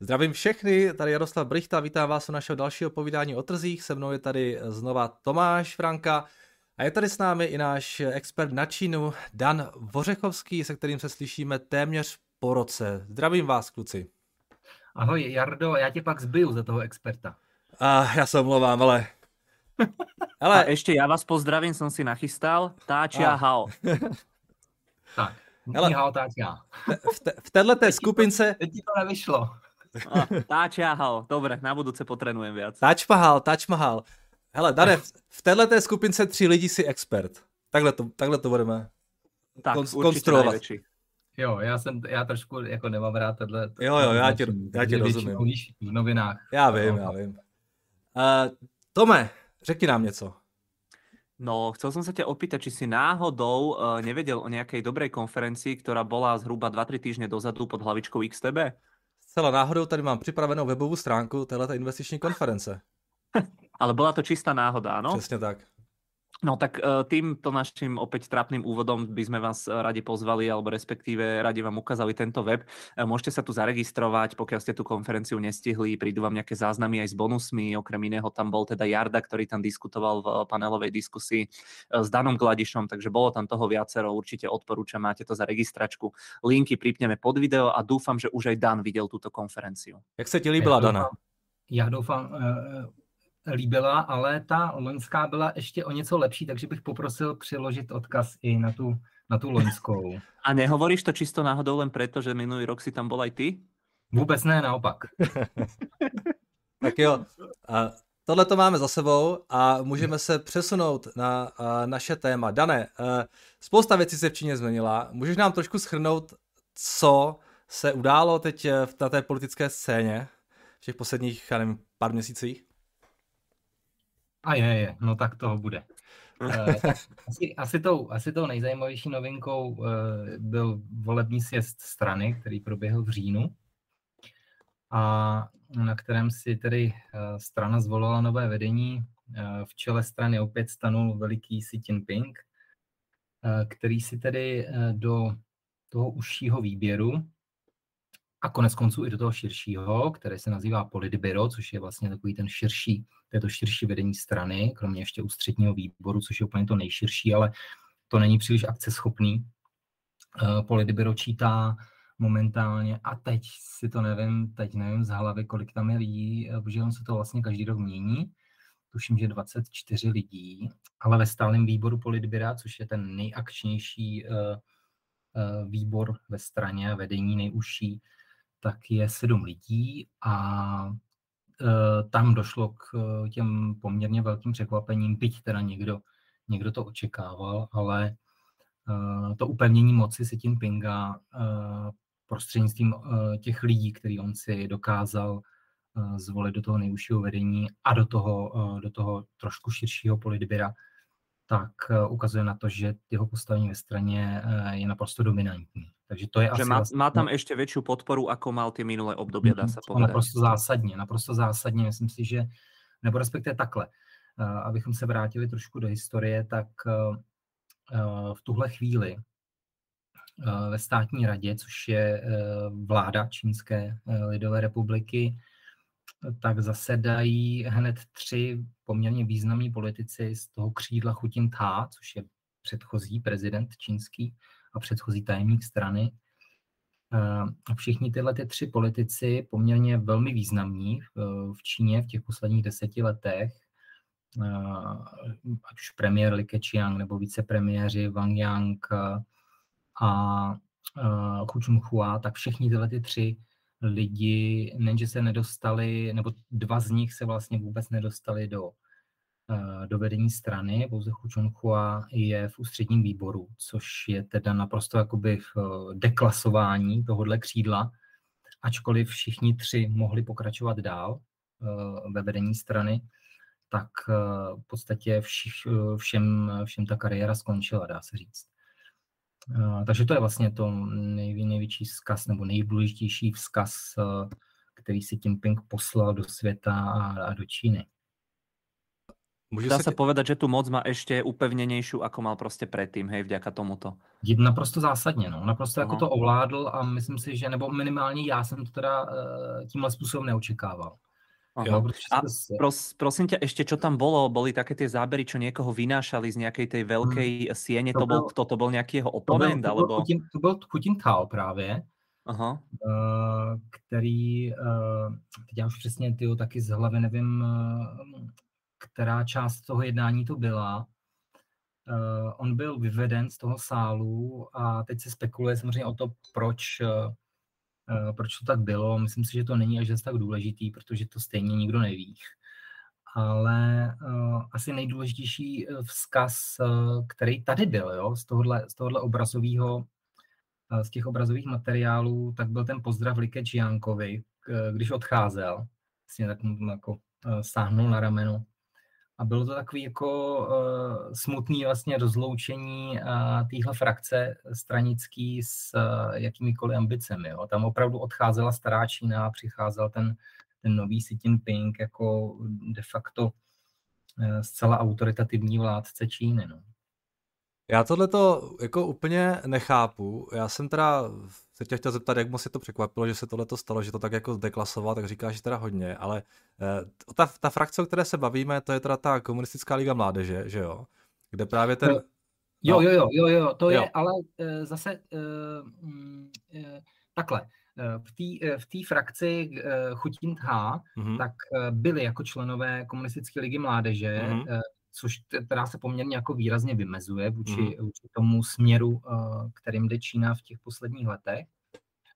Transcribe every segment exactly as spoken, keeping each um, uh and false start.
Zdravím všechny, tady Jaroslav Brichta, vítám vás u našeho dalšího povídání o trzích, se mnou je tady znova Tomáš Franka a je tady s námi i náš expert na Čínu Dan Vořechovský, se kterým se slyšíme téměř po roce. Zdravím vás, kluci. Ahoj Jardo, já tě pak zbiju za toho experta. A já se omlouvám, ale... ale... A ještě já vás pozdravím, jsem si nachystal. Táčia hao. Tak. Ale v, te, v téhleté skupince... Teď ti to nevyšlo. Táč jahal, dobre, na budúce potrenujem viac. Táč pahal, táč mahal. Hele, Dane, v, v téhleté skupince tři lidi si expert. Takhle to, takhle to budeme tak, kon, konstruovat. Největší. Jo, já jsem, já trošku jako nemám rád tohle. Jo, jo, já ti rozumím. V novinách. Já vím, no. já vím. Uh, Tome, řekni nám něco. No, chcel som sa ťa opýtať, či si náhodou uh, nevedel o nejakej dobrej konferencii, ktorá bola zhruba dva až tri týždne dozadu pod hlavičkou X T B? Celá náhodou tady mám pripravenou webovú stránku téhleté investiční konference. Ale bola to čistá náhoda, áno? Přesne tak. No tak uh, týmto našim opäť trápnym úvodom by sme vás radi pozvali, alebo respektíve radi vám ukázali tento web. Uh, môžete sa tu zaregistrovať, pokiaľ ste tú konferenciu nestihli, prídu vám nejaké záznamy aj s bonusmi, okrem iného tam bol teda Jarda, ktorý tam diskutoval v panelovej diskusii uh, s Danom Gladišom, takže bolo tam toho viacero, určite odporúčam, máte to za registračku. Linky pripneme pod video a dúfam, že už aj Dan videl túto konferenciu. Jak sa ti líbila, Dana? Ja dúfam... Uh... líbila, ale ta loňská byla ještě o něco lepší, takže bych poprosil přiložit odkaz i na tu, na tu loňskou. A nehovoríš to čisto náhodou len preto, že minulý rok si tam bol aj ty? Vůbec ne, naopak. Tak jo, tohle to máme za sebou a můžeme se přesunout na naše téma. Dane, spousta věcí se v Číně změnila. Můžeš nám trošku shrnout, co se událo teď na té politické scéně v těch posledních, já nevím, pár měsících? A je, je, no tak toho bude. Asi, asi, tou, asi tou nejzajímavější novinkou byl volební sjezd strany, který proběhl v říjnu a na kterém si tedy strana zvolila nové vedení. V čele strany opět stanul veliký Xi Jinping, který si tedy do toho užšího výběru a konec konců i do toho širšího, které se nazývá politbyro, což je vlastně takový ten širší, to je to širší vedení strany, kromě ještě ústředního výboru, což je úplně to nejširší, ale to není příliš akceschopný. Politbyro čítá momentálně, a teď si to nevím, teď nevím z hlavy, kolik tam je lidí, protože on se to vlastně každý rok mění. Tuším, že dvacet čtyři lidí, ale ve stálém výboru politbyra, což je ten nejakčnější výbor ve straně, vedení nejužší, tak je sedm lidí a e, tam došlo k těm poměrně velkým překvapením, byť teda někdo, někdo to očekával, ale e, to upevnění moci Xi Jinpinga e, prostřednictvím e, těch lidí, který on si dokázal e, zvolit do toho nejužšího vedení a do toho, e, do toho trošku širšího politbyra, tak e, ukazuje na to, že jeho postavení ve straně e, je naprosto dominantní. Takže to je asi má, vlastně... má tam ještě větší podporu, ako mal ty minulé období, dá se povedat. Naprosto zásadně, naprosto zásadně. Myslím si, že, nebo respektive takhle, uh, abychom se vrátili trošku do historie, tak uh, v tuhle chvíli uh, ve státní radě, což je uh, vláda Čínské uh, lidové republiky, tak zasedají hned tři poměrně významní politici z toho křídla Hu Jintao, což je předchozí prezident čínský, a předchozí tajemník strany. Všichni tyhle ty tři politici, poměrně velmi významní v Číně v těch posledních deseti letech, ať už premiér Li Keqiang nebo vicepremiéři Wang Yang a Hu Chunhua, tak všichni tyhle ty tři lidi, nejenže se nedostali, nebo dva z nich se vlastně vůbec nedostali do do vedení strany, pouze Hu Chunhua je v ústředním výboru, což je teda naprosto jakoby v deklasování tohohle křídla, ačkoliv všichni tři mohli pokračovat dál ve vedení strany, tak v podstatě všich, všem, všem ta kariéra skončila, dá se říct. Takže to je vlastně to největší vzkaz, nebo nejdůležitější vzkaz, který si Xi Jinping poslal do světa a do Číny. Môže Dá sa, sa povedať, že tu moc má ešte upevnenejšiu, ako mal proste predtým, hej, vďaka tomuto. Naprosto zásadně, no. Naprosto jako to ovládl a myslím si, že, nebo minimálně já jsem to teda tímhle způsobem neočekával. Jo, a si... pros, prosím ťa ešte, čo tam bolo, boli také tie zábery, čo niekoho vynášali z nejakej tej veľkej siene, to, to bol kto? To bol nejaký jeho oponent? To bol, to bol Hu Jintao právě, aha. Který, teď já už přesně tyjo, taky z hlavy nevím, která část toho jednání to byla. On byl vyveden z toho sálu a teď se spekuluje samozřejmě o to, proč... Proč to tak bylo? Myslím si, že to není až tak důležitý, protože to stejně nikdo neví. Ale uh, asi nejdůležitější vzkaz, uh, který tady byl, jo, z tohohle, z tohohle obrazového, uh, z těch obrazových materiálů, tak byl ten pozdrav Li Keqiangovi, uh, když odcházel, vlastně tak mu jako, uh, sáhnul na rameno. A bylo to takový jako uh, smutný vlastně rozloučení uh, téhle frakce stranický s uh, jakýmikoliv ambicemi. Jo. Tam opravdu odcházela stará Čína a přicházel ten, ten nový Xi Jinping jako de facto uh, zcela autoritativní vládce Číny. No. Já tohleto jako úplně nechápu. Já jsem teda se tě chtěl zeptat, jak moc se to překvapilo, že se tohleto stalo, že to tak jako zdeklasoval, tak říkáš, že teda hodně, ale ta, ta frakce, o které se bavíme, to je teda ta Komunistická liga mládeže, že jo? Kde právě ten... No. Jo, jo, jo, jo, jo, to jo. Je, ale zase takhle. V té v frakci Hu Jintao mm-hmm. tak byli jako členové Komunistické ligy mládeže, mm-hmm. což teda se poměrně jako výrazně vymezuje vůči, mm. vůči tomu směru, kterým jde Čína v těch posledních letech.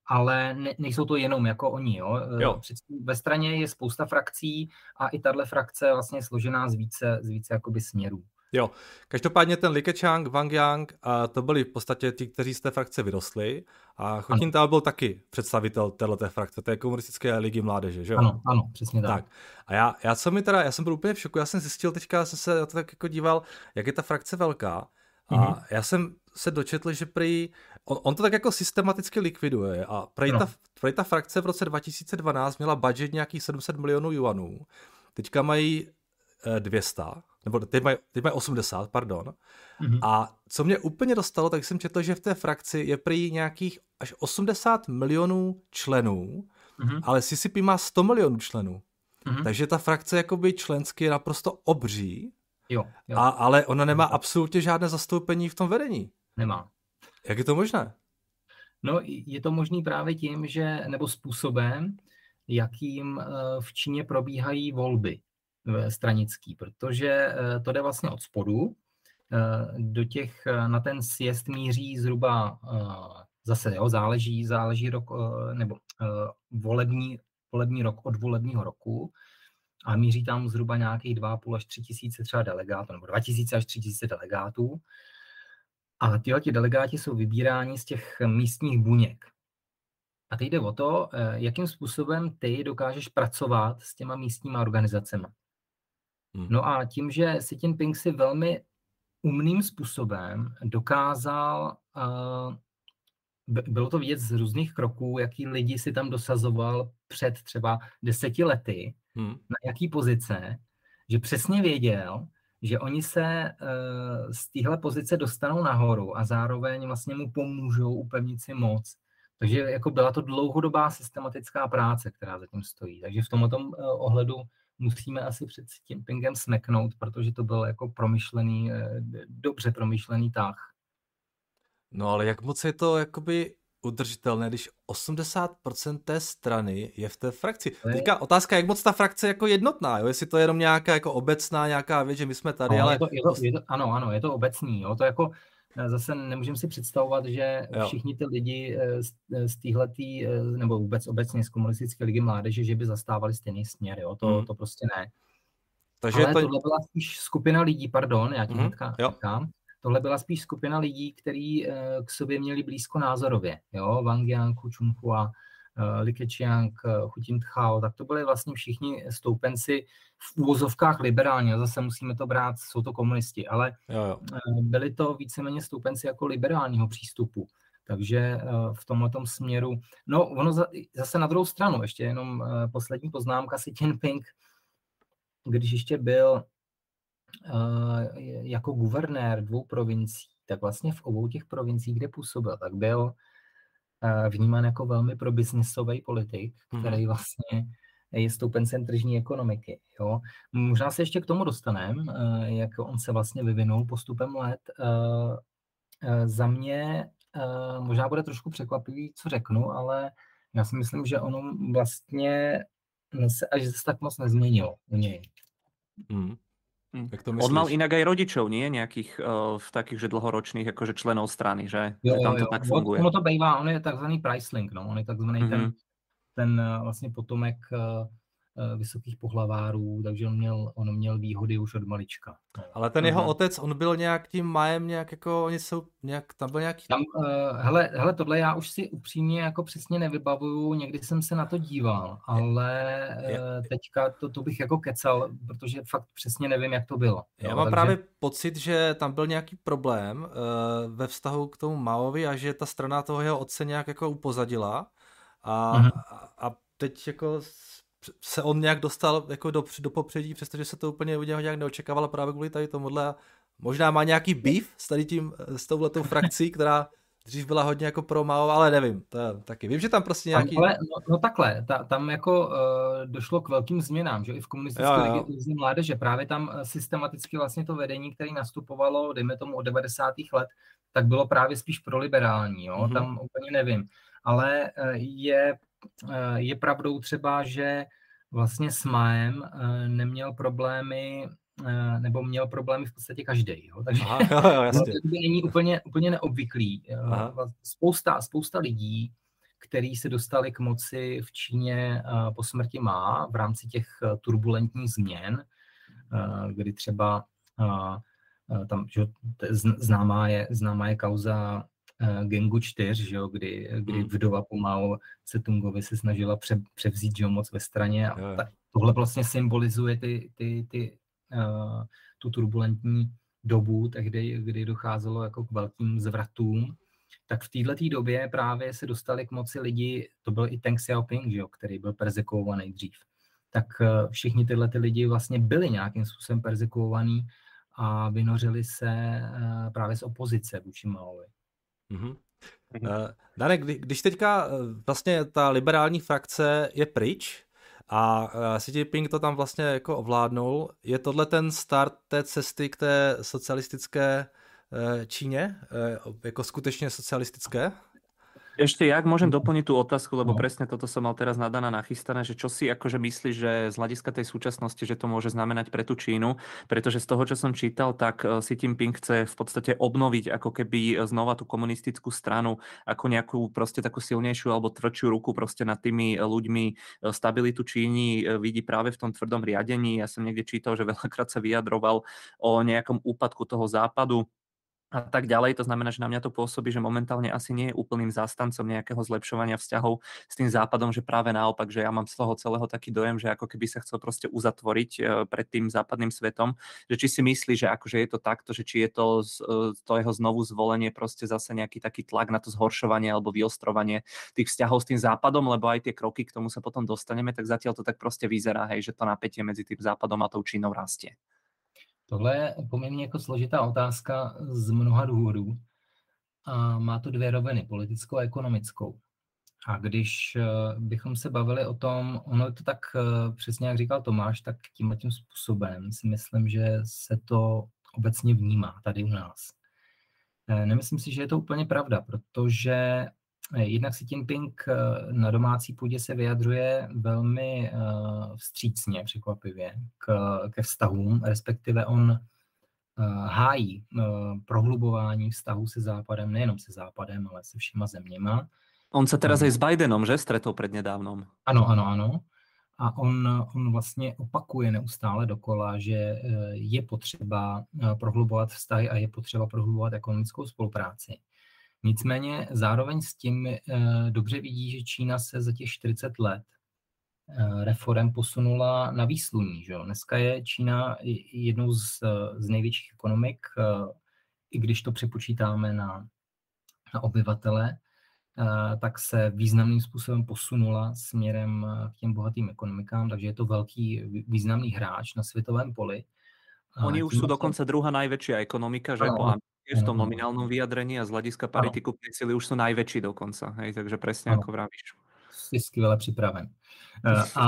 Ale ne, nejsou to jenom jako oni. Jo? Jo. Ve straně je spousta frakcí a i tahle frakce vlastně je složená z více, z více jakoby směrů. Jo, každopádně ten Li Keqiang, Wang Yang, a to byli v podstatě ti, kteří z té frakce vyrostli a Hu Jintao byl taky představitel téhleté frakce, té Komunistické ligy mládeže, že jo? Ano, ano, přesně tak. tak. A já, já, jsem mi teda, já jsem byl úplně v šoku, já jsem zjistil teďka, jsem se na to tak jako díval, jak je ta frakce velká a mhm. já jsem se dočetl, že prý, on, on to tak jako systematicky likviduje a prý, no. ta, prý ta frakce v roce dva tisíce dvanáct měla budget nějakých sedm set milionů juanů, teďka mají eh, dvě stě. Nebo teď mají, teď mají osmdesát, pardon. Mm-hmm. A co mě úplně dostalo, tak jsem četl, že v té frakci je prý nějakých až osmdesát milionů členů, mm-hmm. ale C C P má sto milionů členů. Mm-hmm. Takže ta frakce jakoby člensky je naprosto obří, jo, jo. A, ale ona nemá absolutně žádné zastoupení v tom vedení. Nemá. Jak je to možné? No, je to možný právě tím, že, nebo způsobem, jakým v Číně probíhají volby. Stranický, protože to jde vlastně od spodu. Do těch, na ten sjezd míří zhruba zase, jo, záleží, záleží rok, nebo volební, volební rok od volebního roku a míří tam zhruba nějakých dva a půl až tři tisíce třeba delegátů, nebo dva tisíce až tři tisíce delegátů. A tyhle delegáti jsou vybíráni z těch místních buněk. A teď jde o to, jakým způsobem ty dokážeš pracovat s těma místníma organizacemi. No a tím, že Xi Jinping si velmi umným způsobem dokázal, bylo to vidět z různých kroků, jaký lidi si tam dosazoval před třeba deseti lety, hmm. na jaký pozice, že přesně věděl, že oni se z téhle pozice dostanou nahoru a zároveň vlastně mu pomůžou upevnit si moc. Takže jako byla to dlouhodobá systematická práce, která za tím stojí. Takže v tomto ohledu musíme asi před Xi Jinpingem smeknout, protože to byl jako promyšlený, dobře promyšlený tah. No ale jak moc je to jakoby udržitelné, když osmdesát procent té strany je v té frakci. Teďka otázka, jak moc ta frakce je jako jednotná, jo? Jestli to je jenom nějaká jako obecná nějaká věc, že my jsme tady, no, ale... Je to, je to, je to, ano, ano, je to obecný, jo? To jako... Zase nemůžeme si představovat, že všichni ty lidi z téhletý, nebo vůbec obecně z Komunistické ligy mládeže, že by zastávali stejný směr, jo? To, mm. to prostě ne. Takže ale to... tohle byla spíš skupina lidí, pardon, já tím mm. říkám, tohle byla spíš skupina lidí, kteří k sobě měli blízko názorově, jo, Wang Yang, Hu Chunhua, Li Keqiang, Hu Jintao, tak to byli vlastně všichni stoupenci v úvozovkách liberální, a zase musíme to brát, jsou to komunisti, ale jo, jo. byli to víceméně stoupenci jako liberálního přístupu, takže v tomhletom směru, no ono zase na druhou stranu, ještě jenom poslední poznámka, Xi Jinping, když ještě byl jako guvernér dvou provincií, tak vlastně v obou těch provinciích, kde působil, tak byl vnímán jako velmi probiznisový politik, který vlastně je stoupencem tržní ekonomiky. Jo. Možná se ještě k tomu dostaneme, jak on se vlastně vyvinul postupem let. Za mě možná bude trošku překvapivý, co řeknu, ale já si myslím, že ono vlastně se až zase tak moc nezměnilo u něj. Mm. Mm. Jak to myslíš? On mal inak aj rodičov, nie? Nejakých uh, takých, že dlhoročných, akože členov strany, že? Jo, tam to jo. tak funguje. Ono to bývá, on je takzvaný pricelink, no, on je takzvaný mm-hmm. ten, ten vlastně potomek uh, vysokých pohlavárů, takže on měl, on měl výhody už od malička. Ale ten jeho otec, on byl nějak tím majem, nějak jako, oni jsou, nějak, tam byl nějaký... Tam, uh, hele, hele, tohle já už si upřímně jako přesně nevybavuju, někdy jsem se na to díval, ale uh, teďka to, to bych jako kecal, protože fakt přesně nevím, jak to bylo. Já jo, mám takže... právě pocit, že tam byl nějaký problém uh, ve vztahu k tomu Maovi a že ta strana toho jeho otce nějak jako upozadila a, mhm. a, a teď jako... se on nějak dostal jako do, do popředí, přestože se to úplně u něho nějak neočekávalo právě kvůli tady tomuhle. Možná má nějaký beef s tady tím, s touhletou frakcí, která dřív byla hodně jako pro Mao, ale nevím, to je, taky. Vím, že tam prostě nějaký... Ale, no, no takhle, ta, tam jako uh, došlo k velkým změnám, že i v komunistické revoluci mládeže, právě tam systematicky vlastně to vedení, které nastupovalo, dejme tomu od devadesátých let, tak bylo právě spíš proliberální, jo, mm-hmm. tam úplně nevím. Ale uh, je... Je pravdou třeba, že vlastně s Maem neměl problémy, nebo měl problémy v podstatě každý. Jo? Takže Aha, jo, jo, jasně. to není úplně, úplně neobvyklý. Spousta, spousta lidí, kteří se dostali k moci v Číně po smrti Má v rámci těch turbulentních změn, kdy třeba tam že, známá, je, známá je kauza Gengu čtyři, že jo, kdy, kdy vdova pomalu se Tungovi se snažila pře, převzít že jo, moc ve straně. A ta, tohle vlastně symbolizuje ty, ty, ty, uh, tu turbulentní dobu, tehdy, kdy docházelo jako k velkým zvratům. Tak v této době právě se dostali k moci lidi, to byl i Deng Xiaoping, že jo, který byl perzekovaný dřív. Tak uh, všichni tyhle ty lidi vlastně byli nějakým způsobem perzekovaný a vynořili se uh, právě z opozice vůči Maovi. Mm-hmm. Uh, Danek, když teďka uh, vlastně ta liberální frakce je pryč a uh, Xi Jinping to tam vlastně jako ovládnul, je tohle ten start té cesty k té socialistické uh, Číně? Uh, jako skutečně socialistické? Ešte jak môžem doplniť tú otázku, lebo presne toto som mal teraz nadaná nachystané, že čo si akože myslíš, že z hľadiska tej súčasnosti, že to môže znamenať pre tú Čínu, pretože z toho, čo som čítal, tak Xi Jinping chce v podstate obnoviť ako keby znova tú komunistickú stranu ako nejakú proste takú silnejšiu alebo tvrdšiu ruku proste nad tými ľuďmi. Stabilitu Číny vidí práve v tom tvrdom riadení. Ja som niekde čítal, že veľakrát sa vyjadroval o nejakom úpadku toho západu a tak ďalej. To znamená, že na mňa to pôsobí, že momentálne asi nie je úplným zástancom nejakého zlepšovania vzťahov s tým západom, že práve naopak, že ja mám z toho celého taký dojem, že ako keby sa chcel proste uzatvoriť pred tým západným svetom, že či si myslí, že akože je to takto, že či je to to jeho znovu zvolenie proste zase nejaký taký tlak na to zhoršovanie alebo vyostrovanie tých vzťahov s tým západom, lebo aj tie kroky k tomu sa potom dostaneme, tak zatiaľ to tak proste vyzerá, hej, že to napätie medzi tým západom a tou Čínou rastie. Tohle je poměrně jako složitá otázka z mnoha důvodů a má to dvě roviny, politickou a ekonomickou. A když bychom se bavili o tom, ono je to tak přesně, jak říkal Tomáš, tak tímhle tím způsobem si myslím, že se to obecně vnímá tady u nás. Nemyslím si, že je to úplně pravda, protože jednak Xi Jinping na domácí půdě se vyjadřuje velmi vstřícně, překvapivě, k, ke vztahům, respektive on hájí prohlubování vztahů se západem, nejenom se západem, ale se všema zeměma. On se teraz i s Bidenem, že, stretol prednedávnom? Ano, ano, ano. A on, on vlastně opakuje neustále dokola, že je potřeba prohlubovat vztahy a je potřeba prohlubovat ekonomickou spolupráci. Nicméně zároveň s tím eh, dobře vidí, že Čína se za těch čtyřicet let eh, reforem posunula na výsluní. Že jo? Dneska je Čína jednou z, z největších ekonomik, eh, i když to přepočítáme na, na obyvatele, eh, tak se významným způsobem posunula směrem k těm bohatým ekonomikám, takže je to velký významný hráč na světovém poli. Oni už sú dokonca druhá najväčšia ekonomika, že po Amerike v tom nominálnom vyjadrení a z hľadiska parity kúpnej sily už sú najväčší dokonca. Hej, takže presne ako vravíš. Jsi skvěle připraven. A,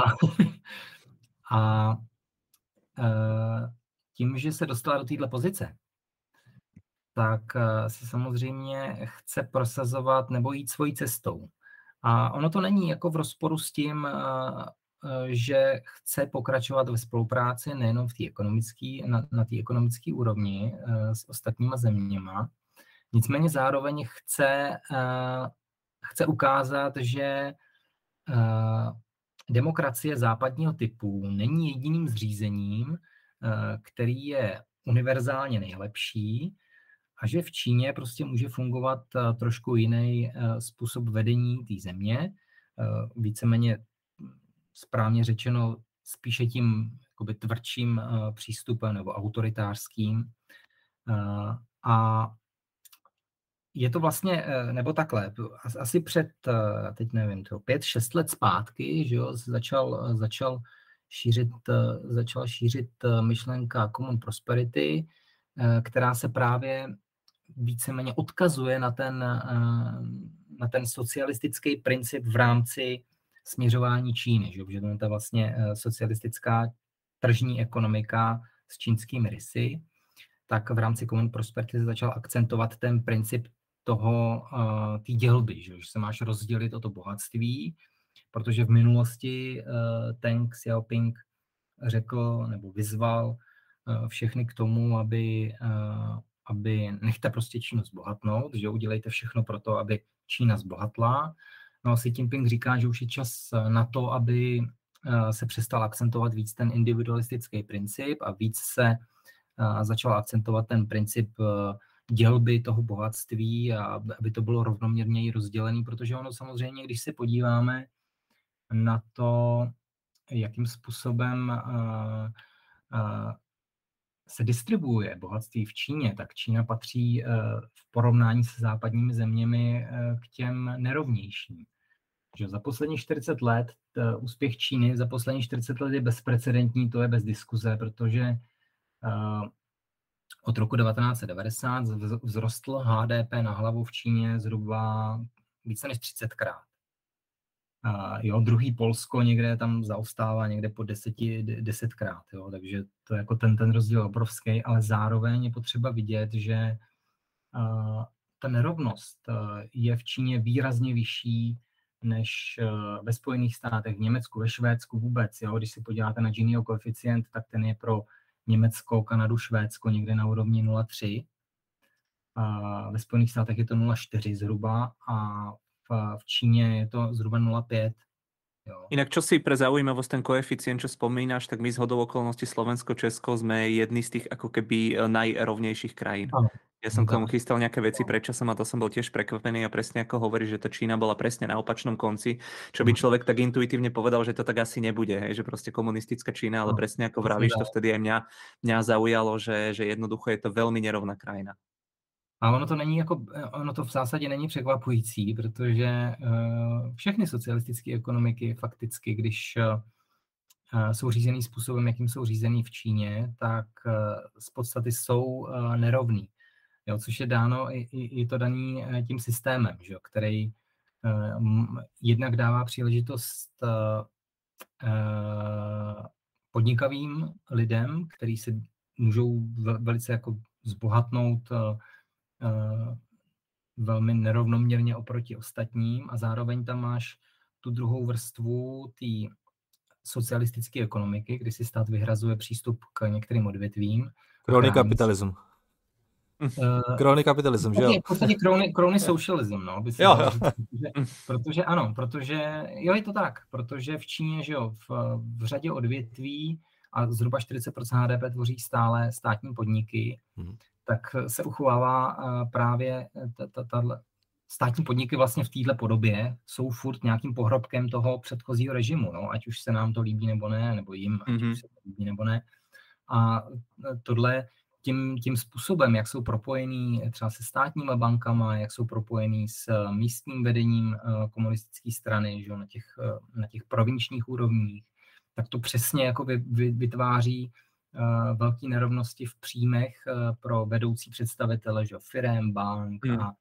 a, a tím, že se dostala do této pozice, tak si samozřejmě chce prosazovat nebo jít svojí cestou. A ono to není jako v rozporu s tím, že chce pokračovat ve spolupráci nejenom v té ekonomické, na, na té ekonomické úrovni s ostatníma zeměma. Nicméně zároveň chce, chce ukázat, že demokracie západního typu není jediným zřízením, který je univerzálně nejlepší, a že v Číně prostě může fungovat trošku jiný způsob vedení té země, víceméně správně řečeno spíše tím jakoby tvrdším přístupem nebo autoritářským. A je to vlastně, nebo takhle, asi před, teď nevím, pět šest let zpátky, že jo, začal, začal, šířit, začal šířit myšlenka Common Prosperity, která se právě víceméně odkazuje na ten, na ten socialistický princip v rámci směřování Číny, že to je ta vlastně socialistická tržní ekonomika s čínskými rysy, tak v rámci Common Prosperity se začal akcentovat ten princip toho, té dělby, že se máš rozdělit o to bohatství, protože v minulosti Deng Xiaoping řekl nebo vyzval všechny k tomu, aby, aby nechte prostě Čínu zbohatnout, že udělejte všechno pro to, aby Čína zbohatla. No a Xi Jinping říká, že už je čas na to, aby se přestal akcentovat víc ten individualistický princip a víc se začal akcentovat ten princip dělby toho bohatství, a aby to bylo rovnoměrněji rozdělené, protože ono samozřejmě, když se podíváme na to, jakým způsobem se distribuuje bohatství v Číně, tak Čína patří v porovnání se západními zeměmi k těm nerovnějším. Že za poslední čtyřicet let úspěch Číny za poslední čtyřicet let je bezprecedentní, to je bez diskuze, protože od roku devatenáct set devadesát vzrostl há dé pé na hlavu v Číně zhruba více než třicetkrát. Jo, druhý Polsko někde tam zaostává někde po deseti, desetkrát, jo, takže to je jako ten, ten rozdíl obrovský, ale zároveň je potřeba vidět, že uh, ta nerovnost uh, je v Číně výrazně vyšší než uh, ve Spojených státech, v Německu, ve Švédsku vůbec, jo, když si podíváte na Giniho koeficient, tak ten je pro Německo, Kanadu, Švédsko někde na úrovni nula celá tři, uh, ve Spojených státech je to nula celá čtyři zhruba a v Číně je to zhruba nula celá pět. Jo. Inak čo si pre zaujímavosť ten koeficient, čo spomínaš, tak my z hodou okolností Slovensko, Česko sme jedni z tých ako keby najrovnejších krajín. Ano. Ja som k tomu chystal nejaké veci predčasom a to som bol tiež prekvapený a presne ako hovoríš, že tá Čína bola presne na opačnom konci, čo by človek tak intuitívne povedal, že to tak asi nebude, hej, že proste komunistická Čína, ale presne ako vravíš, to vtedy aj mňa, mňa zaujalo, že, že jednoducho je to veľmi nerovná krajina. A ono to není jako, ono to v zásadě není překvapující, protože uh, všechny socialistické ekonomiky fakticky, když uh, jsou řízený způsobem, jakým jsou řízený v Číně, tak uh, z podstaty jsou uh, nerovný. Jo, což je dáno, i, i, i to daný uh, tím systémem, že, který uh, m, jednak dává příležitost uh, uh, podnikavým lidem, kteří se můžou v, velice jako zbohatnout uh, velmi nerovnoměrně oproti ostatním a zároveň tam máš tu druhou vrstvu té socialistické ekonomiky, kdy si stát vyhrazuje přístup k některým odvětvím. Crony kapitalism. Crony uh, kapitalism, že jo? V podstatě crony socialism, no. By jo, jo. Protože, protože ano, protože, jo je to tak, protože v Číně, že jo, v, v řadě odvětví a zhruba čtyřicet procent há dé pé tvoří stále státní podniky, hmm. tak se uchovává právě tato státní podniky vlastně v této podobě, jsou furt nějakým pohrobkem toho předchozího režimu, no, ať už se nám to líbí nebo ne, nebo jim, ať mm-hmm. už se to líbí nebo ne. A tohle tím, tím způsobem, jak jsou propojený třeba se státníma bankama, jak jsou propojený s místním vedením komunistické strany, že, na těch, na těch provinčních úrovních, tak to přesně jako vytváří velké nerovnosti v příjmech pro vedoucí představitele, že firem, bank hmm. a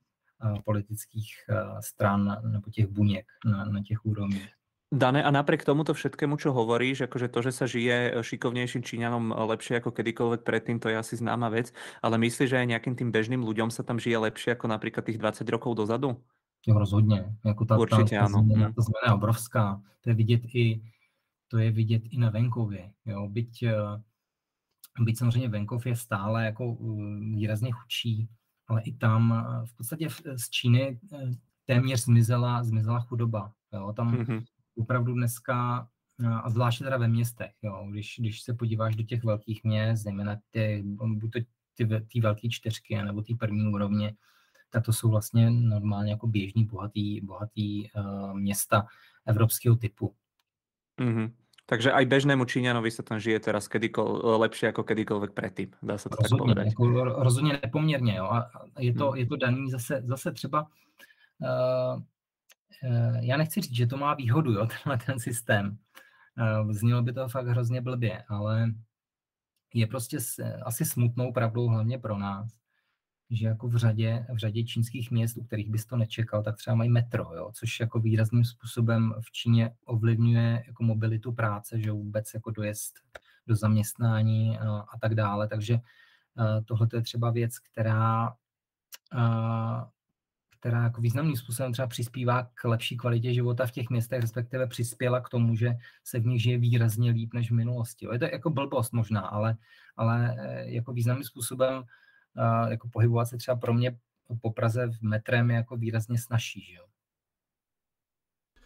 politických stran nebo těch buněk na, na těch úrovních. Dané, a napriek tomuto všetkému, čo hovoríš, akože to, že sa žije šikovnejším Číňanom lepšie ako kedykoľvek predtým, to je asi známa vec, ale myslíš, že aj nejakým tým bežným ľuďom sa tam žije lepšie ako napríklad tých dvadsať rokov dozadu? Jo, rozhodne. Jako ta, určite ta, ta áno. Zmena, ta zmena je obrovská. To je vidět i, to je vidět i na venkově. Jo? Byť, byť samozřejmě venkov je stále jako výrazně chudší, ale i tam v podstatě z Číny téměř zmizela, zmizela chudoba. Jo? Tam mm-hmm. opravdu dneska, a zvláště teda ve městech, jo, když, když se podíváš do těch velkých měst, zejména ty, buď to ty, ty velké čtyřky, nebo ty první úrovně, tak to jsou vlastně normálně jako běžný, bohatý, bohatý uh, města evropského typu. Mm-hmm. Takže aj bežnému Číňanovi se tam žije teraz kedykoľ, lepšie jako kedykoľvek predtím, dá se to rozhodně, tak povedať. Jako, rozhodně nepoměrně, jo, a je to, mm. je to daný zase, zase třeba... Uh, Já nechci říct, že to má výhodu, jo, tenhle ten systém. Znělo by to fakt hrozně blbě, ale je prostě asi smutnou pravdou hlavně pro nás, že jako v řadě, v řadě čínských měst, u kterých bys to nečekal, tak třeba mají metro, jo, což jako výrazným způsobem v Číně ovlivňuje jako mobilitu práce, že vůbec jako dojezd do zaměstnání a, a tak dále. Takže tohle je třeba věc, která... A, která jako významným způsobem třeba přispívá k lepší kvalitě života v těch městech, respektive přispěla k tomu, že se v nich žije výrazně líp než v minulosti. Je to jako blbost možná, ale, ale jako významným způsobem jako pohybovat se třeba pro mě po Praze v metrem je jako výrazně snažší, že jo.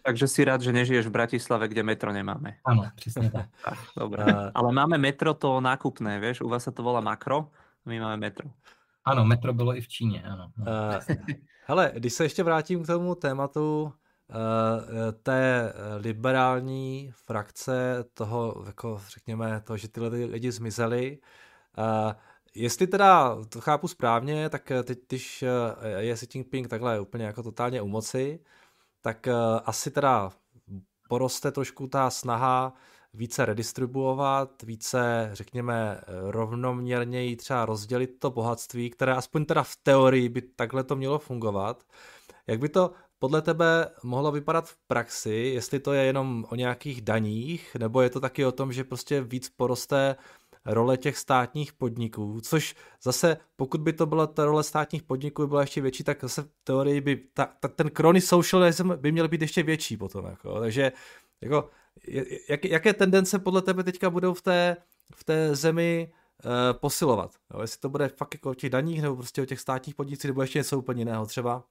Takže si rád, že nežiješ v Bratislave, kde metro nemáme. Ano, přesně tak. tak dobré. Ale máme metro to nákupné, víš, u vás se to volá makro, my máme metro. Ano, metro bylo i v Číně, ano. No. Uh, hele, když se ještě vrátím k tomu tématu uh, té liberální frakce toho, jako řekněme, toho, že tyhle lidi zmizeli. Uh, jestli teda to chápu správně, tak teď, když je Xi Jinping takhle úplně jako totálně u moci, tak uh, asi teda poroste trošku ta snaha více redistribuovat, více, řekněme, rovnoměrněji třeba rozdělit to bohatství, které aspoň teda v teorii by takhle to mělo fungovat. Jak by to podle tebe mohlo vypadat v praxi, jestli to je jenom o nějakých daních, nebo je to taky o tom, že prostě víc poroste role těch státních podniků, což zase, pokud by to byla ta role státních podniků byla ještě větší, tak zase v teorii by ta, ta, ten crony socialism by měl být ještě větší potom. Jako. Takže jako Jak, jaké tendence podle tebe teďka budou v té, v té zemi uh, posilovat? No, jestli to bude fakt jako o těch daních, nebo prostě o těch státních podnicích, nebo ještě něco úplně jiného třeba?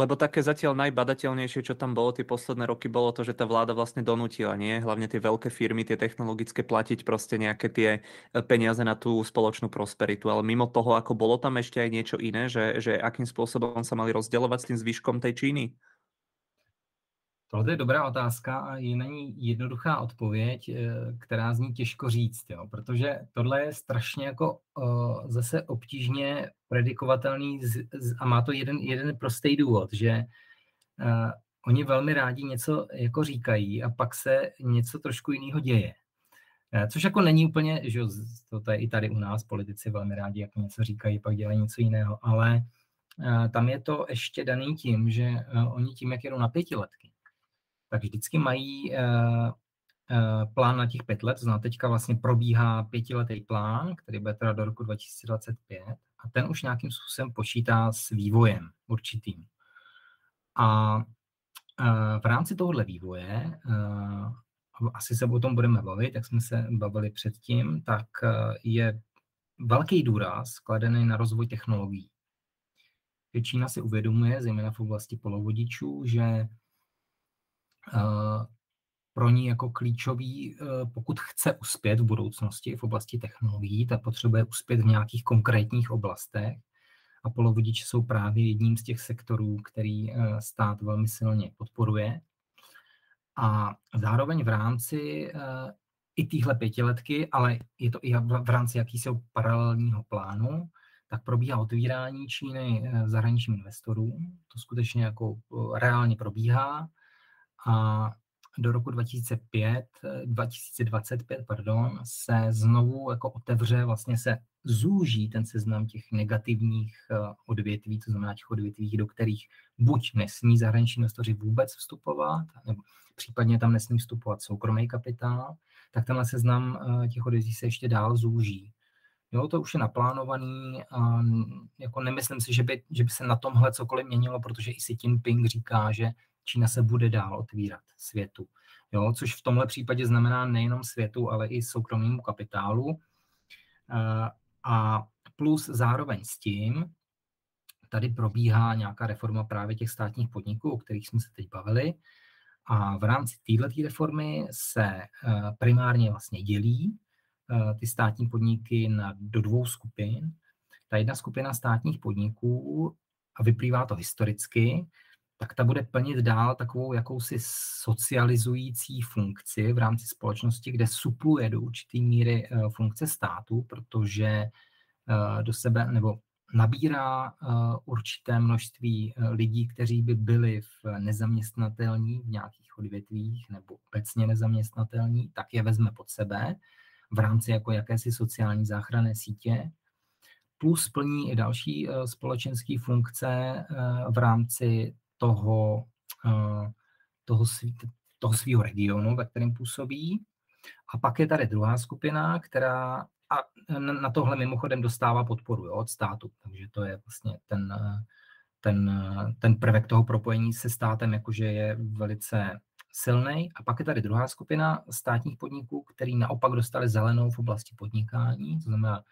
Lebo také zatiaľ najbadateľnejšie, čo tam bolo tie posledné roky, bolo to, že tá vláda vlastne donútila, nie? Hlavne tie veľké firmy, tie technologické platiť proste nejaké tie peniaze na tú spoločnú prosperitu. Ale mimo toho, ako bolo tam ešte aj niečo iné, že, že akým spôsobom sa mali rozdeľovať s tým zvyškom tej Číny? Tohle je dobrá otázka a je na ní jednoduchá odpověď, která zní těžko říct, jo, protože tohle je strašně jako uh, zase obtížně predikovatelný z, z, a má to jeden, jeden prostý důvod, že uh, oni velmi rádi něco jako říkají a pak se něco trošku jiného děje. Uh, což jako není úplně, že to, to je i tady u nás, politici velmi rádi jako něco říkají, pak dělají něco jiného, ale uh, tam je to ještě daný tím, že uh, oni tím, jak jedou na pětiletky, tak vždycky mají uh, uh, plán na těch pět let, to znamená teďka vlastně probíhá pětiletý plán, který bude teda do roku dva tisíce dvacet pět a ten už nějakým způsobem počítá s vývojem určitým. A uh, v rámci tohohle vývoje, uh, asi se o tom budeme bavit, jak jsme se bavili předtím, tak uh, je velký důraz kladený na rozvoj technologií. Čína si uvědomuje, zejména v oblasti polovodičů, že Uh, pro ní jako klíčový, uh, pokud chce uspět v budoucnosti v oblasti technologií, tak potřebuje uspět v nějakých konkrétních oblastech a polovodiče jsou právě jedním z těch sektorů, který uh, stát velmi silně podporuje. A zároveň v rámci uh, i téhle pětiletky, ale je to i v rámci jakýsi paralelního plánu, tak probíhá otvírání Číny uh, zahraničním investorům. To skutečně jako uh, reálně probíhá. A do roku dva tisíce pět, dva tisíce dvacet pět pardon, se znovu jako otevře, vlastně se zúží ten seznam těch negativních odvětví, to znamená těch odvětví, do kterých buď nesmí zahraniční investoři vůbec vstupovat, nebo případně tam nesmí vstupovat soukromý kapitál, tak tenhle seznam těch odvětví se ještě dál zúží. Jo, to už je naplánovaný a jako nemyslím si, že by, že by se na tomhle cokoliv měnilo, protože i Xi Jinping říká, že Čína se bude dál otvírat světu. Jo, což v tomhle případě znamená nejenom světu, ale i soukromnému kapitálu. A plus zároveň s tím, tady probíhá nějaká reforma právě těch státních podniků, o kterých jsme se teď bavili. A v rámci této reformy se primárně vlastně dělí ty státní podniky na, do dvou skupin. Ta jedna skupina státních podniků, a vyplývá to historicky, tak ta bude plnit dál takovou jakousi socializující funkci v rámci společnosti, kde supluje do určité míry funkce státu, protože do sebe nebo nabírá určité množství lidí, kteří by byli v nezaměstnatelní v nějakých odvětvích nebo obecně nezaměstnatelní, tak je vezme pod sebe v rámci jako jakési sociální záchranné sítě, plus plní i další společenské funkce v rámci toho, toho, svý, toho svýho regionu, ve kterém působí. A pak je tady druhá skupina, která a na tohle mimochodem dostává podporu, jo, od státu. Takže to je vlastně ten, ten, ten prvek toho propojení se státem, jakože je velice silný. A pak je tady druhá skupina státních podniků, který naopak dostali zelenou v oblasti podnikání, to znamená,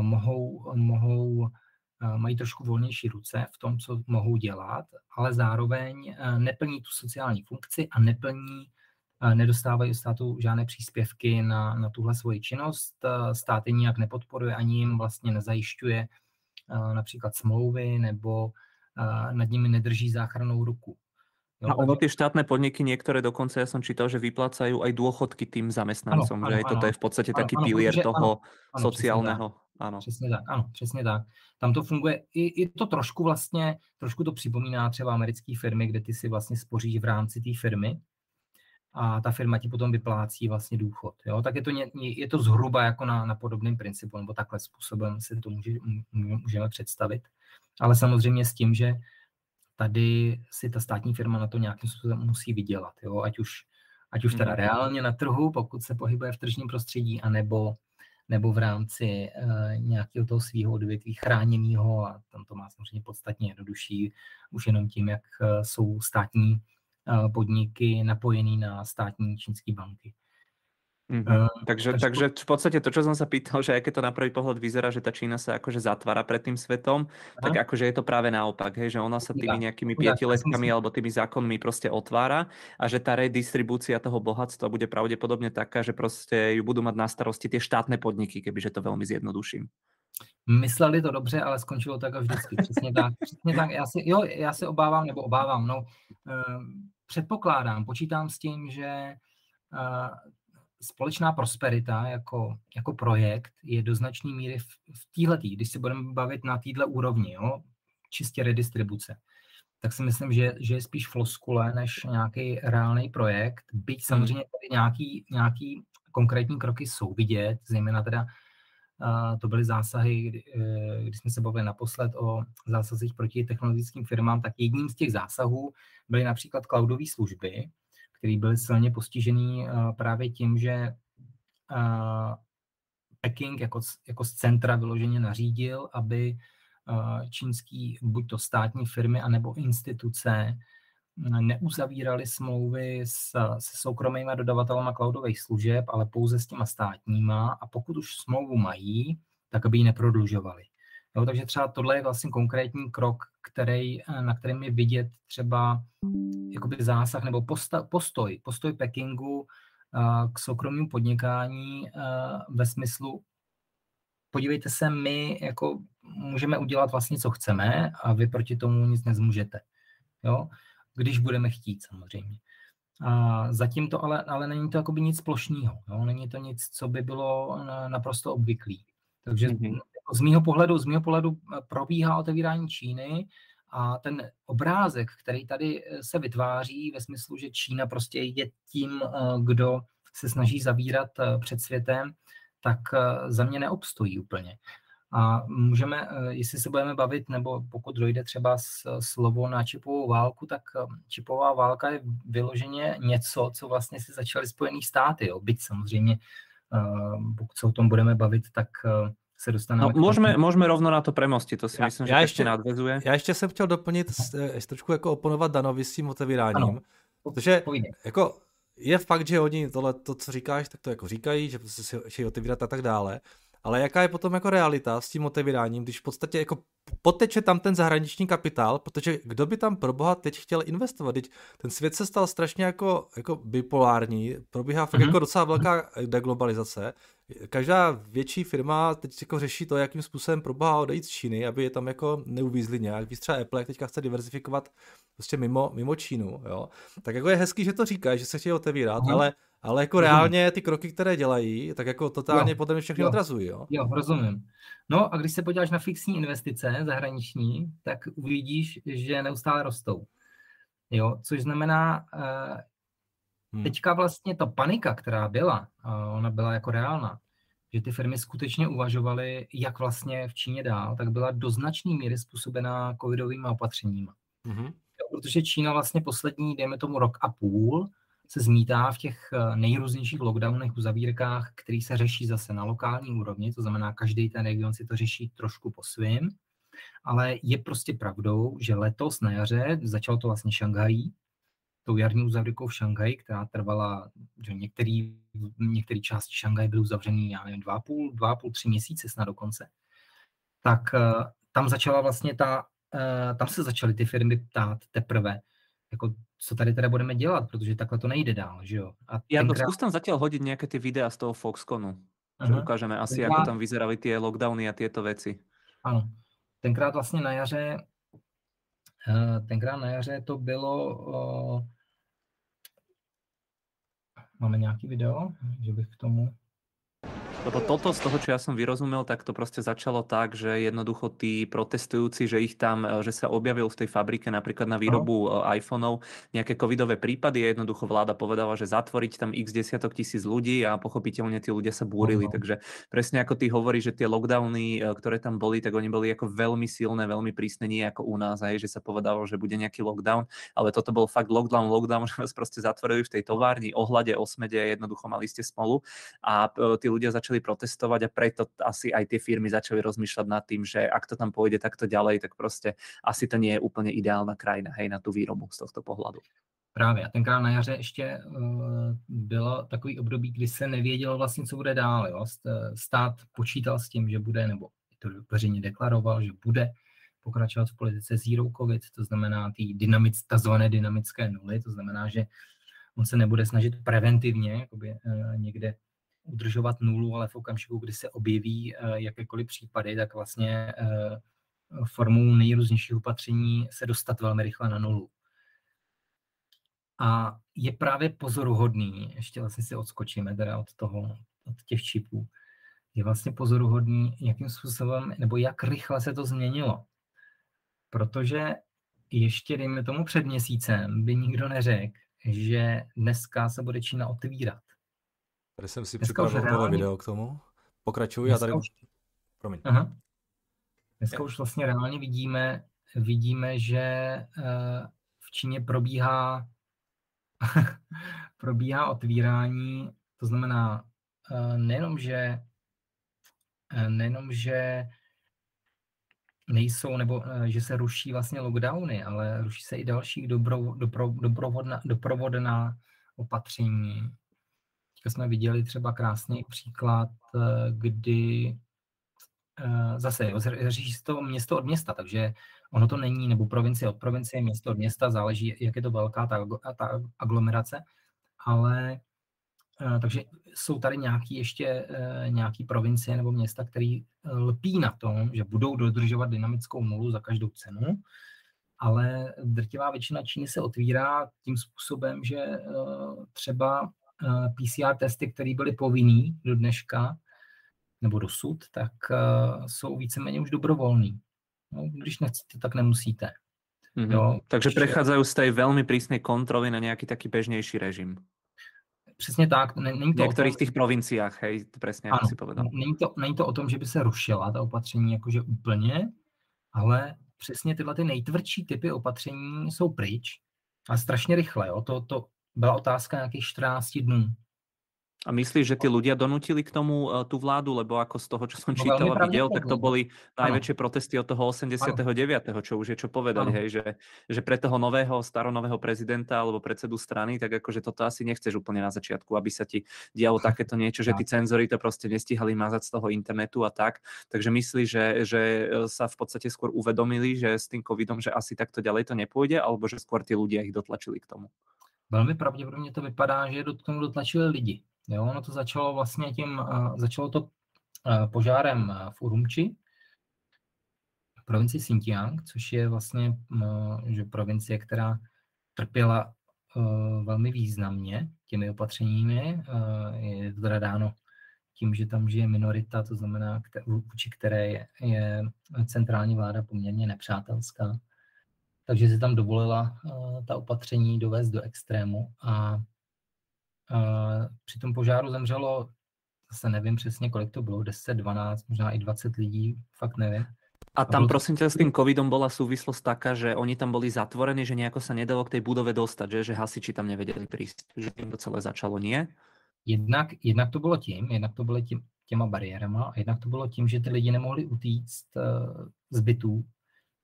mohou, mohou mají trošku volnější ruce v tom, co mohou dělat, ale zároveň neplní tu sociální funkci a neplní, nedostávají od státu žádné příspěvky na, na tuhle svoji činnost. Stát je nijak nepodporuje, ani jim vlastně nezajišťuje například smlouvy nebo nad nimi nedrží záchrannou ruku. Jo, a ono ty štátne podniky, niektoré dokonca, ja som čítal, že vyplácajú aj dôchodky tým zamestnancom, ano, že ano, aj toto ano, je v podstate ano, taký ano, pilier protože, toho ano, sociálneho. Ano. Přesně tak, ano, přesně tak. Tam to funguje, i, i to trošku vlastně, trošku to připomíná třeba americké firmy, kde ty si vlastně spoříš v rámci té firmy a ta firma ti potom vyplácí vlastně důchod. Jo? Tak je to, ně, je to zhruba jako na, na podobném principu, nebo takhle způsobem si to může, můžeme představit. Ale samozřejmě s tím, že tady si ta státní firma na to nějakým způsobem musí vydělat, jo? Ať už, ať už teda reálně na trhu, pokud se pohybuje v tržním prostředí, anebo nebo v rámci uh, nějakého toho svého odvětví chráněného, a tam to má samozřejmě podstatně jednodušší už jenom tím, jak uh, jsou státní uh, podniky napojený na státní čínské banky. Mm-hmm. Uh, takže, takže v podstate to, čo som sa pýtal, že aké to na prvý pohľad vyzerá, že tá Čína sa akože zatvára pred tým svetom, aha, tak akože je to práve naopak, hej, že ona sa tými nejakými pietiletkami alebo tými zákonmi proste otvára a že tá redistribúcia toho bohatstva bude pravdepodobne taká, že proste ju budú mať na starosti tie štátne podniky, kebyže to veľmi zjednoduším. Mysleli to dobře, ale skončilo tak a vždycky. Přesně tak. Přesně tak. Já si, jo, já se obávám, nebo obávám, no, uh, předpokládám, počítám s tím, že uh, společná prosperita jako, jako projekt je do značné míry v, v týhletý, když se budeme bavit na týhle úrovni, jo, čistě redistribuce, tak si myslím, že, že je spíš floskule než nějaký reálný projekt, byť samozřejmě tady nějaký, nějaký konkrétní kroky jsou vidět, zejména teda uh, to byly zásahy, kdy, uh, když jsme se bavili naposled o zásazích proti technologickým firmám, tak jedním z těch zásahů byly například cloudové služby, který byl silně postižený uh, právě tím, že uh, Peking jako, jako z centra vyloženě nařídil, aby uh, čínský buď to státní firmy, anebo instituce neuzavíraly smlouvy s, s soukromými dodavatelama cloudových služeb, ale pouze s těma státníma, a pokud už smlouvu mají, tak aby ji neprodlužovali. Jo, takže třeba tohle je vlastně konkrétní krok, který, na kterém je vidět třeba jakoby zásah nebo posta, postoj, postoj Pekingu uh, k soukromému podnikání uh, ve smyslu, podívejte se, my jako můžeme udělat vlastně, co chceme, a vy proti tomu nic nezmůžete, jo? Když budeme chtít samozřejmě. A zatím to ale, ale není to jakoby nic plošného, jo? Není to nic, co by bylo naprosto obvyklý. Takže mm-hmm. z mýho pohledu, z mýho pohledu probíhá otevírání Číny A ten obrázek, který tady se vytváří ve smyslu, že Čína prostě je tím, kdo se snaží zavírat před světem, tak za mě neobstojí úplně. A můžeme, jestli se budeme bavit, nebo pokud dojde třeba slovo na čipovou válku, tak čipová válka je vyloženě něco, co vlastně si začaly Spojené státy. Jo. Byť samozřejmě, pokud se o tom budeme bavit, tak se dostaneme... No, můžeme, můžeme rovno na to premostit, to si já, myslím, že já ještě nadvezuje. Já ještě jsem chtěl doplnit, trošku jako oponovat Danovi s tím otevíráním. Ano, protože jako je fakt, že oni tohle, to, co říkáš, tak to jako říkají, že prostě si chtějí otevírat a tak dále. Ale jaká je potom jako realita s tím otevíráním, když v podstatě jako poteče tam ten zahraniční kapitál, protože kdo by tam pro boha teď chtěl investovat? Teď ten svět se stal strašně jako, jako bipolární, probíhá fakt mm-hmm. jako docela velká deglobalizace. Každá větší firma teď jako řeší to, jakým způsobem pro boha odejít z Číny, aby je tam jako neuvízli nějak. Víš, třeba Apple, jak teďka chce diverzifikovat prostě mimo, mimo Čínu, jo. Tak jako je hezký, že to říkají, že se chtějí otevírat, mm-hmm. ale Ale jako reálně ty kroky, které dělají, tak jako totálně podle mě všechny odrazují, jo? Jo, rozumím. No a když se podíváš na fixní investice zahraniční, tak uvidíš, že neustále rostou. Jo, což znamená, hmm. teďka vlastně ta panika, která byla, ona byla jako reálná, že ty firmy skutečně uvažovaly, jak vlastně v Číně dál, tak byla do značné míry způsobená covidovými opatřeními. Hmm. Jo, protože Čína vlastně poslední, dejme tomu rok a půl, se zmítá v těch nejrůznějších lockdownech, uzavírkách, který se řeší zase na lokální úrovni, to znamená, každý ten region si to řeší trošku po svým, ale je prostě pravdou, že letos na jaře, začalo to vlastně Šanghají, tou jarní uzavírkou v Šanghaji, která trvala, že některý, některý části Šanghaji byly uzavřený, já nevím, dva půl, dva půl, tři měsíce snad dokonce, tak tam začala vlastně ta, tam se začaly ty firmy ptát teprve, jako, co tady teda budeme dělat, protože takhle to nejde dál, že jo. A já tenkrát... zkus tam zatiaľ hodiť nejaké tie videá z toho Foxconu, že ukážeme asi, tenkrát... ako tam vyzerali tie lockdowny a tieto veci. Ano, tenkrát vlastně na jaře, tenkrát na jaře to bylo, máme nějaký video, že bych k tomu... Lebo toto z toho, čo ja som vyrozumel, tak to proste začalo tak, že jednoducho tí protestujúci, že ich tam, že sa objavil v tej fabrike napríklad na výrobu no. iPhoneov nejaké covidové prípady, jednoducho vláda povedala, že zatvoriť tam x desiatok tisíc ľudí a pochopiteľne tí ľudia sa búrili. No. Takže presne ako ty hovoríš, že tie lockdowny, ktoré tam boli, tak oni boli ako veľmi silné, veľmi prísne, nie ako u nás, aj že sa povedalo, že bude nejaký lockdown, ale toto bol fakt lockdown, lockdown, že vás proste zatvorili v tej továrni, ohľade, osmede, jednoducho mali ste smolu a tí ľudia začali protestovať a preto asi aj tie firmy začali rozmýšľať nad tým, že ak to tam pôjde takto ďalej, tak proste asi to nie je úplne ideálna krajina, hej, na tú výrobu z tohto pohľadu. Právě a tenkrát na jaře ještě uh, bylo takový období, kdy se nevědělo vlastně, co bude dál, jo. Stát počítal s tím, že bude, nebo to veřejně deklaroval, že bude pokračovat v politice zero covid, to znamená ty dynamic, takzvané dynamické nuly, to znamená, že on se nebude snažit preventivně jakoby, uh, někde udržovat nulu, ale v okamžiku, kdy se objeví jakékoliv případy, tak vlastně formou nejrůznějších opatření se dostat velmi rychle na nulu. A je právě pozoruhodný, ještě vlastně si odskočíme teda od toho, od těch čipů, je vlastně pozoruhodný, jakým způsobem, nebo jak rychle se to změnilo. Protože ještě, dejme tomu před měsícem, by nikdo neřekl, že dneska se bude Čína otevírat. Tady jsem si připravil tohle video k tomu. Pokračuji a tady... Už... Promiň. Aha. Dneska už vlastně reálně vidíme, vidíme, že v Číně probíhá, probíhá otvírání. To znamená, nejenom, že, nejenom, že nejsou, nebo že se ruší vlastně lockdowny, ale ruší se i další dobro, dobro, doprovodná, doprovodná opatření. Teďka jsme viděli třeba krásný příklad, kdy zase řeší se to město od města, takže ono to není, nebo provincie od provincie, město od města, záleží, jak je to velká ta, ta aglomerace, ale takže jsou tady nějaké ještě nějaké provincie nebo města, které lpí na tom, že budou dodržovat dynamickou nulu za každou cenu, ale drtivá většina Číny se otvírá tím způsobem, že třeba P C R testy, které byly povinný do dneška, nebo dosud, tak uh, jsou víceméně už dobrovolný. No, když nechcete, tak nemusíte. Mm-hmm. Jo, takže čiže... prechádzajú z tej veľmi prísnej kontroly na nejaký taký bežnejší režim. Přesně tak. Není to v některých tom, těch provinciách, hej, přesně, jak si povedal. Není to, není to o tom, že by se rušila ta opatření jakože úplně, ale přesně tyhle ty nejtvrdší typy opatření jsou pryč a strašně rychle. Jo. To, to byla otázka nějakých čtrnáct dnů. A myslíš, že ty ľudia donutili k tomu uh, tu vládu, lebo ako z toho, čo som čítal a videl, tak to boli najväčšie protesty od toho osmdesátého devátého, čo už je čo povedať, hej, že, že pre toho nového, staronového prezidenta alebo predsedu strany, tak akože toto asi nechceš úplne na začiatku, aby sa ti dialo takéto niečo, že tí cenzory to proste nestihali mazať z toho internetu a tak. Takže myslíš, že, že sa v podstate skôr uvedomili, že s tým covidom, že asi takto ďalej to nepôjde, alebo že skôr tí ľudia ich dotlačili k tomu? Velmi pravděpodobně to vypadá, že k tomu dotlačili lidi. Jo, ono to začalo vlastně tím, uh, začalo to uh, požárem uh, v Urumči, v provincii Xinjiang, což je vlastně uh, že provincie, která trpěla uh, velmi významně těmi opatřeními. Uh, je to teda dáno tím, že tam žije minorita, to znamená, vůči které je, je centrální vláda poměrně nepřátelská. Takže se tam dovolila uh, ta opatření dovést do extrému a Uh, při tom požáru zemřelo, zase nevím přesně, kolik to bylo, deset, dvanáct, možná i dvacet lidí, fakt nevím. A tam a prosím tě, s tým covidom bola súvislosť taká, že oni tam boli zatvorení, že nejako sa nedalo k tej budove dostať, že, že hasiči tam nevedeli prísť, že tím to celé začalo, nie? Jednak, jednak to bylo tím, jednak to bylo tím, těma bariérama, a jednak to bylo tím, že ty lidi nemohli utíct uh, z bytů,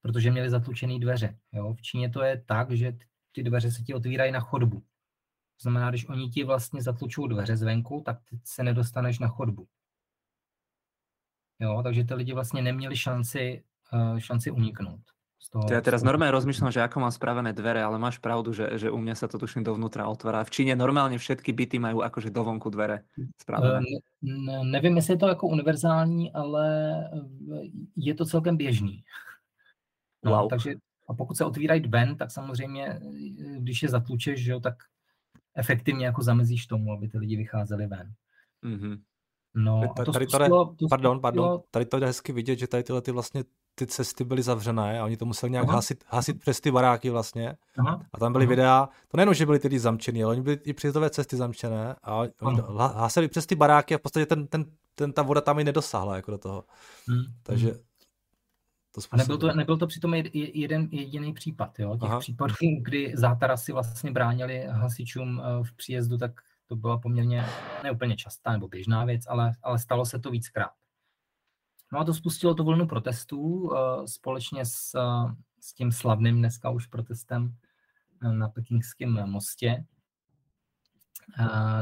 protože měli zatlučené dveře. Jo? V Číně to je tak, že ty, ty dveře se ti otvírají na chodbu. To znamená, když oni ti vlastně zatlučou dveře zvenku, tak ty se nedostaneš na chodbu. Jo, takže ty lidi vlastně neměli šanci, šanci uniknout. Toho... Ja teraz normálne rozmýšľam, že ako mám spravené dvere, ale máš pravdu, že, že u mňa sa to tuším dovnútra otvára. V Číne normálne všetky byty majú akože dovonku dvere spravené. Ne, ne, nevím, jestli je to jako univerzální, ale je to celkem běžný. No, wow. Takže, a pokud se otvírají dven, tak samozřejmě, když je zatlučeš, jo, tak efektivně jako zamezíš tomu, aby ty lidi vycházeli ven. Mm-hmm. No, to tady, tady, spustilo, to pardon, pardon, tady to jde hezky vidět, že tady tyhle ty, vlastně, ty cesty byly zavřené a oni to museli nějak hasit, hasit přes ty baráky vlastně. Aha. A tam byly Aha. videa, to nejenom, že byly ty zamčený, ale oni byly i příjezdové cesty zamčené a oni hasili přes ty baráky a v podstatě ten, ten, ten, ta voda tam i nedosáhla jako do toho. Hmm. Takže to a nebyl to, nebyl to přitom jeden jediný případ, jo? Těch Aha. případů, kdy zátarasy vlastně bránili hasičům v příjezdu, tak to byla poměrně neúplně častá nebo běžná věc, ale, ale stalo se to víckrát. No a to spustilo tu vlnu protestů společně s, s tím slavným dneska už protestem na Pekingském mostě,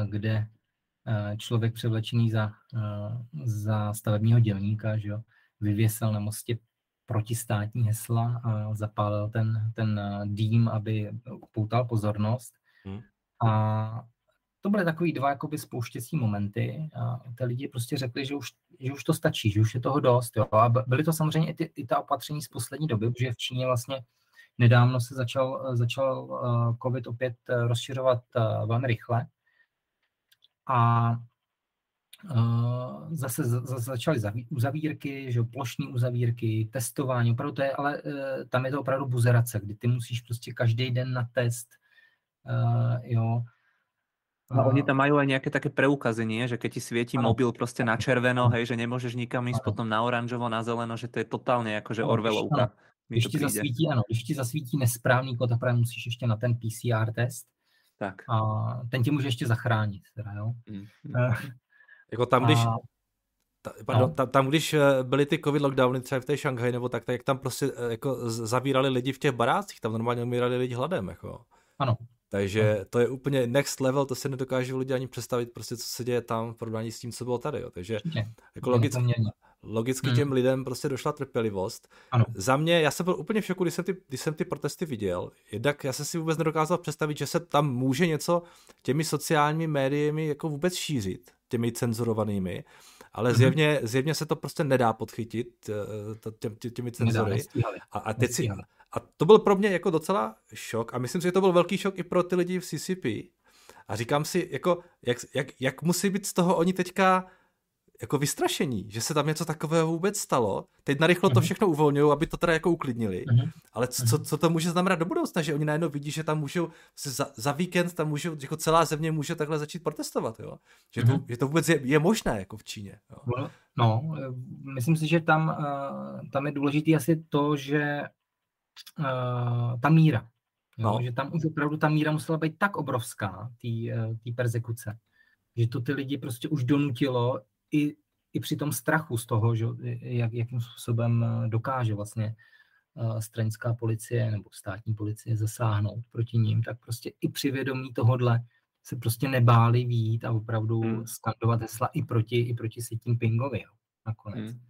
kde člověk převlečený za, za stavebního dělníka, že jo, vyvěsil na mostě protistátní hesla a zapálil ten, ten dým, aby upoutal pozornost. Hmm. A to byly takový dva jakoby spouštěcí momenty a ty lidi prostě řekli, že už, že už to stačí, že už je toho dost. Jo. A byly to samozřejmě i, ty, i ta opatření z poslední doby, protože v Číně vlastně nedávno se začal, začal covid opět rozšiřovat velmi rychle. A Uh, zase za, začaly zaví, uzavírky, že plošní uzavírky, testování, opravdu to je, ale uh, tam je to opravdu buzerace, kdy ty musíš prostě každý den na test, uh, jo. A oni tam majú aj nejaké také preukazy, nie? Že keď ti svietí ano. mobil proste na červeno, hej, že nemôžeš nikam ísť, ano. potom na oranžovo, na zeleno, že to je totálne akože Orwellovka. Když ti zasvítí, ano, když ti zasvítí nesprávný kód, tak právě musíš ještě na ten P C R test. Tak. A ten ti může ještě zachránit, teda, jo. Mm. Uh, Jako tam, když, a... pardon, tam, tam, když byly ty covid lockdowny třeba v té Šanghaji nebo tak, tak jak tam prostě jako zavírali lidi v těch barácích, tam normálně umírali lidi hladem. Jako. Ano. Takže ano. to je úplně next level, to se nedokážou lidi ani představit, prostě co se děje tam v porovnání s tím, co bylo tady. Jo. Takže jako logicky, logicky hmm. těm lidem prostě došla trpělivost. Ano. Za mě, já jsem byl úplně v šoku, když jsem, ty, když jsem ty protesty viděl, jednak já jsem si vůbec nedokázal představit, že se tam může něco těmi sociálními médiemi jako vůbec šířit. Těmi cenzurovanými, ale zjevně, zjevně se to prostě nedá podchytit tě, těmi cenzory. A, a, teď si, a to byl pro mě jako docela šok a myslím si, že to byl velký šok i pro ty lidi v C C P. A říkám si, jako, jak, jak, jak musí být z toho oni teďka jako vystrašení, že se tam něco takového vůbec stalo. Teď narychlo to všechno uvolňují, aby to teda jako uklidnili. Ale co, co to může znamenat do budoucna, že oni najednou vidí, že tam můžou za, za víkend tam můžou, jako celá země může takhle začít protestovat, jo? Že, to, že to vůbec je, je možné jako v Číně. Jo? No, myslím si, že tam, tam je důležité asi to, že ta míra. Jo? No. Že tam už opravdu ta míra musela být tak obrovská, té perzekuce, že to ty lidi prostě už donutilo i, i při tom strachu z toho, že, jak, jakým způsobem dokáže vlastně stranická policie nebo státní policie zasáhnout proti ním, tak prostě i při vědomí tohodle se prostě nebáli výjít a opravdu hmm. skandovat hesla i proti, i proti Xi Jinpingovi nakonec. Hmm.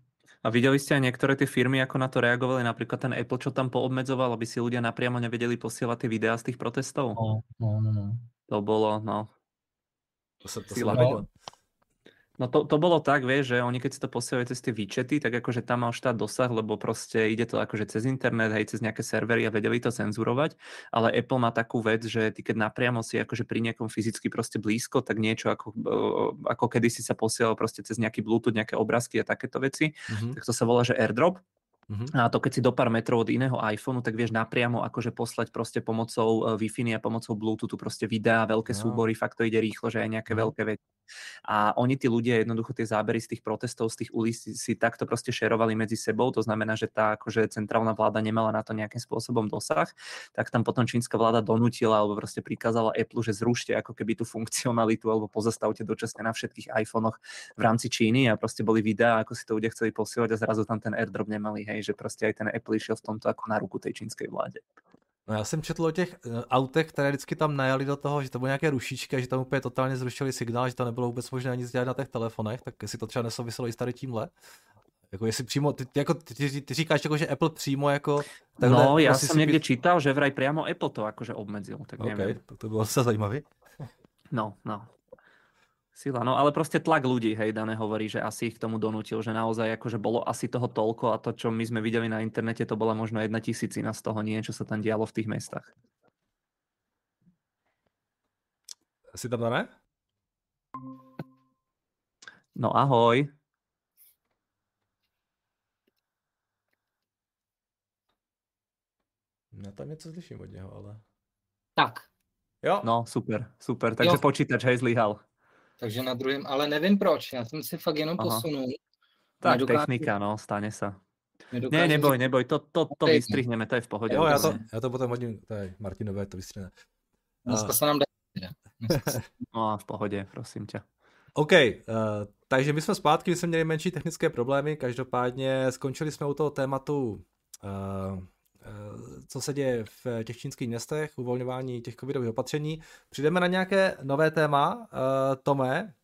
A videli ste aj niektoré tie firmy, ako na to reagovali? Napríklad ten Apple, čo tam poobmedzoval, aby si ľudia napriamo nevedeli posielať tie videá z tých protestov? No, no, no. no. To bolo, no. To sa to slavilo. No to, to bolo tak, vieš, že oni keď si to posielajú cez tie výčety, tak akože tam mal štát dosah, lebo proste ide to akože cez internet, hej, cez nejaké servery a vedeli to cenzurovať, ale Apple má takú vec, že ty keď napriamo si akože pri nejakom fyzicky proste blízko, tak niečo ako, ako kedysi sa posielal proste cez nejaký Bluetooth, nejaké obrázky a takéto veci, mm-hmm. tak to sa volá, že airdrop. A to keď si do pár metrov od iného iPhoneu, tak vieš napriamo akože poslať proste pomocou Wi-Fi a pomocou Bluetoothu proste videá, veľké no. súbory, fakt to ide rýchlo, že aj nejaké no. veľké veci. A oni tí ľudia jednoducho tie zábery z tých protestov, z tých ulic si takto proste šerovali medzi sebou, to znamená, že tá akože centrálna vláda nemala na to nejakým spôsobom dosah, tak tam potom čínska vláda donútila alebo proste prikázala Apple, že zrušte ako keby tú funkcionalitu alebo pozastavte dočasne na všetkých iPhonech v rámci Číny a proste boli videá, ako si to ľudia chceli posielať a zrazu tam ten airdrop nemali, hej. Že prostě i ten Apple šel v tomto jako na ruku té čínské vládě. No já jsem četl o těch autech, které vždycky tam najali do toho, že to byly nějaké rušičky a že tam úplně totálně zrušili signál, že to nebylo vůbec možné ani dělat na těch telefonech, tak jestli to třeba nesouviselo i s tady tímhle. Jako jestli přímo, ty, jako, ty, ty říkáš, jako, že Apple přímo jako... Takhle, no já jsem si... někde čítal, že vraj přímo Apple to jakože obmedzil, tak okay, nevím. Tak to bylo zase zajímavý. No, no. Sila, no ale proste tlak ľudí, hej, Dane hovorí, že asi ich k tomu donútil, že naozaj akože bolo asi toho toľko a to, čo my sme videli na internete, to bola možno jedna tisícina z toho niečo sa tam dialo v tých mestách. Si tam, Dane? No ahoj. No tam nieco slyším od neho, ale... Tak. Jo. No super, super, takže jo. Počítač, hej, zlyhal. Takže na druhém, ale nevím proč, já jsem si fakt jenom Aha. posunul. Tak nedokážu... technika, no, stane se. Nedokážu... Ne, neboj, neboj, to, to, to vystrihneme, to je v pohodě. Jo, já to, já to potom hodím, to je Martinové, to vystřihne. Dneska a... se nám dá. No, v pohodě, prosím tě. OK, uh, takže my jsme zpátky, my jsme měli menší technické problémy, každopádně skončili jsme u toho tématu, uh, uh, co se děje v těch čínských městech, uvolňování těch covidových opatření. Přijdeme na nějaké nové téma, uh, Tome?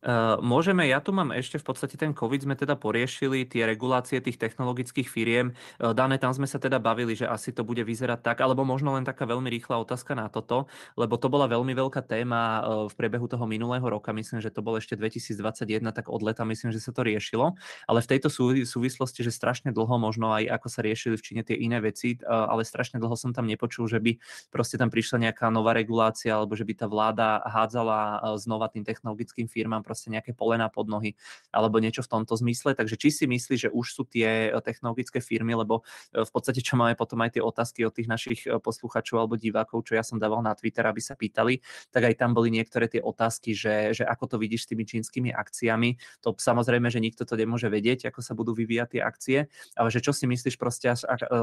Uh, môžeme, ja tu mám ešte v podstate ten COVID, sme teda poriešili tie regulácie tých technologických firiem. Uh, Dane, tam sme sa teda bavili, že asi to bude vyzerať tak, alebo možno len taká veľmi rýchla otázka na toto, lebo to bola veľmi veľká téma uh, v priebehu toho minulého roka, myslím, že to bolo ešte dvetisícdvadsaťjeden, tak od leta myslím, že sa to riešilo, ale v tejto sú- súvislosti, že strašne dlho možno aj ako sa riešili v Číne tie iné veci, uh, ale strašne dlho som tam nepočul, že by proste tam prišla nejaká nová regulácia, alebo že by tá vláda hádzala uh, znova tým technologickým firmám proste nejaké polená pod nohy alebo niečo v tomto zmysle. Takže či si myslí, že už sú tie technologické firmy, lebo v podstate čo máme potom aj tie otázky od tých našich posluchačov alebo divákov, čo ja som dával na Twitter, aby sa pýtali, tak aj tam boli niektoré tie otázky, že, že ako to vidíš s tými čínskymi akciami. To samozrejme, že nikto to nemôže vedieť, ako sa budú vyvíjať tie akcie, ale že čo si myslíš proste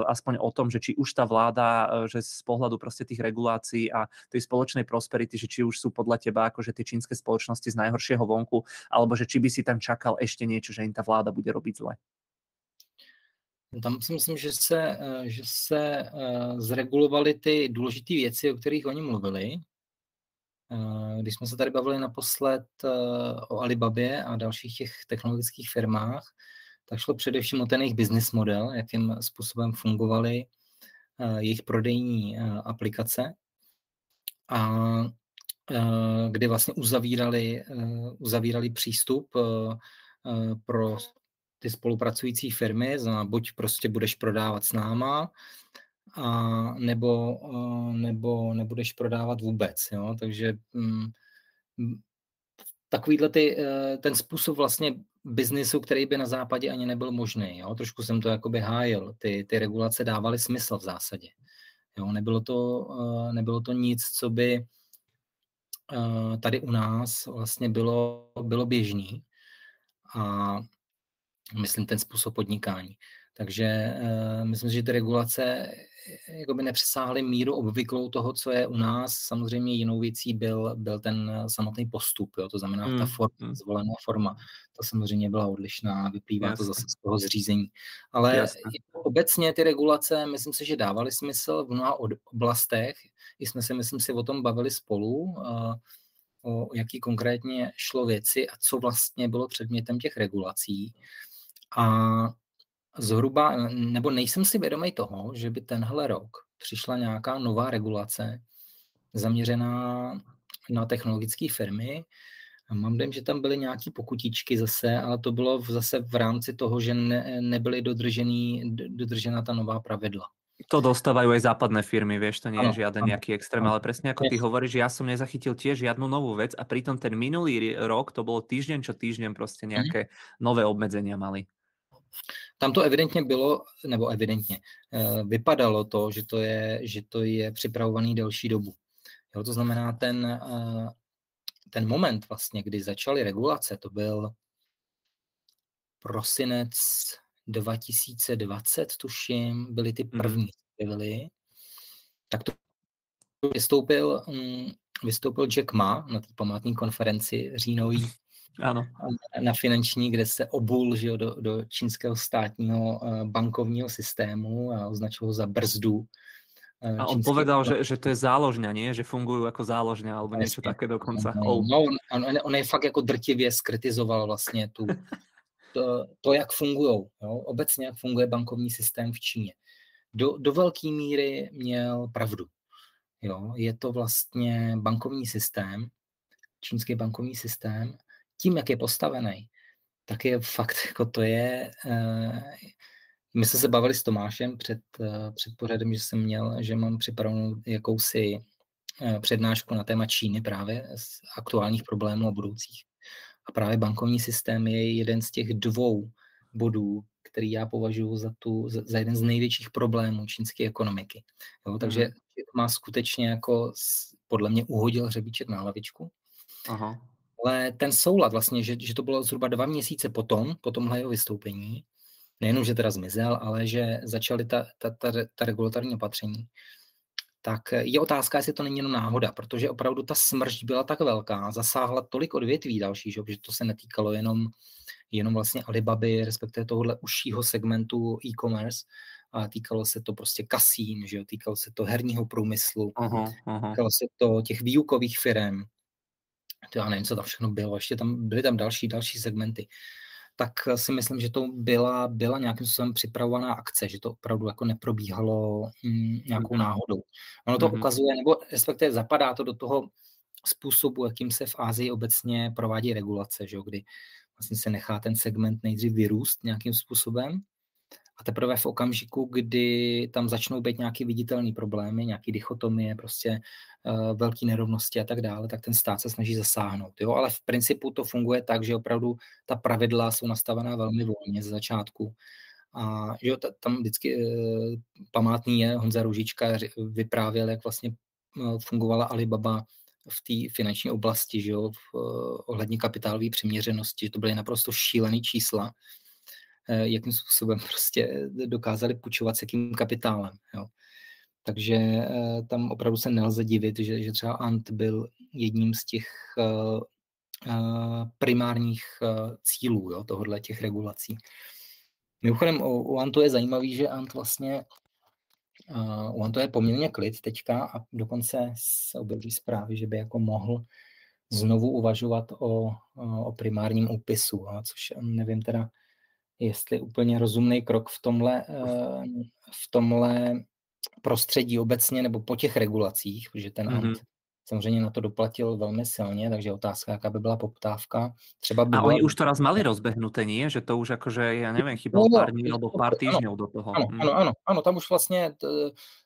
aspoň o tom, že či už tá vláda, že z pohľadu proste tých regulácií a tej spoločnej prosperity, že či už sú podľa teba akože tie čínske spoločnosti z najhoršieho vonku, alebo že či by si tam čakal ešte niečo, že im tá vláda bude robiť zle? No tam si myslím, že se, že se zregulovaly ty důležité věci, o kterých oni mluvili. Když jsme se tady bavili naposled o Alibabě a dalších těch technologických firmách, tak šlo především o ten jejich business model, jakým způsobem fungovaly jejich prodejní aplikace. A kdy vlastně uzavírali, uzavírali přístup pro ty spolupracující firmy, za buď prostě budeš prodávat s náma, a nebo, nebo nebudeš prodávat vůbec. Jo? Takže takovýhle ty, ten způsob vlastně biznisu, který by na západě ani nebyl možný. Jo? Trošku jsem to jakoby hájil. Ty, ty regulace dávaly smysl v zásadě. Jo? Nebylo to, nebylo to nic, co by tady u nás vlastně bylo, bylo běžný. A myslím ten způsob podnikání. Takže myslím, že ty regulace jakoby nepřesáhly míru obvyklou toho, co je u nás. Samozřejmě jinou věcí byl, byl ten samotný postup, jo? To znamená hmm. ta forma, zvolená forma. Ta samozřejmě byla odlišná, vyplývá Jasne. To zase z toho zřízení. Ale Jasne. Obecně ty regulace, myslím si, že dávaly smysl v mnoha oblastech. I jsme si, myslím si, o tom bavili spolu, o jaký konkrétně šlo věci a co vlastně bylo předmětem těch regulací. A zhruba, nebo nejsem si vědomý toho, že by tenhle rok přišla nějaká nová regulace zaměřená na technologické firmy. Mám dojem, že tam byly nějaké pokutičky zase, ale to bylo zase v rámci toho, že ne, nebyly dodržený, dodržena ta nová pravidla. To dostávajú aj západné firmy, vieš, to nie je žiaden nejaký extrém, ale presne ako ty hovoríš, ja som nezachytil tiež žiadnu novú vec a pritom ten minulý rok, to bolo týždeň čo týždeň, proste nejaké nové obmedzenia mali. Tam to evidentně bylo, nebo evidentně, vypadalo to, že to je, že to je připravovaný delší dobu. Jo, to znamená, ten, ten moment vlastně, kdy začaly regulace, to byl prosinec dva tisíce dvacet, tuším, byly ty první, byly, tak to vystoupil, vystoupil Jack Ma na té památné konferenci říjnový. Ano. Na finanční, kde se obul že jo, do, do čínského státního bankovního systému a označil ho za brzdu. A on povedal, že, že to je záložňa, nie? Že fungují jako záložňa, alebo něco také dokonce. No, no, on, on je fakt jako drtivě skritizoval vlastně tu, to, to, jak fungujou, jo? Obecně jak funguje bankovní systém v Číně. Do, do velké míry měl pravdu. Jo? Je to vlastně bankovní systém, čínský bankovní systém, tím, jak je postavený, tak je fakt, jako to je, uh, my jsme se bavili s Tomášem před, uh, před pořadem, že jsem měl, že mám připravenou jakousi uh, přednášku na téma Číny právě z aktuálních problémů a budoucích. A právě bankovní systém je jeden z těch dvou bodů, který já považuji za, tu, za, za jeden z největších problémů čínské ekonomiky. Jo, takže Aha. má skutečně jako, podle mě uhodil hřebíček na hlavičku. Aha. Ale ten soulad vlastně, že, že to bylo zhruba dva měsíce potom, po tomhle jeho vystoupení, nejenom, že teda zmizel, ale že začaly ta, ta, ta, ta regulatorní opatření, tak je otázka, jestli to není jenom náhoda, protože opravdu ta smršť byla tak velká, zasáhla tolik odvětví další, že to se netýkalo jenom, jenom vlastně Alibaby, respektive tohohle užšího segmentu e-commerce, a týkalo se to prostě kasín, že jo, týkalo se to herního průmyslu, aha, aha. týkalo se to těch výukových firem, to já nevím, co tam všechno bylo, ještě tam byly tam další, další segmenty, tak si myslím, že to byla, byla nějakým způsobem připravovaná akce, že to opravdu jako neprobíhalo mm, nějakou mm. náhodou. Ono to mm-hmm. ukazuje, nebo respektive zapadá to do toho způsobu, jakým se v Asii obecně provádí regulace, že jo, kdy vlastně se nechá ten segment nejdřív vyrůst nějakým způsobem a teprve v okamžiku, kdy tam začnou být nějaké viditelné problémy, nějaké dichotomie, prostě uh, velké nerovnosti a tak dále, tak ten stát se snaží zasáhnout. Jo? Ale v principu to funguje tak, že opravdu ta pravidla jsou nastavená velmi volně ze začátku. A jo, ta, tam vždycky uh, památný je, Honza Růžička vyprávěl, jak vlastně uh, fungovala Alibaba v té finanční oblasti, že jo? V, uh, ohledně kapitálové přiměřenosti, že to byly naprosto šílené čísla, jakým způsobem prostě dokázali půjčovat s jakým kapitálem. Jo. Takže tam opravdu se nelze divit, že, že třeba Ant byl jedním z těch uh, primárních uh, cílů, jo, tohohle těch regulací. Mimochodem u, u Antu je zajímavý, že Ant vlastně, uh, u Antu je poměrně klid teďka a dokonce se objeví zprávy, že by jako mohl znovu uvažovat o, o primárním úpisu, jo, což nevím teda, jestli úplně rozumný krok v tomhle, v tomhle prostředí obecně nebo po těch regulacích, protože ten mm-hmm. Ant samozřejmě na to doplatil velmi silně, takže otázka, jaká by byla poptávka. Třeba by a byla... oni už to raz mali rozbehnuté, nie? Že to už jakože, já nevím, chybělo no, pár dní nebo pár týždňů do toho. Ano, hmm. ano, ano, ano, tam už vlastně,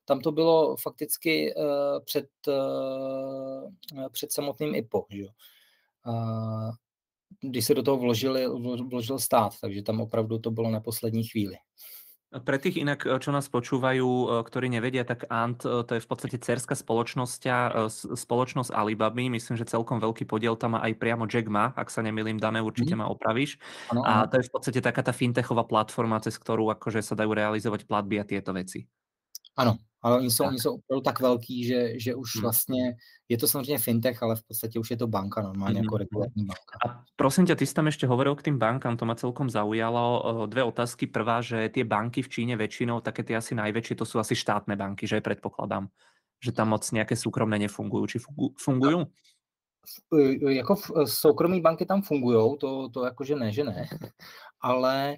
tam to bylo fakticky před, před samotným I P O, že jo. uh, když se do toho vložili, vložil stát, takže tam opravdu to bylo na poslední chvíli. Pre tých inak, čo nás počúvajú, ktorí nevedia, tak Ant, to je v podstate dcerská spoločnosť, spoločnosť Alibaby, myslím, že celkom veľký podiel tam má aj priamo Jack Ma, ak sa nemýlim, Dane, určite ma opravíš. Ano, ano. A to je v podstate taká tá fintechová platforma, cez ktorú akože sa dajú realizovať platby a tieto veci. Ano, ale oni jsou, oni jsou opravdu tak velký, že, že už hmm. vlastně, je to samozřejmě fintech, ale v podstatě už je to banka normálně, hmm. jako regulární banka. A prosím tě, ty jsi tam ještě hovoril k tým bankám, to mě celkom zaujalo. Dvě otázky. Prvá, že ty banky v Číně většinou, také ty asi největší, to jsou asi štátné banky, že předpokládám, že tam moc nějaké soukromné nefungují, či fungují? No. Jako soukromí banky tam fungují, to, to jakože ne, že ne, ale...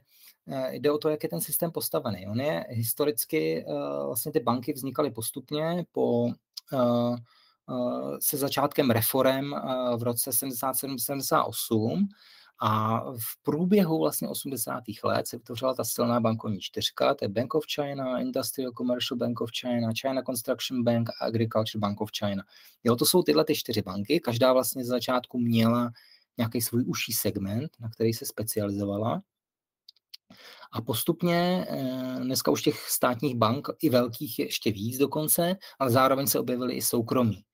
Jde o to, jak je ten systém postavený. On je historicky, vlastně ty banky vznikaly postupně po, se začátkem reforem v roce sedmdesát sedm sedmdesát osm a v průběhu vlastně osmdesátých let se vytvořila ta silná bankovní čtyřka, to je Bank of China, Industrial Commercial Bank of China, China Construction Bank a Agriculture Bank of China. Jo, to jsou tyhle ty čtyři banky, každá vlastně z začátku měla nějaký svůj užší segment, na který se specializovala. A postupně dneska už těch státních bank i velkých je ještě víc dokonce, ale zároveň se objevily i soukromí.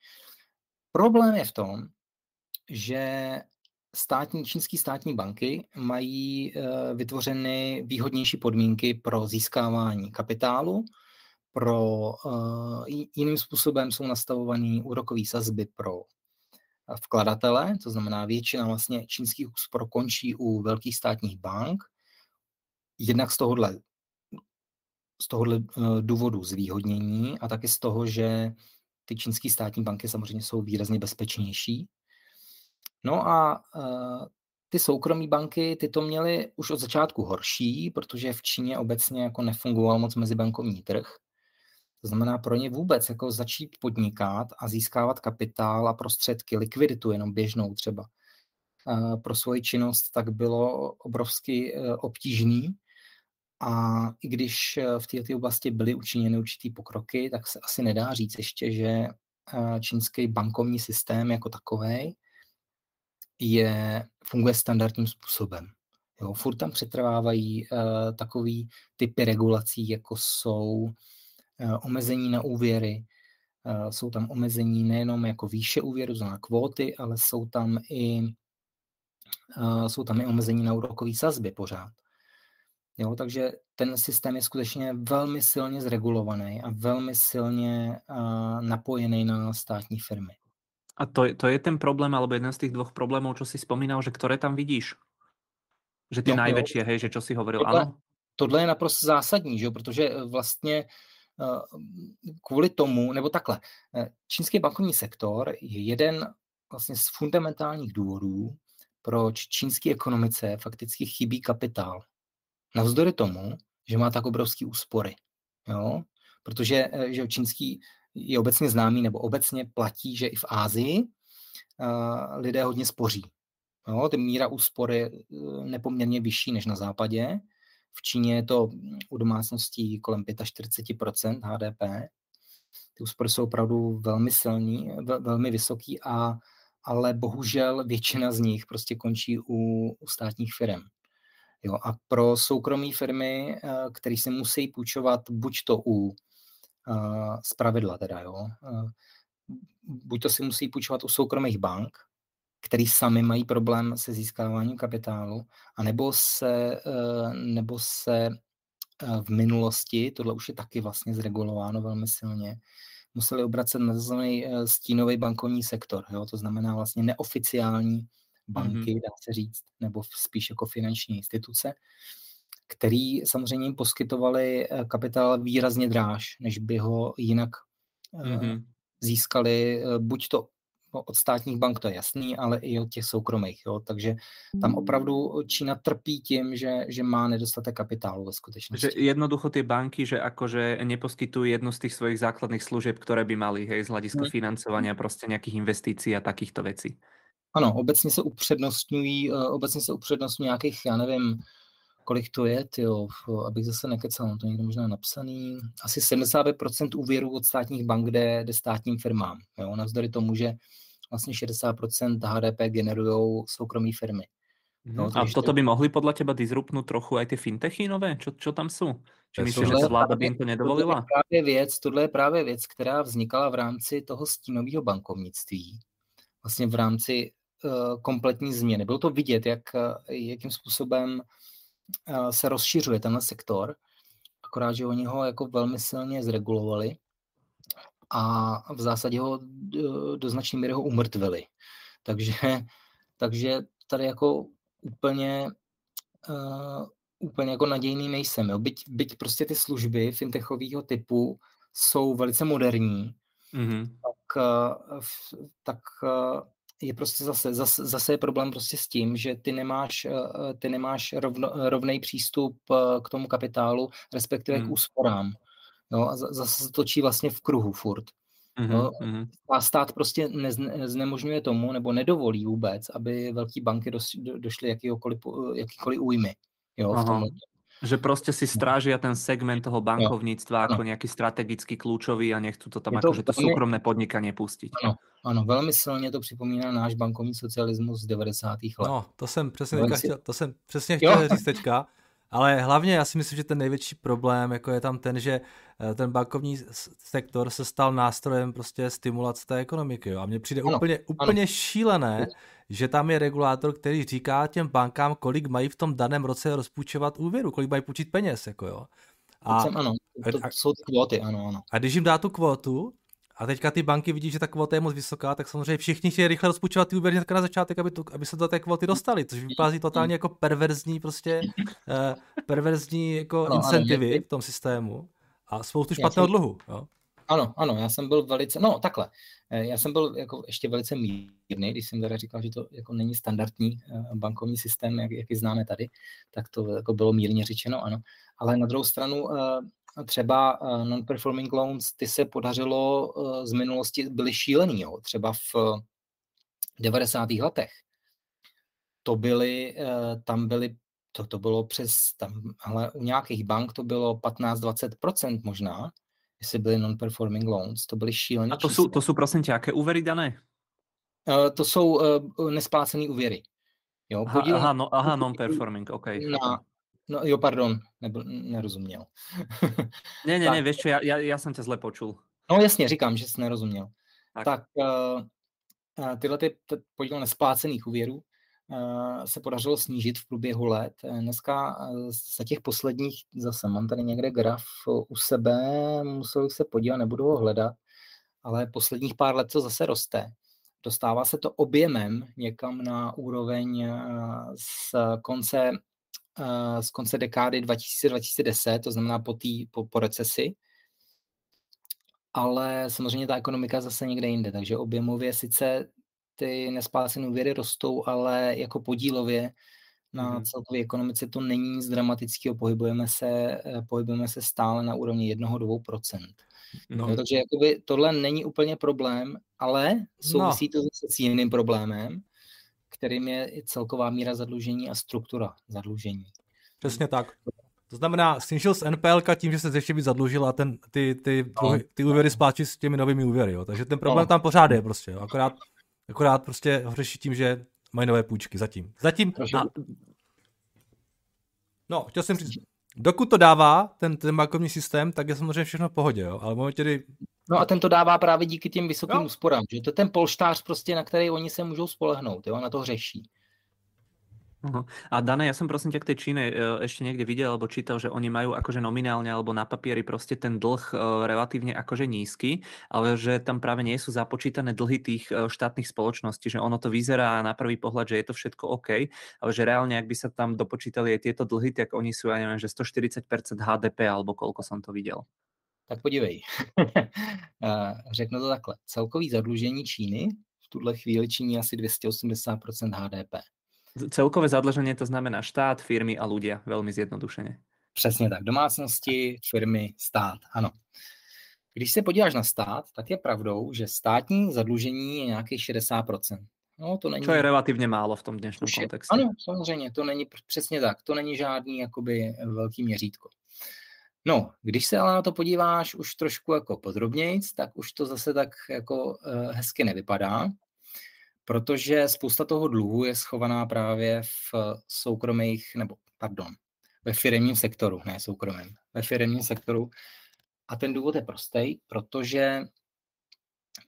Problém je v tom, že státní, čínský státní banky mají vytvořeny výhodnější podmínky pro získávání kapitálu, pro jiným způsobem jsou nastavované úrokové sazby pro vkladatele, to znamená většina vlastně čínských úspor končí u velkých státních bank. Jednak z tohohle, z tohohle důvodu zvýhodnění a taky z toho, že ty čínské státní banky samozřejmě jsou výrazně bezpečnější. No a uh, ty soukromí banky, ty to měly už od začátku horší, protože v Číně obecně jako nefungoval moc mezibankovní trh. To znamená pro ně vůbec jako začít podnikat a získávat kapitál a prostředky, likviditu jenom běžnou třeba uh, pro svoji činnost, tak bylo obrovsky uh, obtížný. A i když v této oblasti byly učiněny určitý pokroky, tak se asi nedá říct ještě, že čínský bankovní systém jako takovej je, funguje standardním způsobem. Jo, furt tam přetrvávají uh, takový typy regulací, jako jsou uh, omezení na úvěry, uh, jsou tam omezení nejenom jako výše úvěru, znamená kvóty, ale jsou tam i, uh, jsou tam i omezení na úrokové sazby pořád. Jo, takže ten systém je skutečně velmi silně zregulovaný a velmi silně uh, napojený na státní firmy. A to, to je ten problém, alebo jeden z těch dvou problémů, co si vzpomínal, že které tam vidíš? Že ty no, největší, hej, že čo si hovoril, tohle, ano? Tohle je naprosto zásadní, že? Protože vlastně uh, kvůli tomu, nebo takhle, čínský bankovní sektor je jeden vlastně z fundamentálních důvodů, proč čínské ekonomice fakticky chybí kapitál. Navzdory tomu, že má tak obrovský úspory, jo? Protože že čínský je obecně známý nebo obecně platí, že i v Asii uh, lidé hodně spoří. Jo? Ty míra úspory nepoměrně vyšší než na západě. V Číně je to u domácností kolem čtyřicet pět procent há dé pé. Ty úspory jsou opravdu velmi silný, velmi vysoký, a, ale bohužel většina z nich prostě končí u, u státních firm. Jo, a pro soukromé firmy, které si musí půjčovat buď to u zpravidla, teda, jo, buď to si musí půjčovat u soukromých bank, které sami mají problém se získáváním kapitálu, anebo se, nebo se v minulosti, tohle už je taky vlastně zregulováno velmi silně, museli obracet na takzvaný stínový bankovní sektor, jo, to znamená vlastně neoficiální banky, dá se říct, nebo spíš jako finanční instituce, který samozřejmě jim poskytovali kapitál výrazně dráž, než by ho jinak mm-hmm. získali, buď to od státních bank, to je jasný, ale i od těch soukromých. Jo? Takže tam opravdu Čína trpí tím, že, že má nedostatek kapitálu ve skutečnosti. Že jednoducho ty banky, že akože neposkytují jednu z těch svojich základných služeb, které by mali, hej, z hlediska mm. financování a prostě nějakých investícií a takýchto věcí. Ano, obecně se upřednostňují, obecně se upřednostňují nějakých, já nevím, kolik to je, tyjo, abych zase nekecal, to někdo možná napsaný, asi sedmdesát procent úvěrů od státních bank jde, jde státním firmám, jo, navzdory tomu, že vlastně šedesát procent H D P generují soukromí firmy. No, a toto by mohli podľa teba disrupnúť trochu aj tie fintechy nové? Čo, čo tam sú? Či myslíš, že vláda by im to nedovolila? Tohle je právě věc, která vznikala v rámci toho stínového bankovnictví. Vlastně v rámci uh, kompletní změny. Bylo to vidět, jak, jakým způsobem uh, se rozšiřuje tenhle sektor, akorát, že oni ho jako velmi silně zregulovali a v zásadě ho do, do značné míry ho umrtvili. Takže, takže tady jako úplně, uh, úplně jako nadějný nejsem. Jo. Byť, byť prostě ty služby fintechového typu jsou velice moderní, mm-hmm. tak, uh, tak uh, je prostě zase, zase, zase je problém prostě s tím, že ty nemáš, uh, ty nemáš rovno, rovnej přístup uh, k tomu kapitálu, respektive mm-hmm. k úsporám. No, a z, zase se točí vlastně v kruhu furt. No, a stát prostě nezne, znemožňuje tomu, nebo nedovolí vůbec, aby velké banky do, do, došly jakýkoliv, jakýkoliv újmy. Jo, v tomhle. Že prostě si strážia ten segment toho bankovnictva jako nějaký strategicky klíčový a nechcú to tam jako, že to soukromé podnikání pustit. Ano, ano, velmi silně to připomíná náš bankovní socialismus z devadesátých let. No, to jsem přesně no, chtěl, to jsem přesně chtěl říct teďka. Ale hlavně já si myslím, že ten největší problém jako je tam ten, že ten bankovní sektor se stal nástrojem prostě stimulace té ekonomiky. Jo? A mně přijde ano, úplně, úplně ano. šílené, že tam je regulátor, který říká těm bankám, kolik mají v tom daném roce rozpůjčovat úvěru, kolik mají půjčit peněz. Jako jo? A, jsem, ano, to, to jsou ty kvóty, ano, ano. A když jim dá tu kvótu, a teďka ty banky vidí, že ta kvota je moc vysoká, tak samozřejmě všichni chtějí rychle rozpůjčovat ty úvěry hnedka na začátek, aby, to, aby se do té kvoty dostali, což vypází totálně jako perverzní prostě eh, perverzní jako ano, incentivy ano, v tom systému a spoustu špatného jsem, dluhu. Jo? Ano, ano, já jsem byl velice, no takhle, já jsem byl jako ještě velice mírný, když jsem teda říkal, že to jako není standardní bankovní systém, jak, jaký známe tady, tak to jako bylo mírně řečeno, ano, ale na druhou stranu třeba non-performing loans, ty se podařilo z minulosti, byly šílený, jo. Třeba v devadesátých letech. To byly, tam byly, to, to bylo přes, tam, ale u nějakých bank to bylo patnáct až dvacet procent možná, jestli byly non-performing loans, to byly šílený. A to jsou, to jsou prosím tě, jaké úvěry dané? To jsou nesplácené úvěry. Jo, aha, podíl... aha, no, aha, non-performing, OK. Na... No jo, pardon, nebo nerozuměl. Ne, ne, ne, víš čo, já, já, já jsem tě zle počul. No jasně, říkám, že jsi nerozuměl. Tak, tak uh, tyhle ty, ty podíl nesplácených úvěrů uh, se podařilo snížit v průběhu let. Dneska uh, za těch posledních, zase mám tady někde graf u sebe, musel bych se podívat, nebudu ho hledat, ale posledních pár let to zase roste. Dostává se to objemem někam na úroveň uh, z konce z konce dekády dva tisíce deset, to znamená po, tý, po, po recesi, ale samozřejmě ta ekonomika zase někde jinde, takže objemově sice ty nesplácené úvěry rostou, ale jako podílově na celkové ekonomice to není nic dramatického, pohybujeme se, pohybujeme se stále na úrovni jedno až dvě procenta. No. No, takže jakoby tohle není úplně problém, ale souvisí no. to zase s jiným problémem, kterým je celková míra zadlužení a struktura zadlužení. Přesně tak. To znamená, snížil z N P L ka tím, že se ještě víc zadlužil a ten, ty, ty, no, dluhy, ty úvěry no. spláčí s těmi novými úvěry. Jo. Takže ten problém no. tam pořád je prostě. Jo. Akorát, akorát prostě řeší tím, že mají nové půjčky zatím. Zatím... A... No, chtěl jsem říct, dokud to dává ten, ten bankovní systém, tak je samozřejmě všechno v pohodě. Jo. Ale v momentě, kdy... No a ten to dává právě díky těm vysokým no. úsporám, že to je ten polštář prostě, na který oni se můžou spolehnout, jo, na to hřeší. Aha. A Dane, já jsem prosím tě k té Číne ještě někde viděl, alebo čítal, že oni mají jakože nominálně alebo na papíry prostě ten dlh relativně jakože nízky, ale že tam právě nejsou započítané dlhy tých štátnych spoločností, že ono to vyzerá na prvý pohled, že je to všetko OK, ale že reálně jak by se tam dopočítali i tyto dlhy, tak oni jsou, já nevím, že sto čtyřicet procent H D P alebo kolko jsem to viděl. Tak podívej, řeknu to takhle. Celkový zadlužení Číny v tuhle chvíli činí asi dvě stě osmdesát procent H D P. Celkové zadlužení to znamená štát, firmy a ľudia, velmi zjednodušeně. Přesně tak, domácnosti, firmy, stát, ano. Když se podíváš na stát, tak je pravdou, že státní zadlužení je nějakých šedesát procent. No, to není... To je relativně málo v tom dnešním kontextu. Ano, samozřejmě, to není přesně tak, to není žádný jakoby velký měřítko. No, když se ale na to podíváš už trošku jako podrobnějc, tak už to zase tak jako hezky nevypadá. protože spousta toho dluhu je schovaná právě v soukromých, nebo pardon, ve firemním sektoru, ne soukromém, ve firemním sektoru. A ten důvod je prostý, protože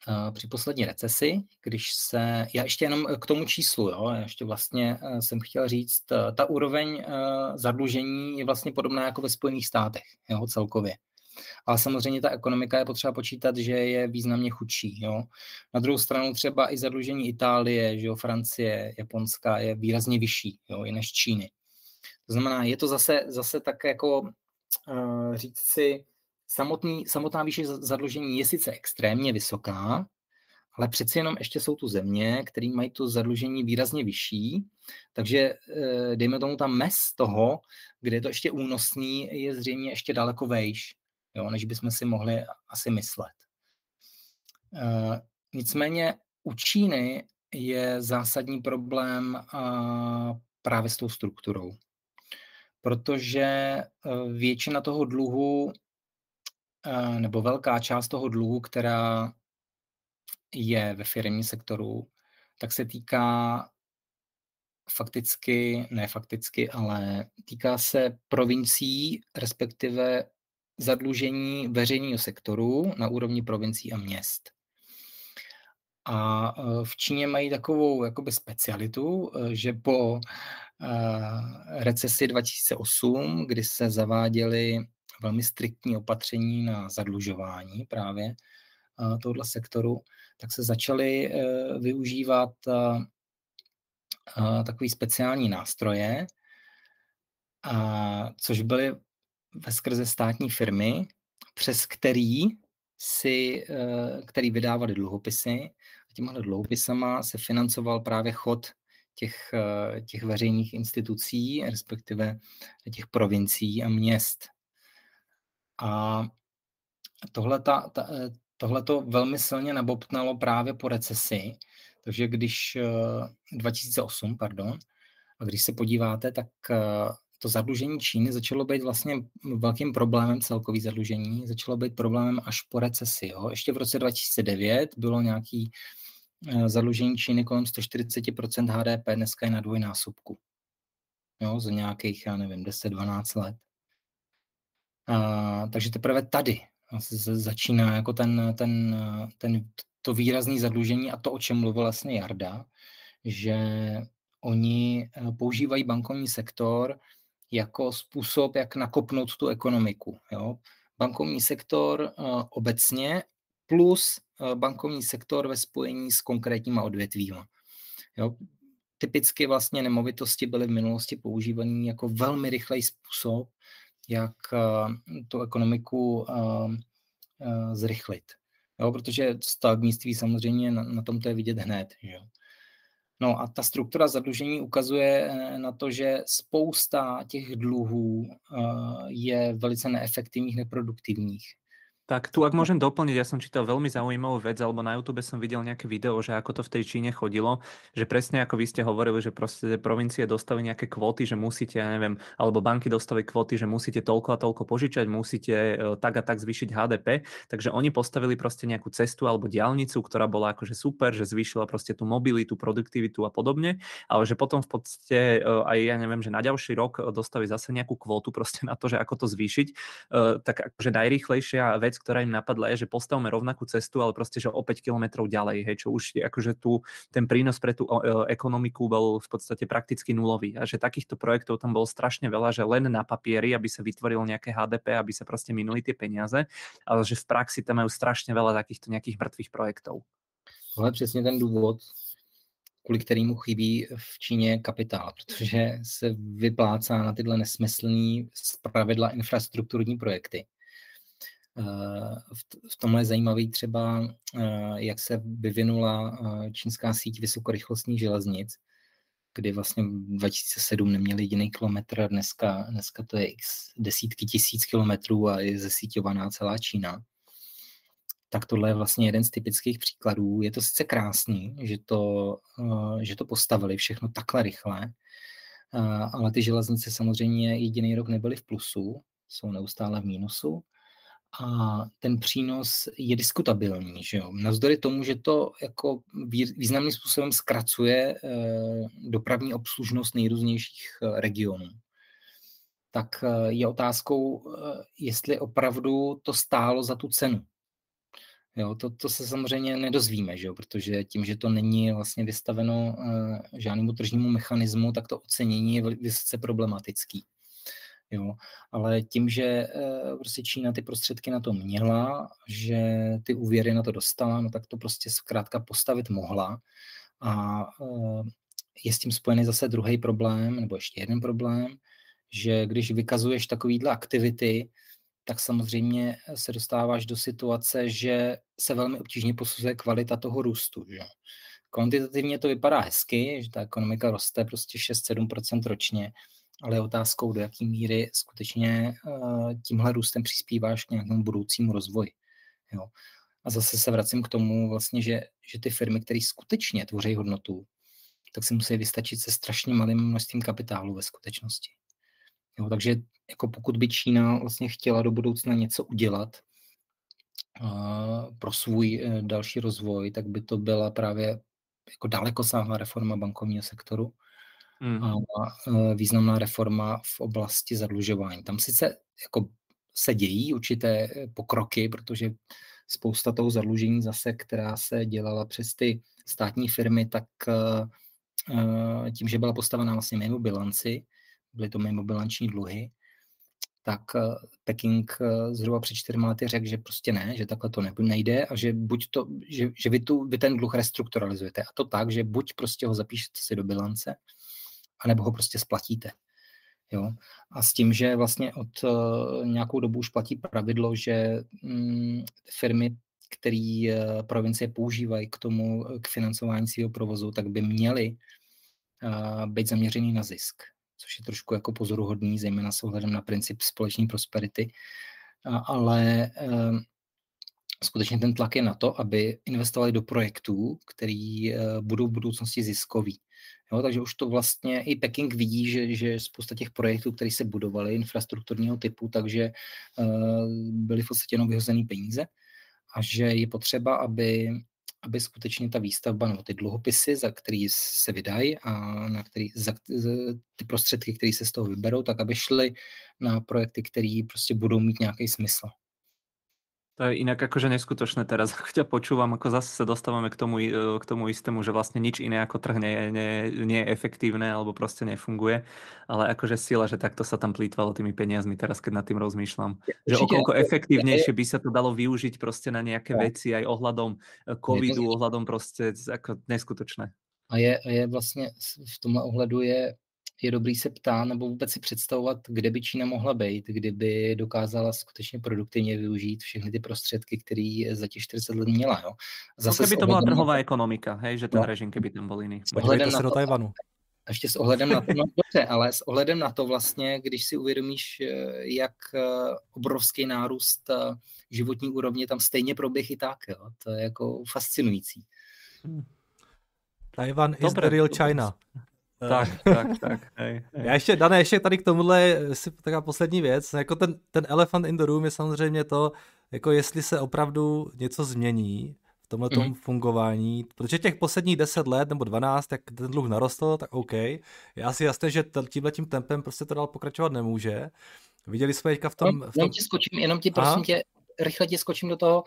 uh, při poslední recesi, když se, já ještě jenom k tomu číslu, jo, já ještě vlastně uh, jsem chtěl říct, uh, ta úroveň uh, zadlužení je vlastně podobná jako ve Spojených státech, jo, celkově. Ale samozřejmě ta ekonomika je potřeba počítat, že je významně chudší. Jo. Na druhou stranu třeba i zadlužení Itálie, že jo, Francie, Japonska je výrazně vyšší, jo, i než Číny. To znamená, je to zase, zase tak jako uh, říct si, samotný, samotná výše zadlužení je sice extrémně vysoká, ale přeci jenom ještě jsou tu země, které mají to zadlužení výrazně vyšší, takže uh, dejme tomu ta mez toho, kde je to ještě únosný, je zřejmě ještě daleko vejš. Jo, než bychom si mohli asi myslet. Uh, nicméně u Číny je zásadní problém uh, právě s tou strukturou, protože uh, většina toho dluhu, uh, nebo velká část toho dluhu, která je ve firemním sektoru, tak se týká fakticky, ne fakticky, ale týká se provincií, respektive zadlužení veřejného sektoru na úrovni provincií a měst. A v Číně mají takovou jakoby specialitu, že po recesi dva tisíce osm, kdy se zaváděly velmi striktní opatření na zadlužování právě tohoto sektoru, tak se začaly využívat takové speciální nástroje, což byly veskrze státní firmy, přes který, si, který vydávali dluhopisy. A těmhle dluhopisama se financoval právě chod těch, těch veřejných institucí, respektive těch provincií a měst. A tohle to velmi silně nabobtnalo právě po recesi. Takže když dva tisíce osm, pardon, a když se podíváte, tak to zadlužení Číny začalo být vlastně velkým problémem, celkový zadlužení začalo být problémem až po recesi. Jo. Ještě v roce dva tisíce devět bylo nějaké zadlužení Číny kolem sto čtyřicet procent H D P, dneska je na dvojnásobku. Jo, za nějakých, já nevím, deset dvanáct let. A, takže teprve tady začíná jako ten, ten, ten, to výrazné zadlužení a to, o čem mluvil vlastně Jarda, že oni používají bankovní sektor jako způsob, jak nakopnout tu ekonomiku. Jo? Bankovní sektor uh, obecně plus uh, bankovní sektor ve spojení s konkrétníma odvětvíma. Jo? Typicky vlastně nemovitosti byly v minulosti používané jako velmi rychlej způsob, jak uh, tu ekonomiku uh, uh, zrychlit. Jo? Protože stavebnictví samozřejmě na, na tom to je vidět hned. Jo? No a ta struktura zadlužení ukazuje na to, že spousta těch dluhů je velice neefektivních, neproduktivních. Tak tu, ak môžem doplniť, ja som čítal veľmi zaujímavú vec, alebo na YouTube som videl nejaké video, že ako to v tej Číne chodilo, že presne ako vy ste hovorili, že proste provincie dostali nejaké kvóty, že musíte, ja neviem, alebo banky dostali kvóty, že musíte toľko a toľko požičať, musíte tak a tak zvýšiť H D P, takže oni postavili proste nejakú cestu alebo diaľnicu, ktorá bola akože super, že zvýšila proste tú mobilitu, produktivitu a podobne, ale že potom v podstate aj ja neviem, že na ďalší rok dostali zase nejakú kvótu proste na to, že ako to zvýšiť, tak akože najrýchlejšia vec, ktorá im napadla, je, že postavme rovnakú cestu, ale proste, že o päť kilometrov ďalej, hej, čo už akože tu ten prínos pre tú ekonomiku bol v podstate prakticky nulový a že takýchto projektov tam bolo strašne veľa, že len na papieri, aby sa vytvoril nejaké H D P, aby sa proste minuli tie peniaze, ale že v praxi tam majú strašne veľa takýchto nejakých mŕtvych projektov. Tohle je přesně ten důvod, kvůli kterému chybí v Číně kapitál, protože se vyplácá na tyhle nesmyslný zpravidla infrastrukturní projekty. V tomhle je zajímavý třeba, jak se vyvinula čínská síť vysokorychlostních železnic, kdy vlastně v dva tisíce sedm neměli jediný kilometr, dneska, dneska to je x desítky tisíc kilometrů a je zesíťovaná celá Čína. Tak tohle je vlastně jeden z typických příkladů. Je to sice krásný, že to, že to postavili všechno takhle rychle, ale ty železnice samozřejmě jediný rok nebyly v plusu, jsou neustále v mínusu. a ten přínos je diskutabilní, že jo. Navzdory tomu, že to jako významným způsobem zkracuje dopravní obslužnost nejrůznějších regionů, tak je otázkou, jestli opravdu to stálo za tu cenu. Jo, to, to se samozřejmě nedozvíme, že jo, protože tím, že to není vlastně vystaveno žádnému tržnímu mechanismu, tak to ocenění je vysoce problematický. Jo, ale tím, že prostě Čína ty prostředky na to měla, že ty úvěry na to dostala, no tak to prostě zkrátka postavit mohla. A je s tím spojený zase druhý problém, nebo ještě jeden problém, že když vykazuješ takovýhle aktivity, tak samozřejmě se dostáváš do situace, že se velmi obtížně posuzuje kvalita toho růstu. Že? Kvantitativně to vypadá hezky, že ta ekonomika roste prostě šest sedm procent ročně, ale je otázkou, do jaké míry skutečně tímhle růstem přispíváš k nějakému budoucímu rozvoji. Jo. A zase se vracím k tomu, vlastně, že, že ty firmy, které skutečně tvoří hodnotu, tak si musí vystačit se strašně malým množstvím kapitálu ve skutečnosti. Jo, takže jako pokud by Čína vlastně chtěla do budoucna něco udělat uh, pro svůj uh, další rozvoj, tak by to byla právě jako dalekosáhlá reforma bankovního sektoru mm. a uh, významná reforma v oblasti zadlužování. Tam sice jako se dějí určité pokroky, protože spousta toho zadlužení zase, která se dělala přes ty státní firmy, tak uh, tím, že byla postavená vlastně mimo bilanci, byly to mimo bilanční dluhy, tak Peking zhruba před čtyřma lety řekl, že prostě ne, že takhle to nejde a že buď to, že, že vy, tu, vy ten dluh restrukturalizujete. A to tak, že buď prostě ho zapíšete si do bilance, anebo ho prostě splatíte. Jo? A s tím, že vlastně od nějakou dobu už platí pravidlo, že mm, firmy, které provincie používají k tomu, k financování svého provozu, tak by měly uh, být zaměřený na zisk, což je trošku jako pozoruhodný, zejména s ohledem na princip společné prosperity, ale e, skutečně ten tlak je na to, aby investovali do projektů, který e, budou v budoucnosti ziskový. Jo, takže už to vlastně i Peking vidí, že, že spousta těch projektů, které se budovaly infrastrukturního typu, takže e, byly v podstatě jenom vyhozené peníze a že je potřeba, aby aby skutečně ta výstavba, nebo ty dluhopisy, za který se vydají a na který, za, ty prostředky, které se z toho vyberou, tak aby šly na projekty, které prostě budou mít nějaký smysl. To je inak akože neskutočné teraz, ako ťa počúvam, ako zase sa dostávame k tomu, k tomu istému, že vlastne nič iné ako trh nie je, nie, nie je efektívne alebo proste nefunguje, ale akože sila, že takto sa tam plýtvalo tými peniazmi teraz, keď nad tým rozmýšľam. Že okolko efektívnejšie by sa to dalo využiť proste na nejaké veci aj ohľadom covidu, ohľadom proste ako neskutočné. A je, je vlastne v tomhle ohledu je je dobrý se ptát nebo vůbec si představovat, kde by Čína mohla být, kdyby dokázala skutečně produktivně využít všechny ty prostředky, které za těch čtyřicet let měla. Jo. Zase no, kdyby to byla trhová na... ekonomika, hej, že ten no. režim, kdyby tam byl jiný. Podívejte se do Tajvanu. Ještě s ohledem na to, no, dobře, ale s ohledem na to vlastně, když si uvědomíš, jak obrovský nárůst životní úrovně tam stejně proběh i tak, jo. To je jako fascinující. Hmm. Tajvan is the real China. Tak, tak, tak. Hej, hej. Já ještě, Dane, ještě tady k tomuhle si taková poslední věc. Jako ten, ten elephant in the room je samozřejmě to, jako jestli se opravdu něco změní v tomhletom mm. fungování, protože těch posledních deset let nebo dvanáct, jak ten dluh narostl, tak OK. Je asi jasné, že tímhletím tempem prostě to dál pokračovat nemůže. Viděli jsme teďka v tom... V tom... Jenom ti skočím, jenom ti prosím tě, rychle ti skočím do toho.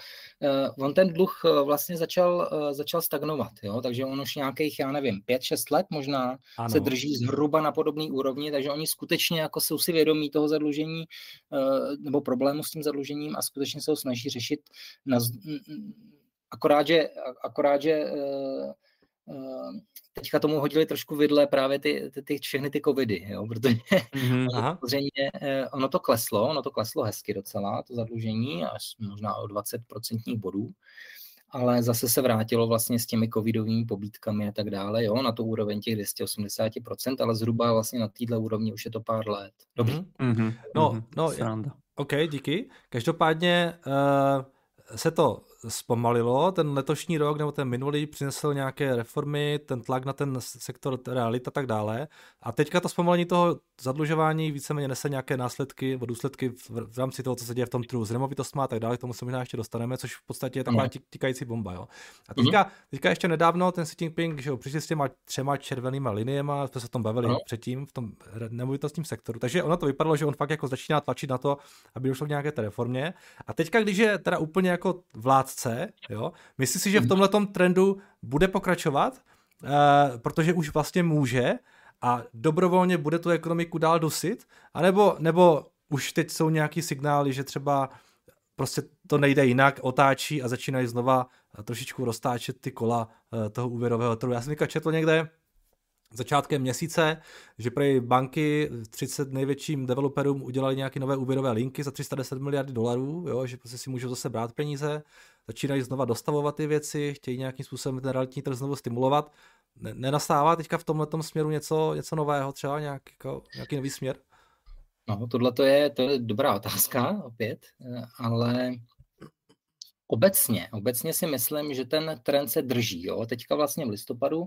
On ten dluh vlastně začal, začal stagnovat, jo? Takže on už nějakých, já nevím, pět šest let možná ano. se drží zhruba na podobné úrovni, takže oni skutečně jako jsou si vědomí toho zadlužení nebo problému s tím zadlužením a skutečně se ho snaží řešit. Na, akorát, že, akorát, že teďka tomu hodili trošku vidle právě ty, ty, ty, všechny ty covidy, jo? Protože mm-hmm, samozřejmě ono to kleslo, ono to kleslo hezky docela, to zadlužení, až možná o dvacet procentních bodů, ale zase se vrátilo vlastně s těmi covidovými pobídkami a tak dále, jo? Na tu úroveň těch dvě stě osmdesát procent, ale zhruba vlastně na této úrovni už je to pár let. Dobrý? Mm-hmm. No, no, sranda. OK, díky. Každopádně uh, se to zpomalilo. Ten letošní rok nebo ten minulý přinesl nějaké reformy, ten tlak na ten sektor realita a tak dále. A teďka to zpomalení toho zadlužování víceméně nese nějaké následky, důsledky v, v rámci toho, co se děje v tom trhu s nemovitostmi a tak dále, k tomu se možná ještě dostaneme, což v podstatě je taková tikající bomba. Jo. A teďka, teďka ještě nedávno ten Xi Jinping, že jo, přišli s těma třema červenýma liniema, jsme se o tom bavili no. předtím v tom nemovitostním sektoru. Takže ono to vypadalo, že on fakt jako začíná tlačit na to, aby došlo k nějaké té reformě. A teďka, když je teda úplně jako vládce, jo, myslíš si, že v tomhletom trendu bude pokračovat, e, protože už vlastně může a dobrovolně bude tu ekonomiku dál dusit, anebo nebo už teď jsou nějaký signály, že třeba prostě to nejde jinak, otáčí a začínají znova trošičku roztáčet ty kola toho úvěrového trhu. Já jsem říkal, četl někde začátkem měsíce, že prej banky třicet největším developerům udělali nějaké nové úvěrové linky za tři sta deset miliard dolarů, jo, že prostě si můžou zase brát peníze, začínají znova dostavovat ty věci, chtějí nějakým způsobem ten realitní trh znovu stimulovat. Nenastává teďka v tomhletom směru něco, něco nového, třeba nějak, jako, nějaký nový směr? No, tohle to je, to je dobrá otázka opět, ale obecně, obecně si myslím, že ten trend se drží. Jo. Teďka vlastně v listopadu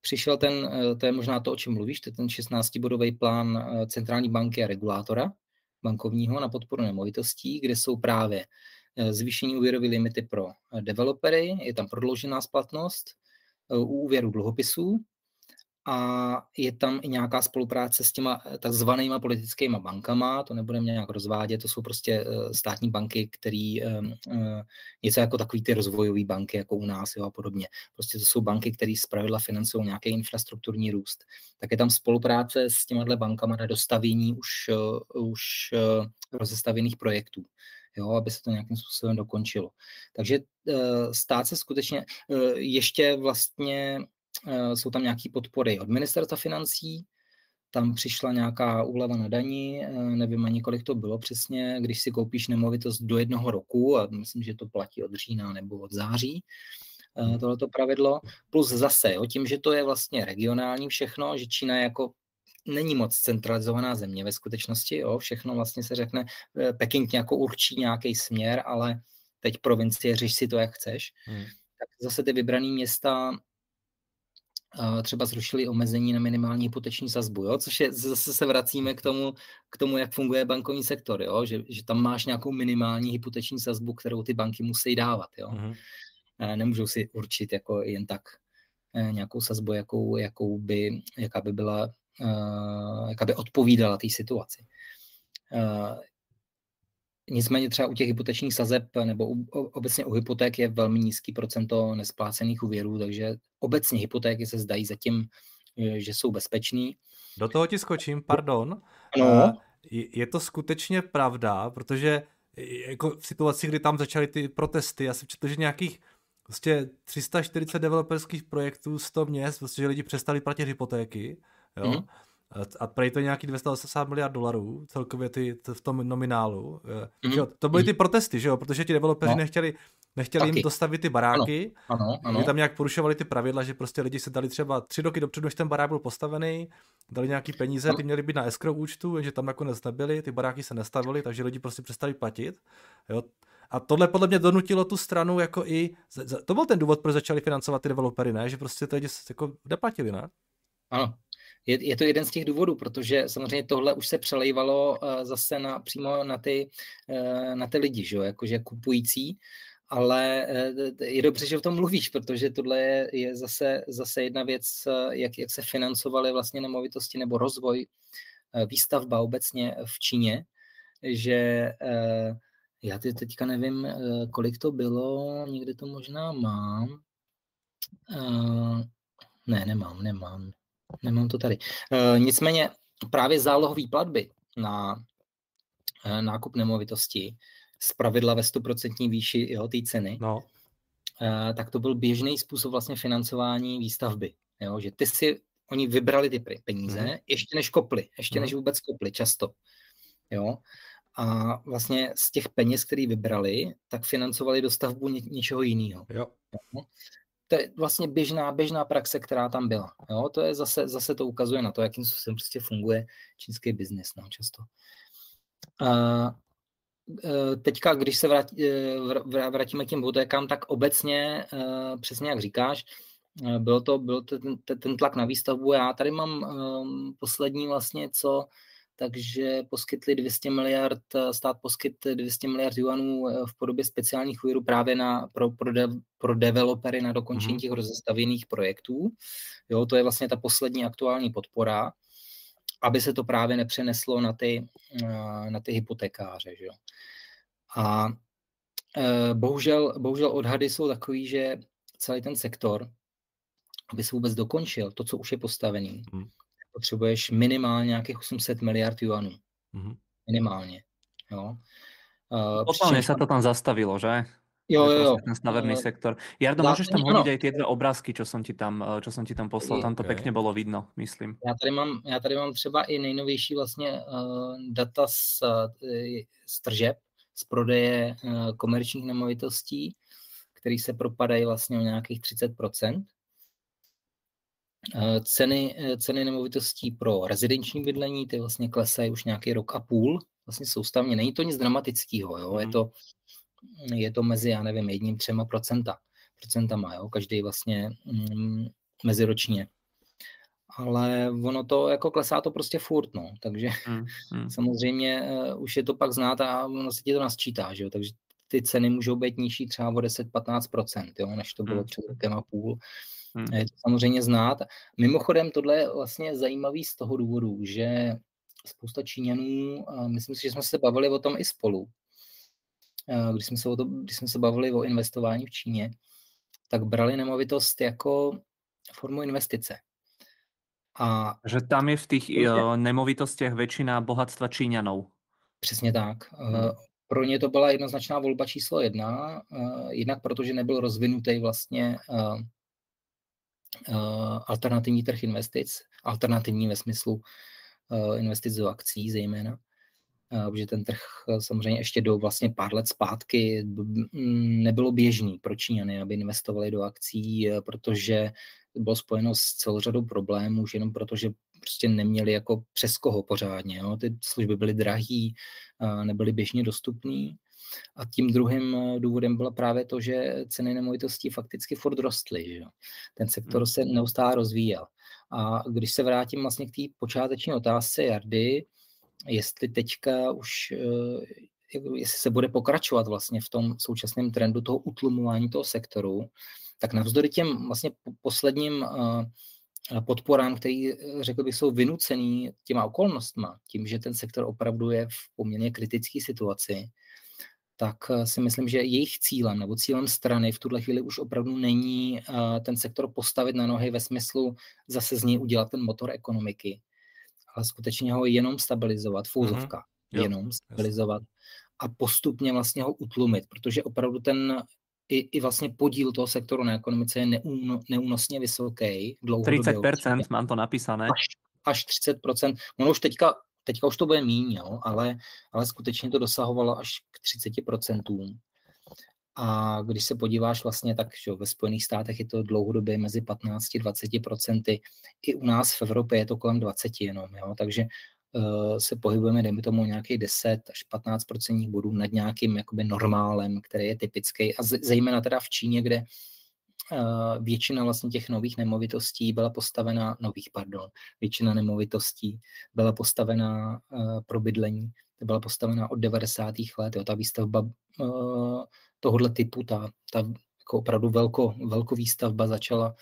přišel ten, to je možná to, o čem mluvíš, to je ten šestnáctibodový plán centrální banky a regulátora bankovního na podporu nemovitostí, kde jsou právě zvýšení úvěrové limity pro developery, je tam prodloužená splatnost u úvěru dluhopisů a je tam i nějaká spolupráce s těma takzvanýma politickými bankama, to nebudeme nějak rozvádět, to jsou prostě státní banky, které něco jako takový ty rozvojové banky, jako u nás jo, a podobně. Prostě to jsou banky, které zpravidla financují nějaký infrastrukturní růst. Tak je tam spolupráce s těma bankama na dostavění už, už rozestavěných projektů. Jo, aby se to nějakým způsobem dokončilo. Takže stát se skutečně ještě vlastně jsou tam nějaké podpory od ministerstva financí, tam přišla nějaká úleva na dani, nevím ani kolik to bylo přesně, když si koupíš nemovitost do jednoho roku, a myslím, že to platí od října nebo od září, tohleto pravidlo, plus zase, jo, tím, že to je vlastně regionální všechno, že Čína je jako není moc centralizovaná země ve skutečnosti, jo, všechno vlastně se řekne, Peking nějakou určí nějaký směr, ale teď provincie, řeš si to, jak chceš. Hmm. Tak zase ty vybrané města třeba zrušili omezení na minimální hypoteční sazbu, jo? Což je, zase se vracíme k tomu, k tomu jak funguje bankovní sektor, jo? Že, že tam máš nějakou minimální hypoteční sazbu, kterou ty banky musí dávat. Jo? Mm-hmm. Nemůžou si určit jako jen tak nějakou sazbu, jakou, jakou by, jaká by byla, jaká by odpovídala té situaci. Nicméně třeba u těch hypotečních sazeb nebo u, obecně u hypoték je velmi nízký procento nesplácených úvěrů, takže obecně hypotéky se zdají zatím, že jsou bezpečný. Do toho ti skočím, pardon. No. Je to skutečně pravda, protože jako v situaci, kdy tam začaly ty protesty, já jsem četl, že nějakých vlastně tři sta čtyřicet developerských projektů, sto měst, vlastně, že lidi přestali platit hypotéky, jo. Mm-hmm. A prej to nějaký dvě stě osmdesát miliard dolarů celkově ty, t- v tom nominálu. Mm. Jo, to byly ty protesty, že jo? Protože ti developeři no. nechtěli, nechtěli jim dostavit ty baráky. Ano. Ano, ano. Oni tam nějak porušovali ty pravidla, že prostě lidi se dali třeba tři roky dopředu, než ten barák byl postavený, dali nějaký peníze, ano. Ty měly být na escrow účtu, jenže tam nakonec nebyly, ty baráky se nestavily, takže lidi prostě přestali platit. Jo? A tohle podle mě donutilo tu stranu jako i... To byl ten důvod, proč začali financovat ty developery, ne? Že prostě ty lidi jako neplatili, ne? Ano. Je, je to jeden z těch důvodů, protože samozřejmě tohle už se přelejvalo uh, zase na, přímo na ty, uh, na ty lidi, že jo, jakože kupující, ale uh, je dobře, že o tom mluvíš, protože tohle je, je zase, zase jedna věc, uh, jak, jak se financovaly vlastně nemovitosti nebo rozvoj, uh, výstavba obecně v Číně, že uh, já teďka nevím, uh, kolik to bylo, někde to možná mám. Uh, ne, nemám, nemám. Nemám to tady. E, nicméně právě zálohové platby na e, nákup nemovitosti zpravidla ve sto procent výši jeho té ceny, no. e, tak to byl běžný způsob vlastně financování výstavby. Jo? Že ty si, oni vybrali ty peníze, mm. ještě než kopli, ještě mm. než vůbec kopli často. Jo? A vlastně z těch peněz, který vybrali, tak financovali dostavbu ně, něčeho jiného. Jo. Jo? To je vlastně běžná, běžná praxe, která tam byla. Jo, to je zase, zase to ukazuje na to, jakým způsobem prostě funguje čínský biznis, no, často. Uh, teďka, když se vrátí, vrátíme tím hypotékám, tak obecně, přesně jak říkáš, byl to, byl to ten, ten tlak na výstavbu. Já tady mám poslední vlastně co, takže poskytli dvě stě miliard, stát poskyt dvě stě miliard juanů v podobě speciálních úvěrů právě na, pro, pro, de, pro developery na dokončení těch rozestavěných projektů. Jo, to je vlastně ta poslední aktuální podpora, aby se to právě nepřeneslo na ty, na ty hypotekáře. Že jo. A bohužel, bohužel odhady jsou takový, že celý ten sektor, aby se vůbec dokončil to, co už je postavený, hmm. potřebuješ minimálně nějakých osm set miliard juanů. Hmm. Minimálně. Jo. Totálně přičem... se to tam zastavilo, že? Jo, jo, jo. Ten stavebný jo, jo. sektor. Jardo, můžeš tam hodit aj tie dve obrázky, čo som ti tam, čo som ti tam poslal, tam to pekne bolo vidno, myslím. Já tady mám, já tady mám třeba i nejnovější vlastně uh, data z, z tržeb, z prodeje uh, komerčních nemovitostí, které se propadají vlastně o nějakých třicet procent. Uh, ceny, ceny nemovitostí pro rezidenční bydlení, ty vlastně klesají už nějaký rok a půl, vlastně soustavně. Není to nic dramatického, jo, mm. je to je to mezi, já nevím, jedním, třema procenta, procentama, jo, každý vlastně mm, meziročně. Ale ono to, jako klesá to prostě furt, no, takže mm, mm. samozřejmě uh, už je to pak znát a ono se ti to nasčítá, že jo, takže ty ceny můžou být nižší třeba o deset až patnáct procent, jo, než to bylo mm. před rokem a půl. Mm. Je to samozřejmě znát. Mimochodem, tohle je vlastně zajímavý z toho důvodu, že spousta Číňanů, uh, myslím si, že jsme se bavili o tom i spolu, Když jsme, se o to, když jsme se bavili o investování v Číně, tak brali nemovitost jako formu investice. A že tam je v těch nemovitostiach většina bohatstva Číňanů. Přesně tak. Hmm. Pro ně to byla jednoznačná volba číslo jedna, jednak protože nebyl rozvinutý vlastně alternativní trh investic, alternativní ve smyslu investic do akcií zejména. Protože ten trh samozřejmě ještě do vlastně pár let zpátky nebylo běžný pro Číňany, aby investovali do akcí, protože bylo spojeno s celou řadou problémů, už jenom proto, že prostě neměli jako přes koho pořádně. Jo? Ty služby byly drahý, nebyly běžně dostupný. A tím druhým důvodem bylo právě to, že ceny nemovitostí fakticky furt rostly. Že? Ten sektor se neustále rozvíjel. A když se vrátím vlastně k té počáteční otázce Jardy, jestli teďka už, jestli se bude pokračovat vlastně v tom současném trendu toho utlumování toho sektoru, tak navzdory těm vlastně posledním podporám, které, řekl bych, jsou vynucený těma okolnostma, tím, že ten sektor opravdu je v poměrně kritické situaci, tak si myslím, že jejich cílem nebo cílem strany v tuhle chvíli už opravdu není ten sektor postavit na nohy ve smyslu zase z něj udělat ten motor ekonomiky, ale skutečně ho jenom stabilizovat, fouzovka, mm-hmm. jenom jo, stabilizovat jasný. A postupně vlastně ho utlumit, protože opravdu ten i, i vlastně podíl toho sektoru na ekonomice je neúno, neúnosně vysoký. třicet procent mám to napísané. Až, až třicet procent, ono už teďka, teďka už to bude míň, jo, ale, ale skutečně to dosahovalo až k třicet procent. A když se podíváš vlastně, tak že ve Spojených státech je to dlouhodobě mezi patnáct až dvacet procent, i u nás v Evropě je to kolem dvacet jenom, jo? Takže uh, se pohybujeme, dejme tomu, nějakých deset až patnáct procentních bodů nad nějakým jakoby normálem, který je typický, a zejména teda v Číně, kde uh, většina vlastně těch nových nemovitostí byla postavena, nových, pardon, většina nemovitostí byla postavena uh, pro bydlení, byla postavena od devadesátých let, jo? Ta výstavba uh, tohohle typu, ta, ta jako opravdu velko, velkovýstavba začala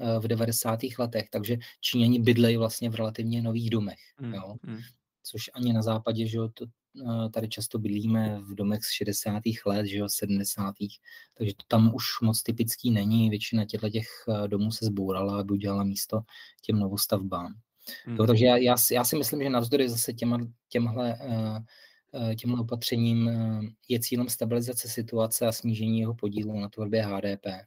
uh, v devadesátých letech, takže Číňani bydlejí vlastně v relativně nových domech, mm, jo? Mm. Což ani na západě, že jo, to, uh, tady často bydlíme v domech z šedesátých let, že jo, sedmdesátých, takže to tam už moc typický není, většina těchto těch domů se zbourala, aby udělala místo těm novostavbám. Mm. Jo, takže já, já, já si myslím, že navzdory zase těma, těmhle uh, tímhle opatřením je cílem stabilizace situace a snížení jeho podílu na tvorbě há dé pé.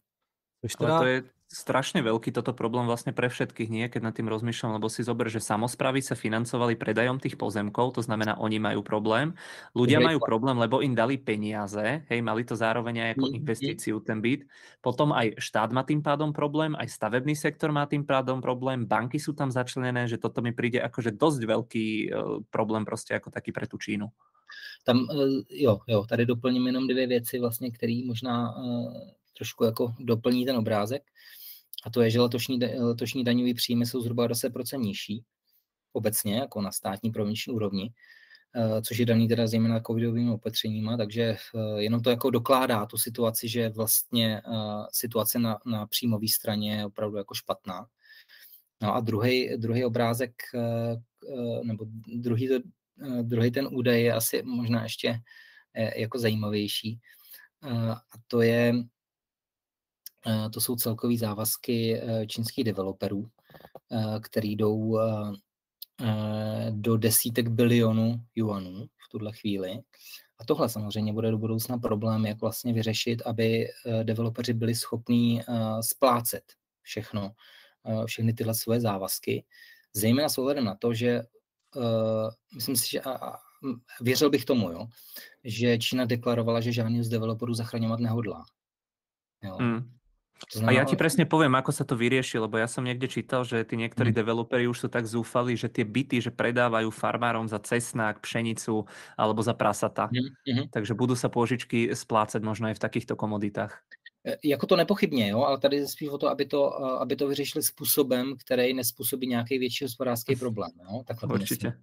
Teda... To je strašne veľký toto problém vlastne pre všetkých, nie? Keď nad tým rozmýšľam, lebo si zober, že samosprávy sa financovali predajom tých pozemkov, to znamená, oni majú problém. Ľudia majú problém, lebo im dali peniaze, hej, mali to zároveň aj ako investíciu ten byt. Potom aj štát má tým pádom problém, aj stavebný sektor má tým pádom problém, banky sú tam začlenené, že toto mi príde akože dosť veľký problém proste ako taký pre tú Čínu. Tam, jo, jo, tady doplním jenom dvě věci, vlastně, které možná trošku jako doplní ten obrázek. A to je, že letošní, letošní daňový příjmy jsou zhruba deset procent nižší, obecně, jako na státní provinční úrovni, což je daný teda zejména covidovými opatřeníma, takže jenom to jako dokládá tu situaci, že vlastně situace na, na příjmové straně je opravdu jako špatná. No a druhý, druhý obrázek, nebo druhý, druhý ten údaj je asi možná ještě jako zajímavější. A to je, to jsou celkový závazky čínských developerů, který jdou do desítek bilionů juanů v tuhle chvíli. A tohle samozřejmě bude do budoucna problém, jak vlastně vyřešit, aby developeři byli schopní splácet všechno, všechny tyhle svoje závazky. Zejména s ohledem na to, že myslím si, že a věřil bych tomu, jo, že Čína deklarovala, že žádný z developerů zachraňovat nehodlá. Jo. Hmm. A ja ti presne poviem, ako sa to vyrieši, lebo ja som niekde čítal, že tí niektorí mm. developeri už sú tak zúfali, že tie byty, že predávajú farmárom za cesnák, pšenicu alebo za prasata. Mm-hmm. Takže budú sa pôžičky splácať možno aj v takýchto komoditách. Jako to nepochybně, jo, ale tady je spíš o to, aby to, aby to vyřešili způsobem, který nespůsobí nějaký větší hospodářský problém. Jo? Takhle určitě,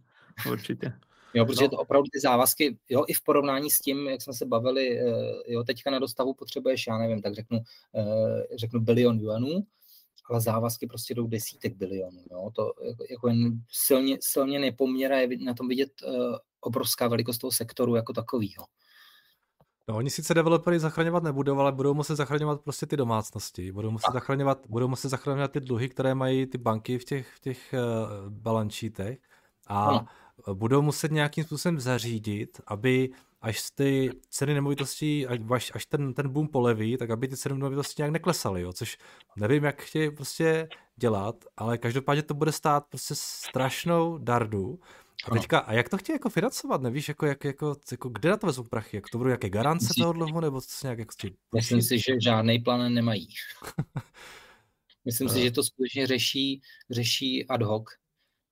určitě. Jo, protože no. to opravdu ty závazky, jo, i v porovnání s tím, jak jsme se bavili, jo, teďka na dostavu potřebuješ, já nevím, tak řeknu, řeknu bilion juanů, ale závazky prostě jdou desítek bilionů. Jo? To jako jen silně, silně nepoměra je na tom vidět obrovská velikost toho sektoru jako takovýho. No, oni sice developery zachraňovat nebudou, ale budou muset zachraňovat prostě ty domácnosti. Budou muset zachraňovat, budou muset zachraňovat ty dluhy, které mají ty banky v těch, v těch uh, balančítech. A no. budou muset nějakým způsobem zařídit, aby až ty ceny nemovitostí, až, až ten, ten boom poleví, tak aby ty ceny nemovitostí nějak neklesaly. Jo? Což nevím, jak chtějí prostě dělat, ale každopádně to bude stát prostě strašnou dardu. A teďka, a jak to chtějí jako financovat, nevíš, jako, jak, jako, jako kde na to vezmou prachy, jak to budou, jaké garance Myslím, toho dluhu, nebo to se nějak... Jako, či... Myslím si, že žádný plán nemají. Myslím no. si, že to skutečně řeší, řeší ad hoc.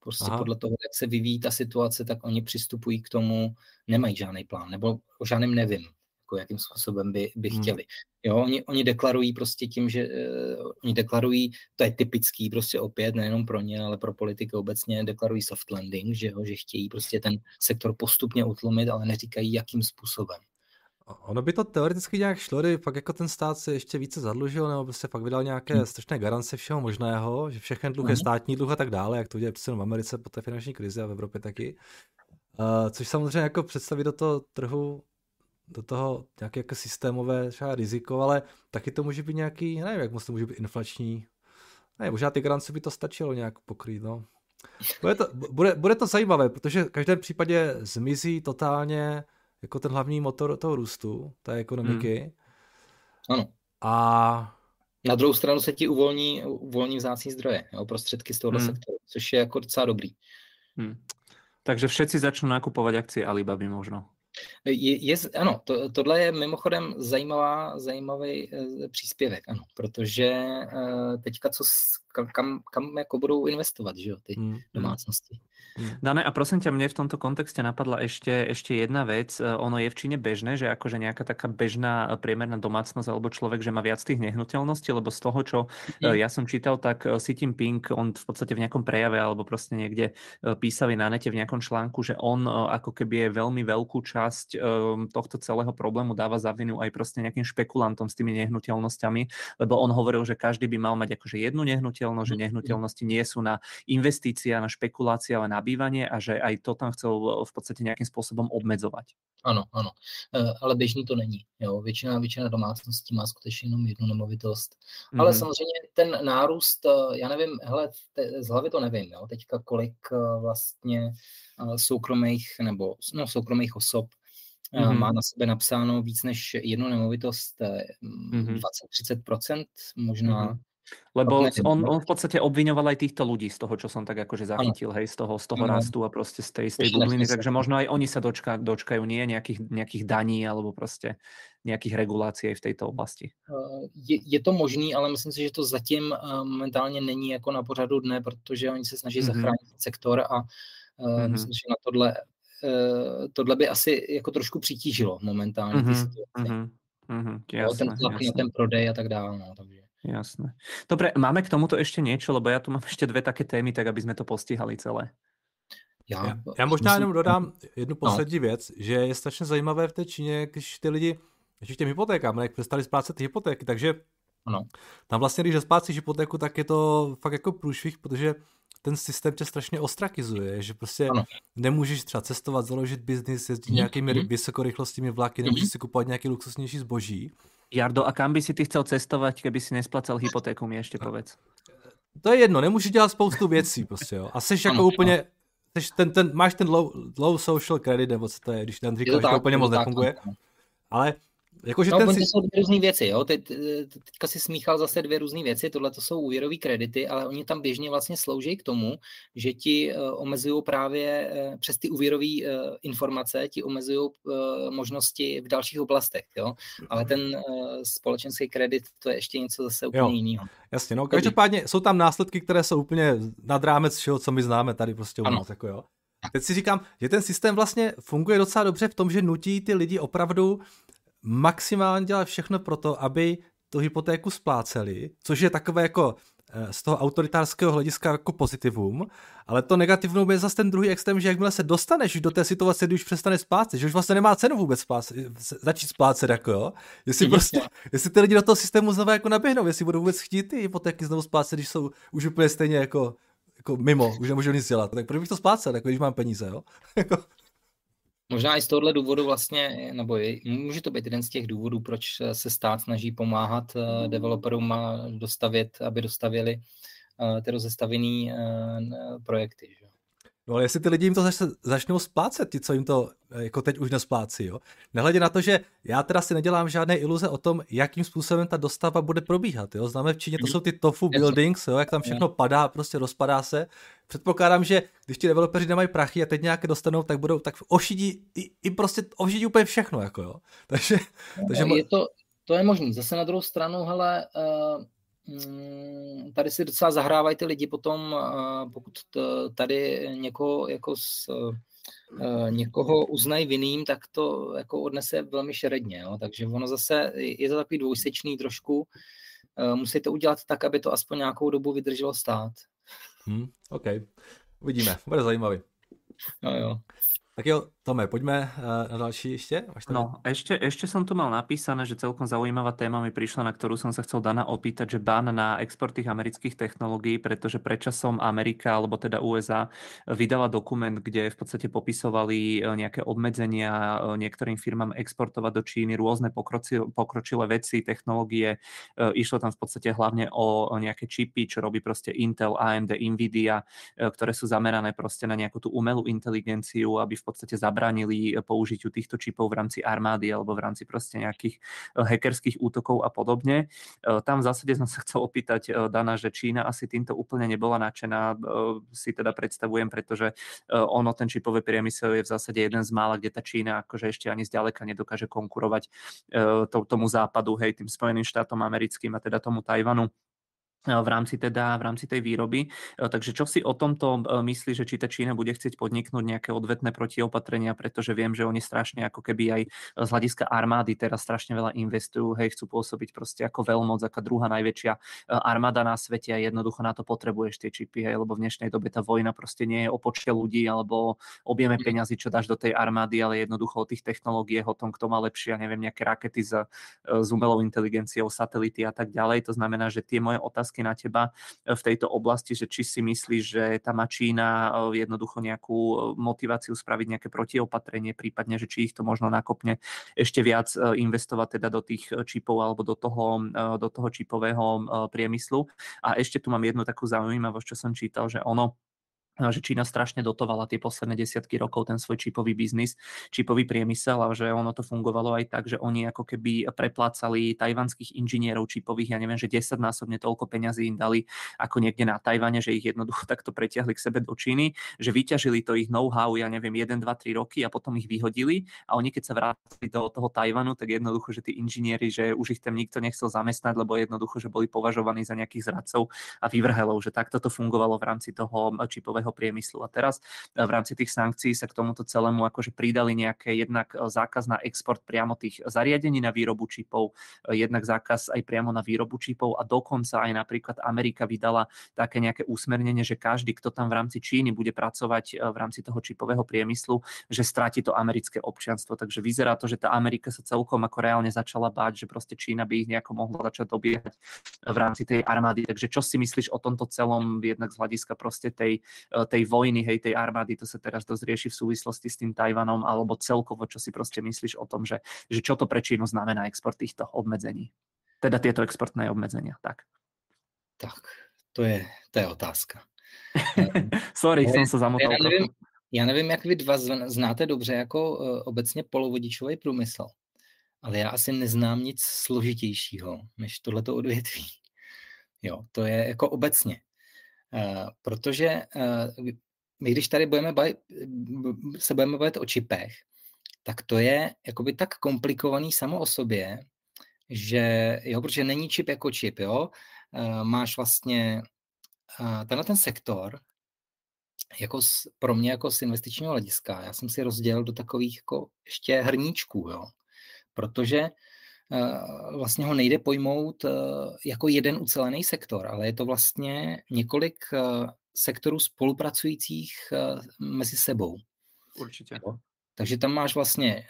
Prostě Aha. podle toho, jak se vyvíjí ta situace, tak oni přistupují k tomu, nemají žádný plán, nebo o žádném nevím, jako jakým způsobem by, by hmm. chtěli. Jo, oni, oni deklarují prostě tím, že uh, oni deklarují, to je typický prostě opět, nejenom pro ně, ale pro politiky obecně, deklarují soft landing, že, jo, že chtějí prostě ten sektor postupně utlumit, ale neříkají, jakým způsobem. Ono by to teoreticky nějak šlo, kdyby pak jako ten stát se ještě více zadlužil, nebo by se pak vydal nějaké hmm. strašné garance všeho možného, že všechny dluh je státní dluh a tak dále, jak to udělali v Americe po té finanční krizi a v Evropě taky. Uh, což samozřejmě jako představit do toho trhu do toho nějaké jako systémové třeba riziko, ale taky to může být nějaký, nevím, jak moc to může být inflační. Ne, možná ty garance by to stačilo nějak pokrýt, no. Bude to, bude, bude to zajímavé, protože v každém případě zmizí totálně jako ten hlavní motor toho růstu, té ekonomiky. Hmm. Ano. A na druhou stranu se ti uvolní, uvolní vzácní zdroje, jo, prostředky z tohoto hmm. sektoru, což je jako docela dobrý. Hmm. Takže všetci začnou nakupovat akcie Alibaby možno. Je, je, ano, to, tohle je mimochodem zajímavá, zajímavý e, příspěvek, ano, protože e, teďka co, kam, kam jako budou investovat, že jo, ty mm. domácnosti. Dane, a prosím ťa, mne v tomto kontexte napadla ešte, ešte jedna vec. Ono je v Číne bežné, že akože nejaká taká bežná priemerná domácnosť alebo človek, že má viac tých nehnuteľností, lebo z toho, čo ja som čítal, tak Xi Jinping, on v podstate v nejakom prejave alebo proste niekde písali na nete v nejakom článku, že on ako keby je veľmi veľkú časť tohto celého problému dáva za vinu aj proste nejakým špekulantom s tými nehnuteľnosťami, lebo on hovoril, že každý by mal mať akože jednu nehnuteľnosť, že nehnuteľnosti nie sú na investícia, na špekulácie, ale na bývanie a že aj to tam chcel v podstate nejakým spôsobom obmedzovať. Ano, ano, ale běžný to není. Jo. Většina, většina domácností má skutečně jenom jednu nemovitost. Mm. Ale samozřejmě ten nárůst, já nevím, hele, te, z hlavy to nevím, jo. Teďka kolik vlastně soukromých nebo no, soukromých osob mm. má na sebe napsáno víc než jednu nemovitost, mm. dvacet až třicet procent možná. Mm. Lebo on, on v podstate obviňoval aj týchto ľudí z toho, čo som tak akože zachytil, hej, z toho, z toho rastu a proste z tej, z tej bubliny, takže možno aj oni sa dočka, dočkajú, nie nejakých, nejakých daní alebo proste nejakých regulácií v tejto oblasti. Je, je to možný, ale myslím si, že to zatím momentálne není ako na pořadu dne, protože oni se snaží mm-hmm. zachránit sektor a mm-hmm. myslím, že na tohle tohle by asi jako trošku přitížilo momentálně ty situace. Ten tlak na ten prodej a tak dále. No, takže. Jasné. Dobre, máme k tomuto ešte niečo, lebo ja tu mám ešte dve také témy, tak aby sme to postihali celé. Já, já možná jenom dodám jednu poslední no. věc, že je strašně zajímavé v té Číně, když ty lidi, když těm hypotékám, jak přestali splácet ty hypotéky, takže no. tam vlastně, když splácíš hypotéku, tak je to fakt jako průšvih, protože ten systém tě strašně ostrakizuje, že prostě ano. nemůžeš třeba cestovat, založit biznis, jezdit nějakými mm-hmm. vysokorychlostními vlaky, nemůžeš si kupovat nějaký luxusnější zboží. Jardo, a kam by si ty chcel cestovat, keby si nesplacal hypotéku, mi ještě povedz. To je jedno, nemůžeš dělat spoustu věcí prostě, jo. A seš jako ano, úplně ano. Ten, ten, máš ten low, low social credit, nebo co to je, když ten říká, že to úplně moc nefunguje. Ale jakože no, ten... Si... To jsou dvě různý věci, jo. Teď, teďka si smíchal zase dvě různý věci, tohle to jsou úvěrový kredity, ale oni tam běžně vlastně slouží k tomu, že ti omezují právě přes ty úvěrové informace, ti omezují možnosti v dalších oblastech, jo. Ale ten společenský kredit, to je ještě něco zase úplně jiného. Jasně, no každopádně jsou tam následky, které jsou úplně nad rámec všeho, co my známe tady prostě u nás, jako jo. Teď si říkám, že ten systém vlastně funguje docela dobře v tom, že nutí ty lidi opravdu maximálně dělat všechno pro to, aby tu hypotéku spláceli, což je takové jako z toho autoritářského hlediska jako pozitivum, ale to negativum je zase ten druhý extrém, že jakmile se dostaneš do té situace, když už přestane splácet, že už vlastně nemá cenu vůbec splácet, začít splácet, jako jo, jestli prostě, jestli ty lidi do toho systému znovu jako naběhnou, jestli budou vůbec chtít ty hypotéky znovu splácet, když jsou už úplně stejně jako, jako mimo, už nemůžu nic dělat, tak proč bych to splácel, jako když mám peníze, jo? Možná i z tohohle důvodu vlastně, nebo může to být jeden z těch důvodů, proč se stát snaží pomáhat developerům a dostavět, aby dostavěli ty rozestavený projekty. Že? No ale jestli ty lidi jim to začnou splácet, ti, co jim to jako teď už nesplácí, jo? Nehledě na to, že já teda si nedělám žádné iluze o tom, jakým způsobem ta dostavba bude probíhat, jo? Známe v Číně, to jsou ty tofu buildings, jo? Jak tam všechno padá, prostě rozpadá se. Předpokládám, že když ti developeři nemají prachy a teď nějaké dostanou, tak budou, tak ošidí, i, i prostě ošidí úplně všechno, jako jo? Takže, no, takže je to, to je možný. Zase na druhou stranu, hele... Uh... tady si docela zahrávají ty lidi potom, pokud tady někoho, jako s, někoho uznají vinným, tak to jako odnese velmi šeredně. Jo? Takže ono zase je to takový dvousečný trošku. Musí to udělat tak, aby to aspoň nějakou dobu vydrželo stát. Hmm, OK, uvidíme, bude zajímavý. No jo. Tak jo, Tome, pojďme na další ještě. No, ešte, ešte som tu mal napísané, že celkom zaujímavá téma mi prišla, na ktorú som sa chcel Dana opýtať, že ban na export tých amerických technológií, pretože predčasom Amerika, alebo teda U S A, vydala dokument, kde v podstate popisovali nejaké obmedzenia niektorým firmám exportovať do Číny rôzne pokročilé veci, technológie. Išlo tam v podstate hlavne o nejaké čipy, čo robí proste Intel, A M D, NVIDIA, ktoré sú zamerané proste na nejakú tú umelú inteligenciu, aby v v podstate zabránili použitiu týchto čipov v rámci armády alebo v rámci proste nejakých hackerských útokov a podobne. Tam v zásade som sa chcel opýtať Dana, že Čína asi týmto úplne nebola nadšená, si teda predstavujem, pretože ono, ten čipový priemysel je v zásade jeden z mála, kde tá Čína akože ešte ani zďaleka nedokáže konkurovať tomu západu, hej, tým Spojeným štátom americkým a teda tomu Tajvanu. v rámci teda, v rámci tej výroby. Takže čo si o tomto myslí, že či tá Čína bude chcieť podniknúť nejaké odvetné protiopatrenia, pretože viem, že oni strašne ako keby aj z hľadiska armády teraz strašne veľa investujú, hej, chcú pôsobiť proste ako veľmoc, aká druhá najväčšia armáda na svete a jednoducho na to potrebuješ tie čipy, hej, lebo v dnešnej dobe tá vojna proste nie je o počte ľudí alebo objeme peňazí, čo dáš do tej armády, ale jednoducho o tých technológiách, o tom, kto má lepšie, neviem, nejaké rakety s, s umelou inteligenciou, satelity a tak ďalej. To znamená, že tie moje otázky na teba v tejto oblasti, že či si myslíš, že tam má Čína jednoducho nejakú motiváciu spraviť nejaké protiopatrenie, prípadne, že či ich to možno nakopne ešte viac investovať teda do tých čipov alebo do toho, do toho čipového priemyslu. A ešte tu mám jednu takú zaujímavosť, čo som čítal, že ono že Čína strašne dotovala tie posledné desiatky rokov ten svoj čipový biznis, čipový priemysel a že ono to fungovalo aj tak, že oni ako keby preplácali tajvanských inžinierov čipových, ja neviem, že desaťnásobne toľko peňazí im dali ako niekde na Tajvane, že ich jednoducho takto pretiahli k sebe do Číny, že vyťažili to ich know-how, ja neviem, jeden, dva, tri roky a potom ich vyhodili a oni keď sa vrátili do toho Tajvanu, tak jednoducho, že tí inžinieri, že už ich tam nikto nechcel zamestnať, lebo jednoducho, že boli považovaní za nejakých zradcov a vyvrhelov, že takto to fungovalo v rámci toho čipového čínskeho priemyslu. A teraz v rámci tých sankcií sa k tomuto celému akože pridali nejaké jednak zákaz na export priamo tých zariadení na výrobu čipov, jednak zákaz aj priamo na výrobu čipov a dokonca aj napríklad Amerika vydala také nejaké úsmernenie, že každý, kto tam v rámci Číny bude pracovať v rámci toho čipového priemyslu, že stráti to americké občianstvo. Takže vyzerá to, že tá Amerika sa celkom ako reálne začala báť, že proste Čína by ich nejako mohla začať dobiehať v rámci tej armády. Takže čo si myslíš o tomto celom jednak z hľadiska proste tej, tej vojny, hej, tej armády, to sa teraz dosť rieši v súvislosti s tým Tajvanom, alebo celkovo, čo si proste myslíš o tom, že, že čo to pre Čínu znamená export týchto obmedzení? Teda tieto exportné obmedzenia, tak. Tak, to je, to je otázka. Sorry, jsem se zamotal. Já nevím, já nevím, jak vy dva znáte dobře jako uh, obecně polovodičový průmysl, ale já asi neznám nic složitějšího, než tohleto odvětví. Jo, to je jako obecně. Uh, protože uh, my, když tady budeme baj, se budeme bavit o čipech, tak to je jakoby tak komplikovaný samo o sobě, že, jo, protože není čip jako čip, jo, uh, máš vlastně uh, tenhle ten sektor, jako z, pro mě jako z investičního hlediska, já jsem si rozdělil do takových jako ještě hrníčků, jo, protože uh, vlastně ho nejde pojmout uh, jako jeden ucelený sektor, ale je to vlastně několik uh, sektorů spolupracujících uh, mezi sebou. Určitě. Jo? Takže tam máš vlastně,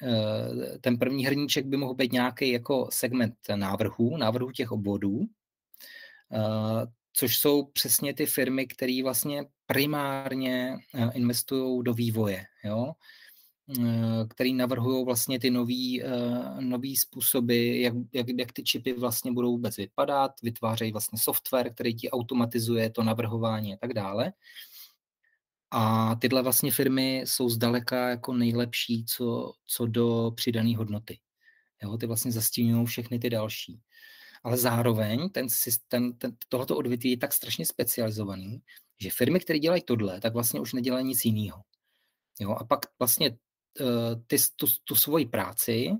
ten první hrníček by mohl být nějaký jako segment návrhů, návrhů těch obvodů, což jsou přesně ty firmy, které vlastně primárně investují do vývoje, jo? Který navrhují vlastně ty nový, nový způsoby, jak, jak, jak ty čipy vlastně budou vůbec vypadat, vytvářejí vlastně software, který ti automatizuje to navrhování a tak dále. A tyhle vlastně firmy jsou zdaleka jako nejlepší co, co do přidané hodnoty. Jo, ty vlastně zastínují všechny ty další. Ale zároveň ten systém, ten, tohleto odvětví je tak strašně specializovaný, že firmy, které dělají tohle, tak vlastně už nedělají nic jiného. Jo, a pak vlastně ty, tu, tu svoji práci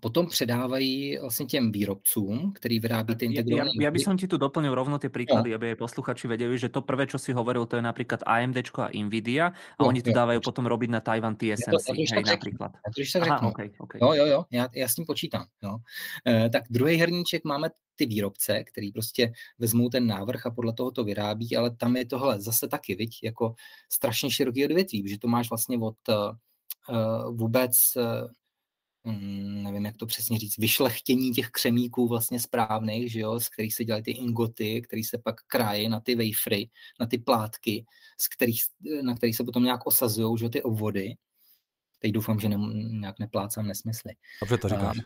potom předávají vlastně těm výrobcům, který vyrábí ty integrované. Ja, ja by som ti tu doplnil rovno tie príklady, no. Aby aj posluchači vedeli, že to prvé, čo si hovoril, to je napríklad AMDčko a NVIDIA, a no, oni to dávajú potom robiť na Tajvan T S M C, hej, napríklad. Ja to už tak řeknu. Okay, okay. Jo, jo, jo, já, já s tím počítám. Jo. E, tak druhý hrníček máme ty výrobce, který prostě vezmou ten návrh a podle toho to vyrábí, ale tam je tohle zase taky, viď, jako strašně široký odvětví, že to máš vlastně od uh, vůbec... Uh, Hmm, nevím, jak to přesně říct, vyšlechtění těch křemíků vlastně správných, že jo, z kterých se dělají ty ingoty, který se pak krájí na ty wafery, na ty plátky, z kterých, na kterých se potom nějak osazují, že jo, ty obvody. Teď doufám, že ne, nějak neplácám nesmysly. Dobře to říkáš. A,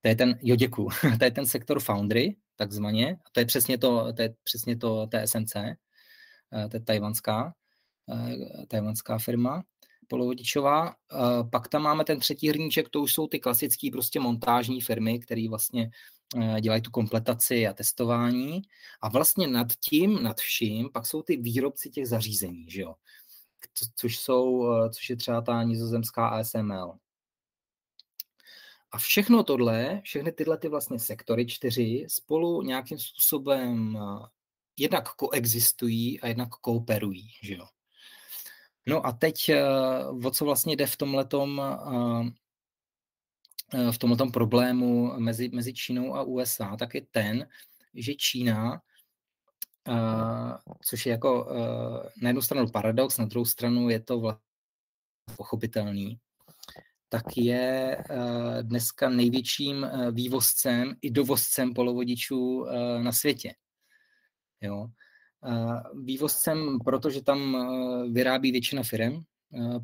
to je ten, jo, děkuju, to je ten sektor foundry, takzvaně, a to je přesně to, to je přesně to T S M C, to je tajvanská, tajvanská firma. Polovodičová. Pak tam máme ten třetí hrníček, to už jsou ty klasické prostě montážní firmy, které vlastně dělají tu kompletaci a testování. A vlastně nad tím, nad vším, pak jsou ty výrobci těch zařízení, že jo? Což jsou, což je třeba ta nizozemská A S M L. A všechno tohle, všechny tyhle ty vlastně sektory čtyři spolu nějakým způsobem jednak koexistují a jednak kooperují, že jo? No a teď, o co vlastně jde v tomhletom, v tomhletom problému mezi, mezi Čínou a U S A, tak je ten, že Čína, což je jako na jednu stranu paradox, na druhou stranu je to vlastně pochopitelný, tak je dneska největším vývozcem i dovozcem polovodičů na světě. Jo. Vývozcem, protože tam vyrábí většina firem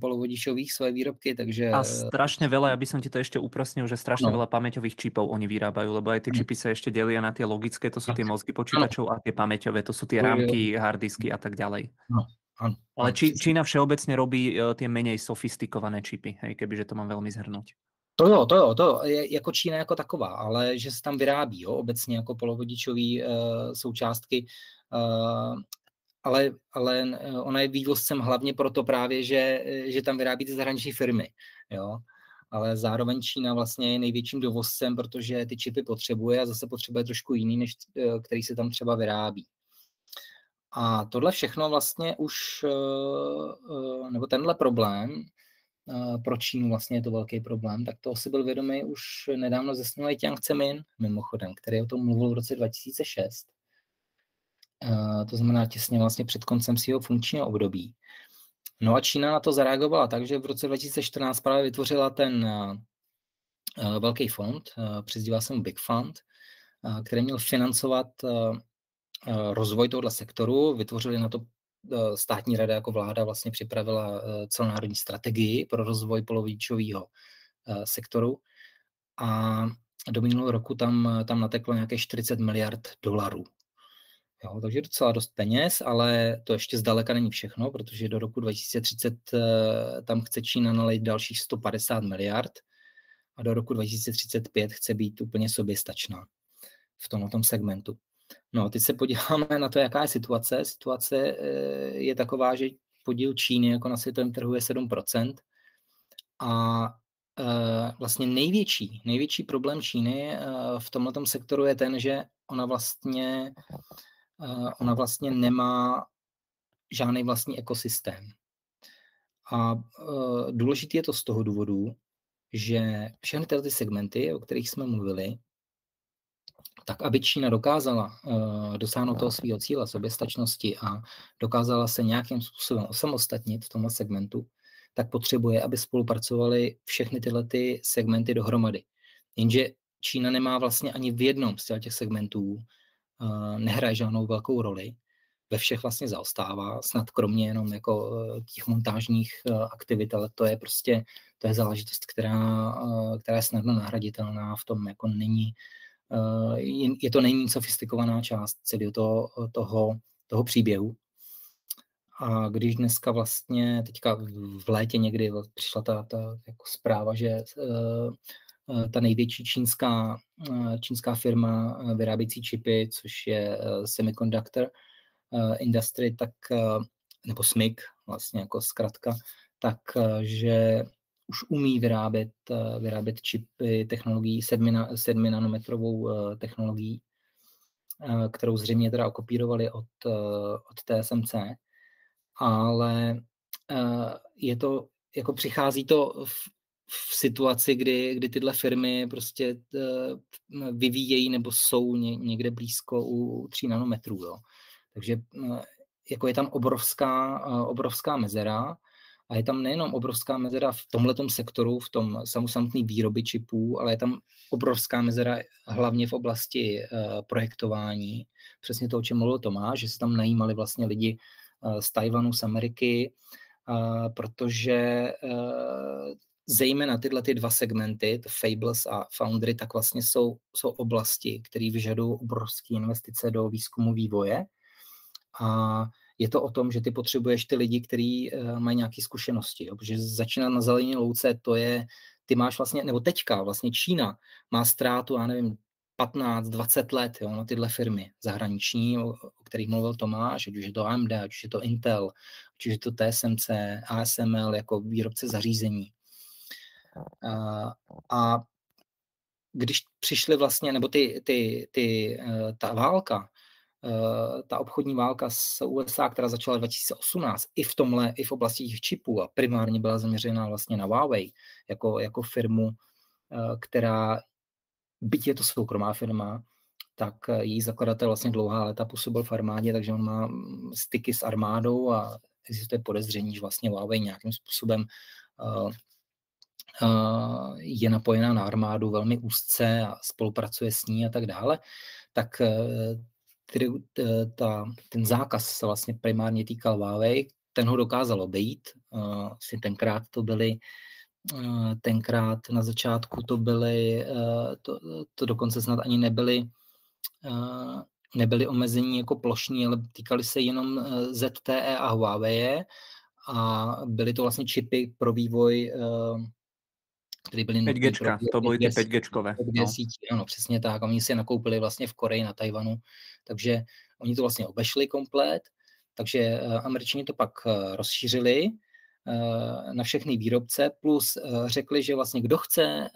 polovodičových svoje výrobky, takže... A strašne veľa, aby som ti to ešte uprosnil, že strašne no. veľa pamäťových čipov oni vyrábajú, lebo aj tie čipy sa ešte delia na tie logické, to sú tie mozgy počítačov no. a tie pamäťové, to sú tie rámky, harddisky a tak ďalej. No. Ano. Ale Čí, Čína všeobecne robí tie menej sofistikované čipy, hej, kebyže to mám veľmi zhrnúť. To jo, to jo, to je jako Čína jako taková, ale že se tam vyrábí, jo, obecně jako polovodičový e, součástky, e, ale, ale ona je vývozcem hlavně proto právě, že, že tam vyrábí ty zahraniční firmy, jo, ale zároveň Čína vlastně je největším dovozcem, protože ty čipy potřebuje a zase potřebuje trošku jiný, než který se tam třeba vyrábí. A tohle všechno vlastně už, nebo tenhle problém, pro Čínu vlastně je to velký problém, tak toho si byl vědomý už nedávno zesnulý Jiang Zemin, mimochodem, který o tom mluvil v roce dva tisíce šest. To znamená těsně vlastně před koncem svého funkčního období. No a Čína na to zareagovala tak, že v roce dva tisíce čtrnáct právě vytvořila ten velký fond, přezdívá se mu Big Fund, který měl financovat rozvoj tohoto sektoru. Vytvořili na to státní rada jako vláda, vlastně připravila celonárodní strategii pro rozvoj polovičového sektoru a do minulého roku tam, tam nateklo nějaké čtyřicet miliard dolarů. Jo, takže docela dost peněz, ale to ještě zdaleka není všechno, protože do roku dva tisíce třicet tam chce Čína nalejt dalších sto padesát miliard a do roku dva tisíce třicet pět chce být úplně soběstačná v tomto segmentu. No, teď se podíváme na to, jaká je situace. Situace je taková, že podíl Číny jako na světovém trhu je sedm procent a vlastně největší, největší problém Číny v tomto sektoru je ten, že ona vlastně, ona vlastně nemá žádný vlastní ekosystém. A důležitý je to z toho důvodu, že všechny ty segmenty, o kterých jsme mluvili, tak aby Čína dokázala uh, dosáhnout toho svého cíle soběstačnosti a dokázala se nějakým způsobem osamostatnit v tomhle segmentu, tak potřebuje, aby spolupracovaly všechny tyhle ty segmenty dohromady. Jenže Čína nemá vlastně ani v jednom z těch segmentů, uh, nehraje žádnou velkou roli, ve všech vlastně zaostává, snad kromě jenom jako uh, těch montážních uh, aktivit, ale to je prostě, to je záležitost, která, uh, která je snadno nahraditelná, v tom jako není Je, je to nejméně sofistikovaná část celého toho, toho, toho příběhu. A když dneska vlastně, teďka v létě někdy přišla ta, ta jako zpráva, že uh, ta největší čínská, uh, čínská firma vyrábějící čipy, což je uh, Semiconductor uh, Industry, tak, uh, nebo S M I C, vlastně jako zkratka, tak, uh, že už umí vyrábět, vyrábět čipy technologií sedmi nanometrovou technologií, kterou zřejmě teda okopírovali od, od T S M C, ale je to, jako přichází to v, v situaci, kdy, kdy tyhle firmy prostě vyvíjejí nebo jsou někde blízko u tří nanometrů. Jo. Takže jako je tam obrovská, obrovská mezera. A je tam nejenom obrovská mezera v tomhletom sektoru, v tom samostatné výroby čipů, ale je tam obrovská mezera hlavně v oblasti uh, projektování. Přesně to, o čem mluvil Tomáš, že se tam najímali vlastně lidi uh, z Tajvanu, z Ameriky, uh, protože uh, zejména tyhle ty dva segmenty, to Fabless a Foundry, tak vlastně jsou, jsou oblasti, které vyžadují obrovské investice do výzkumu vývoje. A je to o tom, že ty potřebuješ ty lidi, kteří uh, mají nějaké zkušenosti, jo? Protože začínat na zelené louce, to je, ty máš vlastně, nebo teďka vlastně Čína má ztrátu, já nevím, patnáct, dvacet let, jo, na tyhle firmy zahraniční, o, o kterých mluvil Tomáš, ať už je to A M D, ať už je to Intel, ať už je to T S M C, A S M L jako výrobce zařízení. Uh, a když přišly vlastně, nebo ty, ty, ty, uh, ta válka, ta obchodní válka s U S A, která začala dva tisíce osmnáct, i v tomhle, i v oblasti těch čipů a primárně byla zaměřená vlastně na Huawei jako, jako firmu, která, byť je to soukromá firma, tak její zakladatel vlastně dlouhá léta působil v armádě, takže on má styky s armádou a existuje podezření, že vlastně Huawei nějakým způsobem uh, Uh, je napojená na armádu velmi úzce a spolupracuje s ní a tak dále, tak uh, Který, ta, ten zákaz se vlastně primárně týkal Huawei, ten ho dokázal obejít. Vlastně tenkrát to byly, tenkrát na začátku to byly, to, to dokonce snad ani nebyly, nebyly omezení jako plošní, ale týkaly se jenom Z T E a Huawei a byly to vlastně čipy pro vývoj, které byly pět gé, to byly ty pět gé. No. Ano, přesně tak. Oni si je nakoupili vlastně v Koreji, na Tajvanu. Takže oni to vlastně obešli komplet. Takže Američané to pak rozšířili na všechny výrobce, plus řekli, že vlastně kdo chce,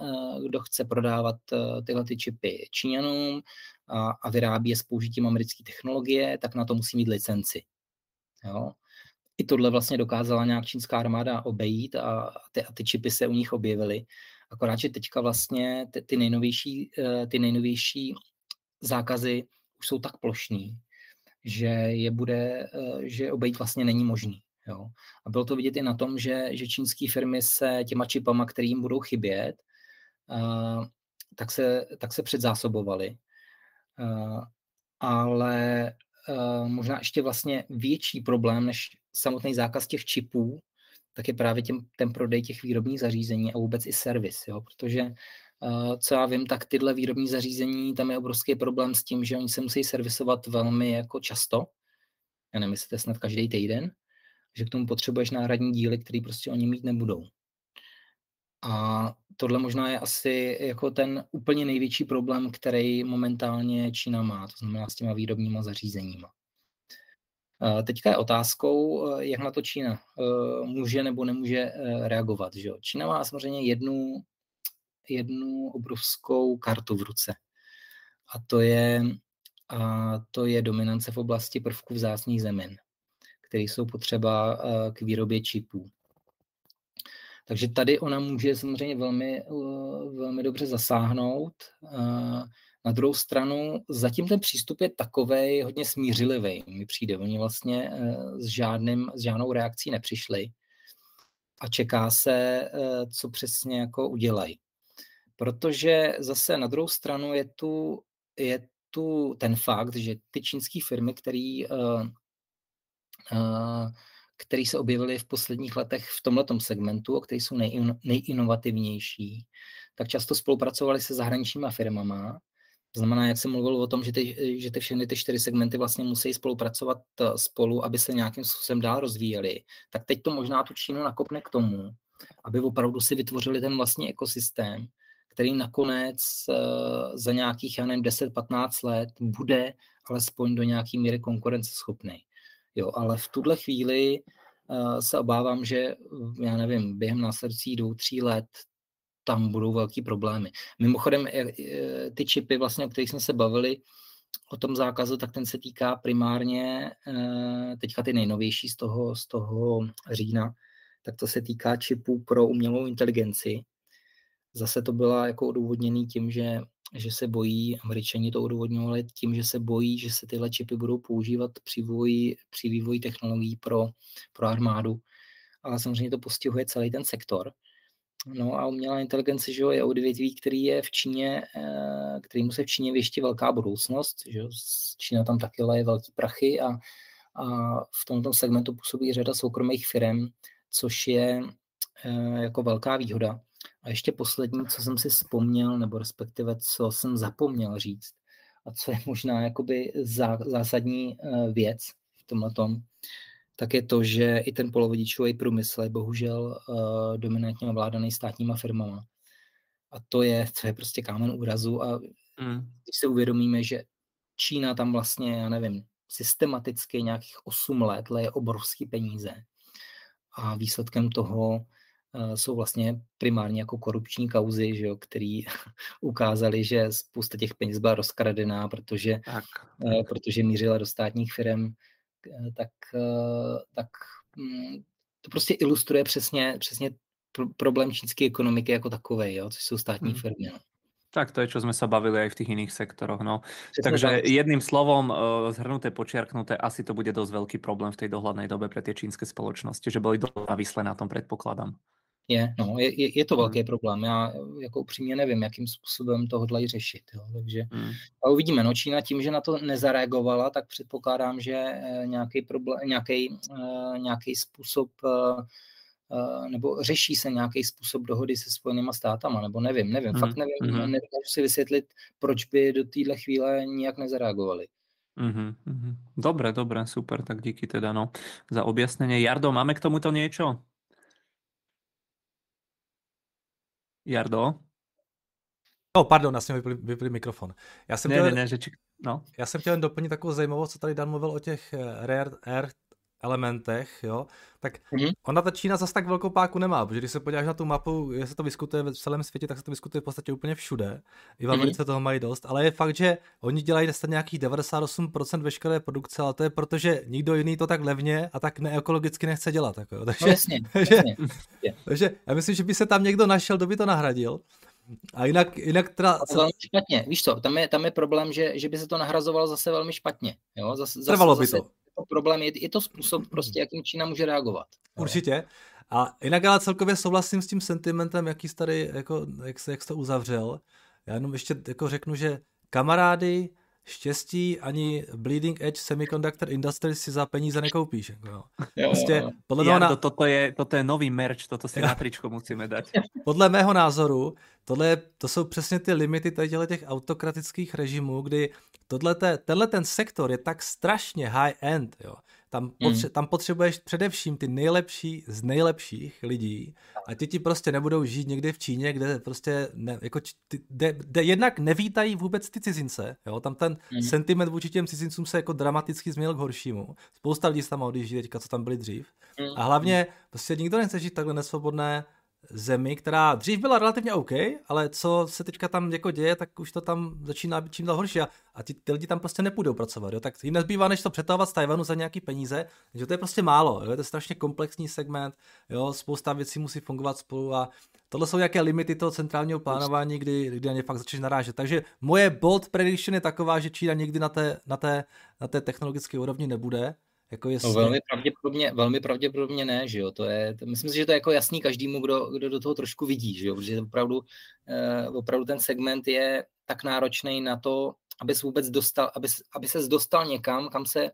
kdo chce prodávat tyhle ty čipy Číňanům a, a vyrábí je s použitím americké technologie, tak na to musí mít licenci. Jo? I tohle vlastně dokázala nějak čínská armáda obejít a ty, a ty čipy se u nich objevily. Akorát, že teďka vlastně ty, ty, nejnovější, ty nejnovější zákazy už jsou tak plošný, že je bude, že obejít vlastně není možný. Jo. A bylo to vidět i na tom, že, že čínské firmy se těma čipama, kterým budou chybět, uh, tak, se, tak se předzásobovaly. Uh, ale uh, možná ještě vlastně větší problém než samotný zákaz těch čipů, tak je právě těm, ten prodej těch výrobních zařízení a vůbec i servis. Jo. Protože uh, co já vím, tak tyhle výrobní zařízení, tam je obrovský problém s tím, že oni se musí servisovat velmi jako často. Já nevím, jestli to je snad každý týden. Že k tomu potřebuješ náhradní díly, které prostě oni mít nebudou. A tohle možná je asi jako ten úplně největší problém, který momentálně Čína má, to znamená s těma výrobníma zařízeníma. Teďka je otázkou, jak na to Čína může nebo nemůže reagovat. Že? Čína má samozřejmě jednu, jednu obrovskou kartu v ruce. A to je, a to je dominance v oblasti prvků vzácných zemin, které jsou potřeba k výrobě čipů. Takže tady ona může samozřejmě velmi, velmi dobře zasáhnout. Na druhou stranu zatím ten přístup je takovej hodně smířilivý, mi přijde. Oni vlastně s, žádným, s žádnou reakcí nepřišli a čeká se, co přesně jako udělají. Protože zase na druhou stranu je tu, je tu ten fakt, že ty čínské firmy, které který se objevily v posledních letech v tomhletom segmentu, o který jsou nejin, nejinovativnější, tak často spolupracovali se zahraničníma firmama. To znamená, jak jsem mluvil o tom, že ty, že ty všechny ty čtyři segmenty vlastně musí spolupracovat spolu, aby se nějakým způsobem dál rozvíjeli, tak teď to možná tu Čínu nakopne k tomu, aby opravdu si vytvořili ten vlastní ekosystém, který nakonec za nějakých, já nevím, deset patnáct let bude alespoň do nějaký míry konkurenceschopný. Jo, ale v tuhle chvíli uh, se obávám, že, já nevím, během následujících dvou, tří let tam budou velký problémy. Mimochodem, ty čipy, vlastně, o kterých jsme se bavili o tom zákazu, tak ten se týká primárně, uh, teďka ty nejnovější z toho, z toho října, tak to se týká čipů pro umělou inteligenci. Zase to byla jako odůvodněný tím, že že se bojí, Američani to odůvodňovali tím, že se bojí, že se tyhle čipy budou používat při vývoji, při vývoji technologií pro, pro armádu. Ale samozřejmě to postihuje celý ten sektor. No a umělá inteligence, že jo, je odvětví, který je v Číně, kterýmu se v Číně věští velká budoucnost. Že jo. Čína tam taky leje velký prachy a, a v tomto segmentu působí řada soukromých firm, což je jako velká výhoda. A ještě poslední, co jsem si vzpomněl, nebo respektive, co jsem zapomněl říct, a co je možná jakoby zá, zásadní věc v tomhletom, tak je to, že i ten polovodičový průmysl je bohužel uh, dominantně ovládaný státníma firmama. A to je, to je prostě kámen úrazu. A mm. když se uvědomíme, že Čína tam vlastně, já nevím, systematicky nějakých osm let leje obrovský peníze. A výsledkem toho jsou vlastně primárně jako korupční kauzy, že jo, který ukázali, že spousta těch peněz byla rozkradená, protože, tak, tak. protože mířila do státních firm, tak, tak to prostě ilustruje přesně, přesně problém čínské ekonomiky jako takovej, jo, což jsou státní hmm. firmy. No. Tak to je, čo sme sa bavili aj v tých iných sektoroch. No. Takže jedným slovom, zhrnuté, počiarknuté, asi to bude dosť veľký problém v tej dohľadnej dobe pre tie čínske spoločnosti, že boli dosť závislé na tom, predpokladám. Je, no, je, je to velký hmm. problém. Já jako upřímně nevím, jakým způsobem tohle i řešit. Jo. Takže hmm. a uvidíme. No, Čína tím, že na to nezareagovala, tak předpokládám, že nějaký problém, nějaký, nějaký způsob nebo řeší se nějaký způsob dohody se Spojenýma státama, nebo nevím, nevím, mm. fakt nevím, mm. nedokážu si vysvětlit, proč by do téhle chvíle nijak nezareagovali. Mm-hmm. Dobre, dobre, super, tak díky teda, no, za objasnenie. Jardo, máme k tomuto niečo? Jardo? No, pardon, já jsem vypl, vypl mikrofon. Já jsem, ne, chtěl, ne, ne, že či... no. já jsem chtěl doplnit takovou zajímavost, co tady Dan mluvil o těch rare earth elementech, jo, tak mm-hmm. ona ta Čína zase tak velkou páku nemá, protože když se podíváš na tu mapu, jak se to vyskytuje v celém světě, tak se to vyskytuje v podstatě úplně všude. I v Americe mm-hmm. toho mají dost, ale je fakt, že oni dělají dostat nějakých devadesát osm procent veškeré produkce, ale to je protože nikdo jiný to tak levně a tak neekologicky nechce dělat. Jako, jo. Takže, no jasně, jasně. takže já myslím, že by se tam někdo našel, kdo by to nahradil. A jinak, jinak teda... Velmi špatně, víš co, tam je, tam je problém, že, že by se to nahrazovalo zase velmi špatně. Jo? Zase, zase, Trvalo by zase to. to. Problém je, je to způsob, prostě, jakým Čína může reagovat. Určitě. A jinak ale celkově souhlasím s tím sentimentem, jaký jsi tady, jako, jak, jak jsi to uzavřel. Já jenom ještě jako řeknu, že kamarády, štěstí ani bleeding edge semiconductor industry si za peníze nekoupíš. No. Jo, prostě, jo. Podle já, na... to, toto, je, toto je nový merch, toto si na tričko musíme dát. Podle mého názoru, tohle je, to jsou přesně ty limity tady těch autokratických režimů, kdy tohleté, tenhle ten sektor je tak strašně high-end. Jo. Tam, potře- mm. tam potřebuješ především ty nejlepší z nejlepších lidí a ti ti prostě nebudou žít někde v Číně, kde prostě ne, jako či, de, de jednak nevítají vůbec ty cizince. Jo? Tam ten mm. sentiment vůči těm cizincům se jako dramaticky změnil k horšímu. Spousta lidí se tam odjíždí teďka, co tam byli dřív. Mm. A hlavně prostě nikdo nechce žít takhle nesvobodné zemi, která dřív byla relativně OK, ale co se teďka tam jako děje, tak už to tam začíná být čím dál horší a, a ty, ty lidi tam prostě nepůjdou pracovat, jo? Tak jim nezbývá, než to přetahovat z Tajvanu za nějaký peníze, že to je prostě málo, jo? To je strašně komplexní segment, jo? Spousta věcí musí fungovat spolu a tohle jsou nějaké limity toho centrálního plánování, kdy, kdy na ně fakt začneš narážet, takže moje bold prediction je taková, že Čína nikdy na té, na té, na té technologické úrovni nebude. Jako no velmi, pravděpodobně, velmi pravděpodobně ne, že jo, to je, to, myslím si, že to je jako jasný každému, kdo, kdo do toho trošku vidí, že jo, protože opravdu, eh, opravdu ten segment je tak náročný na to, abys vůbec dostal, abys, aby ses dostal někam, kam se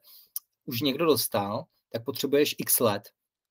už někdo dostal, tak potřebuješ x let,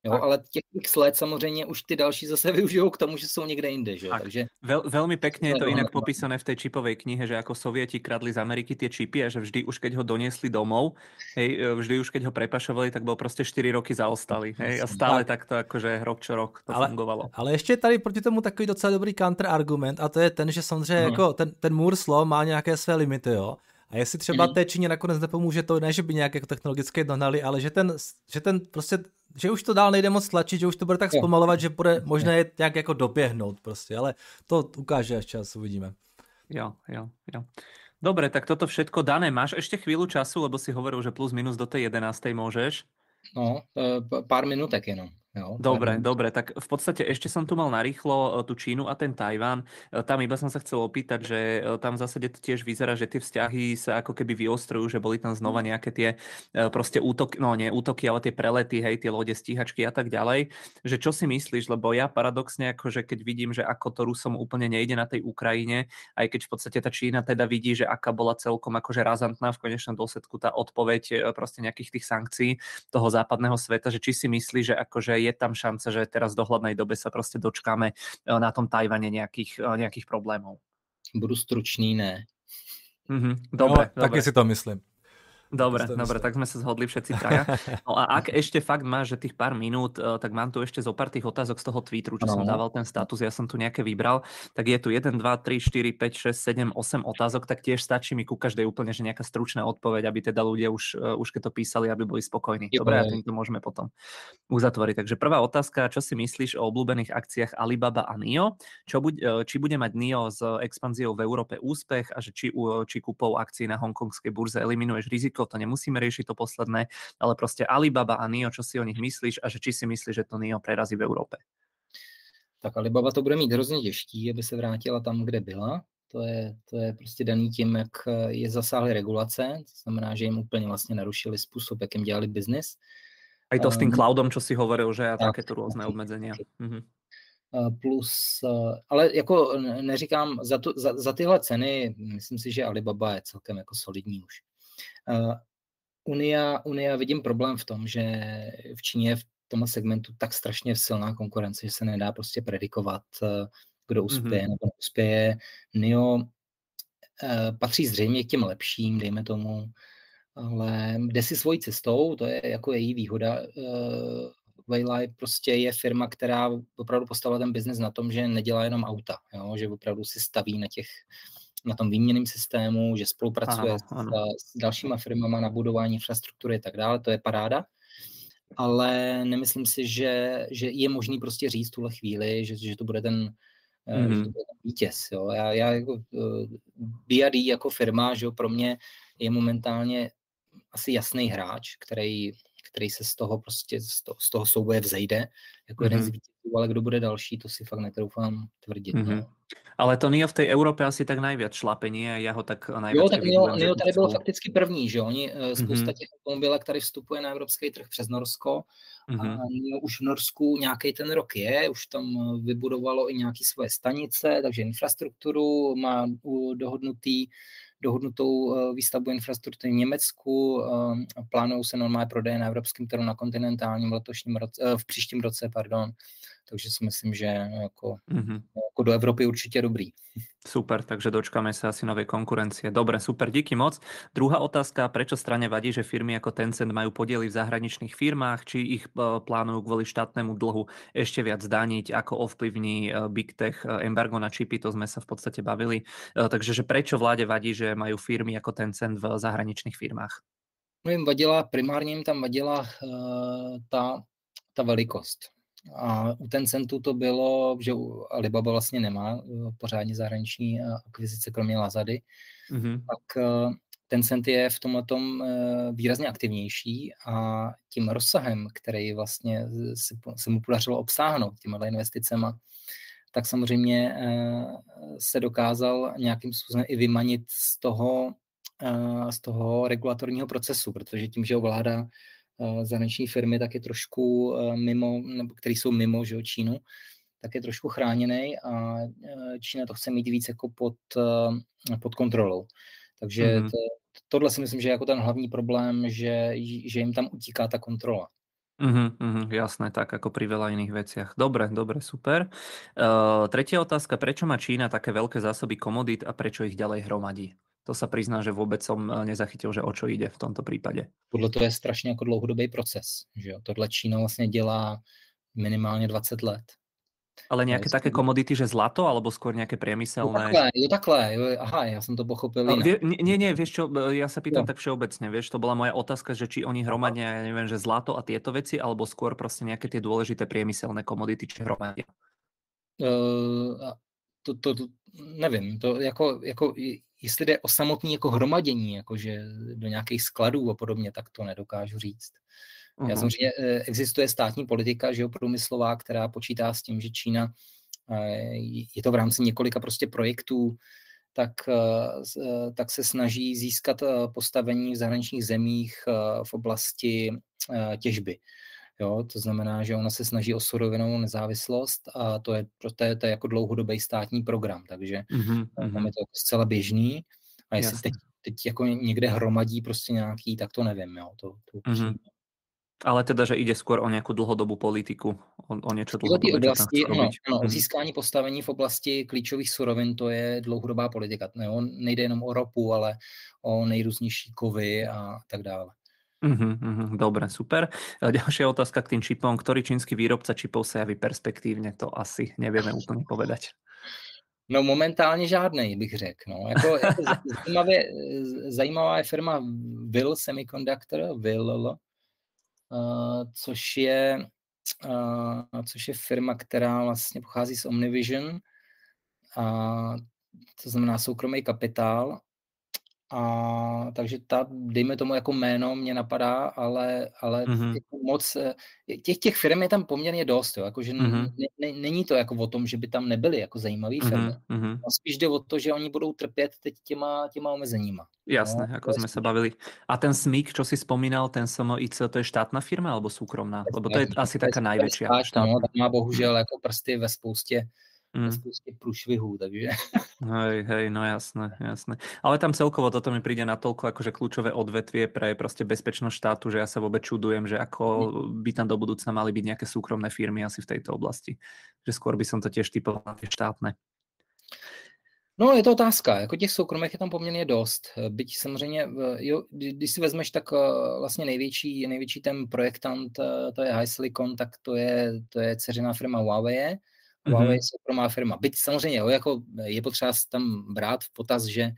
jo, tak. Ale těch x let samozřejmě už ty další zase využijou k tomu, že jsou někde jinde, že jo, tak. takže... Vel, velmi pekne je to inak popísané v tej čipovej knihe, že ako Sovieti kradli z Ameriky tie čipy a že vždy už keď ho doniesli domov, hej, vždy už keď ho prepašovali, tak bol proste štyri roky zaostali, hej, a stále tak. takto akože rok čo rok to ale, fungovalo. Ale ještě je tady proti tomu takový docela dobrý counterargument a to je ten, že samozřejmě hmm. jako ten, ten Moore's law má nějaké své limity, jo. A jestli třeba té Číně nakonec nepomůže to, ne, že by nějak jako technologicky dohnali, ale že ten, že ten prostě, že už to dál nejde moc tlačit, že už to bude tak zpomalovat, že bude možné je nějak jako doběhnout prostě, ale to ukáže až čas, uvidíme. Jo, jo, jo. Dobre, tak toto všetko. Dané, máš ešte chvíľu času, lebo si hovoril, že plus minus do tej jedenástej môžeš? No, pár minútek jenom. Jo, dobre, dobre, tak v podstate ešte som tu mal narýchlo tú Čínu a ten Tajván. Tam iba som sa chcel opýtať, že tam v zásade tiež vyzerá, že tie vzťahy sa ako keby vyostrujú, že boli tam znova nejaké tie proste útoky, no nie útoky, ale tie prelety, hej, tie lode, stíhačky a tak ďalej. Že čo si myslíš, lebo ja paradoxne akože keď vidím, že ako to Rusom úplne nejde na tej Ukrajine, aj keď v podstate tá Čína teda vidí, že aká bola celkom akože razantná v konečnom dôsledku tá odpoveď proste nejakých tých sankcií toho západného sveta, že či si myslíš, že akože je tam šance, že teraz v dohľadnej dobe sa proste dočkáme na tom Tajvane nejakých, nejakých problémov? Budu stručný, ne. Mm-hmm. Dobre, no, taky si to myslím. Dobre, dobre, tak sme sa zhodli všetci traja. No a ak ešte fakt máš, že tých pár minút, tak mám tu ešte zo pár tých otázok z toho Twitteru, čo no. som dával ten status, ja som tu nejaké vybral, tak je tu jeden, dva, tri, štyri, päť, šesť, sedem, osem otázok, tak tiež stačí mi ku každej úplne, že nejaká stručná odpoveď, aby teda ľudia už, už keď to písali, aby boli spokojní. Dobre, a týmto môžeme potom uzatvoriť. Takže prvá otázka, čo si myslíš o obľúbených akciách Alibaba a N I O? Čo buď, či bude mať N I O s expanziou v Európe úspech a že či, či kúpou akcií na hongkongskej burze eliminuješ riziko? To nemusíme riešiť to posledné, ale proste Alibaba a N I O, čo si o nich myslíš a že či si myslíš, že to N I O prerazí v Európe? Tak Alibaba to bude mít hrozně těžký, aby se vrátila tam, kde byla. To je, to je prostě daný tím, jak je zasáhly regulace, to znamená, že jim úplně vlastně narušili způsob, jak jim dělali biznis. A to um, s tým cloudom, čo si hovoril, že a tak, takéto různé obmedzenia. Mhm. Plus, ale jako neříkám, za, tu, za, za tyhle ceny, myslím si, že Alibaba je celkem jako solidní už. Uh, Unia, Unia vidím problém v tom, že v Číně je v tomhle segmentu tak strašně silná konkurence, že se nedá prostě predikovat, kdo uspěje mm-hmm. nebo neuspěje. N I O uh, patří zřejmě k těm lepším, dejme tomu, ale jde si svojí cestou, to je jako její výhoda. Uh, Huawei prostě je firma, která opravdu postavila ten biznes na tom, že nedělá jenom auta, jo? Že opravdu si staví na těch na tom výměnném systému, že spolupracuje ano, ano. S, s dalšíma firmama na budování infrastruktury a tak dále, to je paráda. ale nemyslím si, že, že je možný prostě říct v tuhle chvíli, že, že to bude ten, mm-hmm. že to bude ten vítěz. Jo. Já, já jako uh, bé ypsilon dé jako firma, že jo, pro mě je momentálně asi jasný hráč, který, který se z toho prostě z toho, z toho souboje vzejde jako mm-hmm. jeden z vítězů, ale kdo bude další, to si fakt netroufám tvrdit. Mm-hmm. No. Ale to NIO v té Evropě asi tak nejvíc šlape, ne? Já ho tak nejvíc. Jo, tak NIO, NIO tady bylo fakticky první, že oni spousta mm-hmm. těch automobilek tady vstupuje na evropský trh přes Norsko mm-hmm. a NIO už v Norsku nějaký ten rok je, už tam vybudovalo i nějaké svoje stanice, takže infrastrukturu má dohodnutý dohodnutou výstavbu infrastruktury v Německu, plánují se normálně prodeje na evropském trhu, na kontinentálním letošním roce, v příštím roce, pardon. Takže si myslím, že jako, mm-hmm. jako do Evropy určitě dobrý. Super, takže dočkáme se asi nové konkurencie. Dobre, super, díky moc. Druhá otázka, prečo strane vadí, že firmy jako Tencent majú podiely v zahraničných firmách, či ich plánujú kvôli štátnemu dlhu ešte viac zdaniť, ako ovplyvní Big Tech embargo na čipy, to sme sa v podstate bavili. Takže že prečo vláde vadí, že majú firmy jako Tencent v zahraničných firmách? No jim vadila, primárně jim tam vadila uh, ta, ta velikost. A u Tencentu to bylo, že Alibaba vlastně nemá pořádně zahraniční akvizice, kromě Lazady, mm-hmm. tak Tencent je v tomhle tom výrazně aktivnější a tím rozsahem, který vlastně se mu podařilo obsáhnout těmihle investicema, tak samozřejmě se dokázal nějakým způsobem i vymanit z toho, z toho regulatorního procesu, protože tím, že ovládá zahraniční firmy, tak je trošku mimo, nebo který jsou mimo, že jo, Čínu, tak je trošku chráněný a Čína to chce mít víc jako pod, pod kontrolou. Takže mm-hmm. to, tohle si myslím, že je jako ten hlavní problém, že, že jim tam utíká ta kontrola. Uhum, uhum, jasné, tak ako pri veľa iných veciach. Dobre, dobre, super. Uh, tretia otázka, prečo má Čína také veľké zásoby komodít a prečo ich ďalej hromadí? To sa prizná, že vôbec som nezachytil, že o čo ide v tomto prípade. Tohle to je strašne ako dlouhodobý proces. Že jo? Tohle Čína vlastne dělá minimálne dvacet let. Ale nějaké také komodity, že zlato, alebo skôr nějaké priemyselné? Jo takhle, jo takhle, jo, aha, já jsem to pochopil jinak. Ne, ne, víš čo, já se pýtam jo. Tak všeobecně, víš, to byla moja otázka, že či oni hromadně, já nevím, že zlato a tyto věci, alebo skôr prostě nějaké ty důležité priemyselné komodity, či hromadně? Uh, to, to, to, nevím, to jako, jako, jestli jde o samotné jako hromadění, jakože do nějakých skladů a podobně, tak to nedokážu říct. Já samozřejmě existuje státní politika, že jo, průmyslová, která počítá s tím, že Čína, je to v rámci několika prostě projektů, tak, tak se snaží získat postavení v zahraničních zemích v oblasti těžby. Jo, to znamená, že ona se snaží o surovinovou nezávislost a to je, to je, to je jako dlouhodobý státní program, takže mm-hmm. tam je to zcela běžný. A jestli teď, teď jako někde hromadí prostě nějaký, tak to nevím. Jo, to, to mm-hmm. Ale teda, že ide skôr o nejakú dlhodobú politiku, o, o niečo dlhodobé. No, no, získání postavení v oblasti klíčových surovin, to je dlouhodobá politika. No, nejde jenom o ropu, ale o nejrůznější kovy a tak dále. Mm-hmm, mm-hmm, dobre, super. Ďalšia otázka k tým čipom. Ktorý čínsky výrobca čipov sa javí perspektívne? To asi nevieme úplne povedať. No momentálně žádnej, bych řekl. No. Jako, jako zajímavé, zajímavá je firma Will Semiconductor, Will, Uh, což je uh, což je firma, která vlastně pochází z Omnivision, a to znamená soukromý kapitál. A takže ta, dejme tomu jako jméno, mě napadá, ale, ale mm-hmm. jako moc, těch, těch firm je tam poměrně dost, jo, jakože mm-hmm. ne, ne, není to jako o tom, že by tam nebyly jako zajímavý firmy, mm-hmm. no, spíš jde o to, že oni budou trpět teď těma, těma omezeníma. Jasné, no, jako jsme se bavili. A ten S M I C, čo si vzpomínal, ten S M I C, to je štátna firma alebo soukromná? Lebo to je asi taká největší. No, tak má bohužel jako prsty ve spoustě Mm. prostě průšvihů, takže. Hej, hej, no jasné, jasné. Ale tam celkovo toto mi príde natoľko akože kľúčové odvetvie pre proste bezpečnosť štátu, že ja sa vôbec čudujem, že ako by tam do budúcna mali byť nejaké súkromné firmy asi v tejto oblasti. Že skôr by som to tiež typoval na tie štátne. No, je to otázka. Jako těch soukromých je tam poměrně dost. Byť samozřejmě, jo, když si vezmeš, tak vlastně největší, největší ten projektant, to je High Silicon, tak to je, to je dceřiná firma Huawei. Huawei mm-hmm. soukromá firma. Byť samozřejmě jo, jako je potřeba tam brát v potaz, že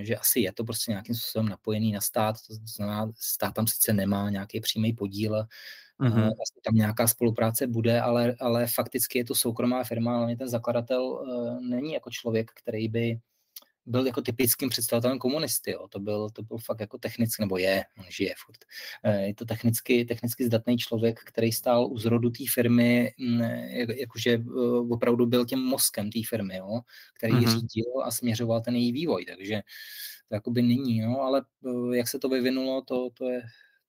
že asi je to prostě nějakým způsobem napojený na stát, to znamená, stát tam sice nemá nějaký přímý podíl, mm-hmm. asi tam nějaká spolupráce bude, ale, ale fakticky je to soukromá firma, hlavně ten zakladatel není jako člověk, který by byl jako typickým představitelem komunisty, jo. To byl, to byl fakt jako technicky, nebo je, on žije furt, je to technicky, technicky zdatný člověk, který stál u zrodu té firmy, jakože opravdu byl tím mozkem té firmy, jo, který mm-hmm. řídil a směřoval ten její vývoj, takže to jakoby není, no, ale jak se to vyvinulo, to, to, je,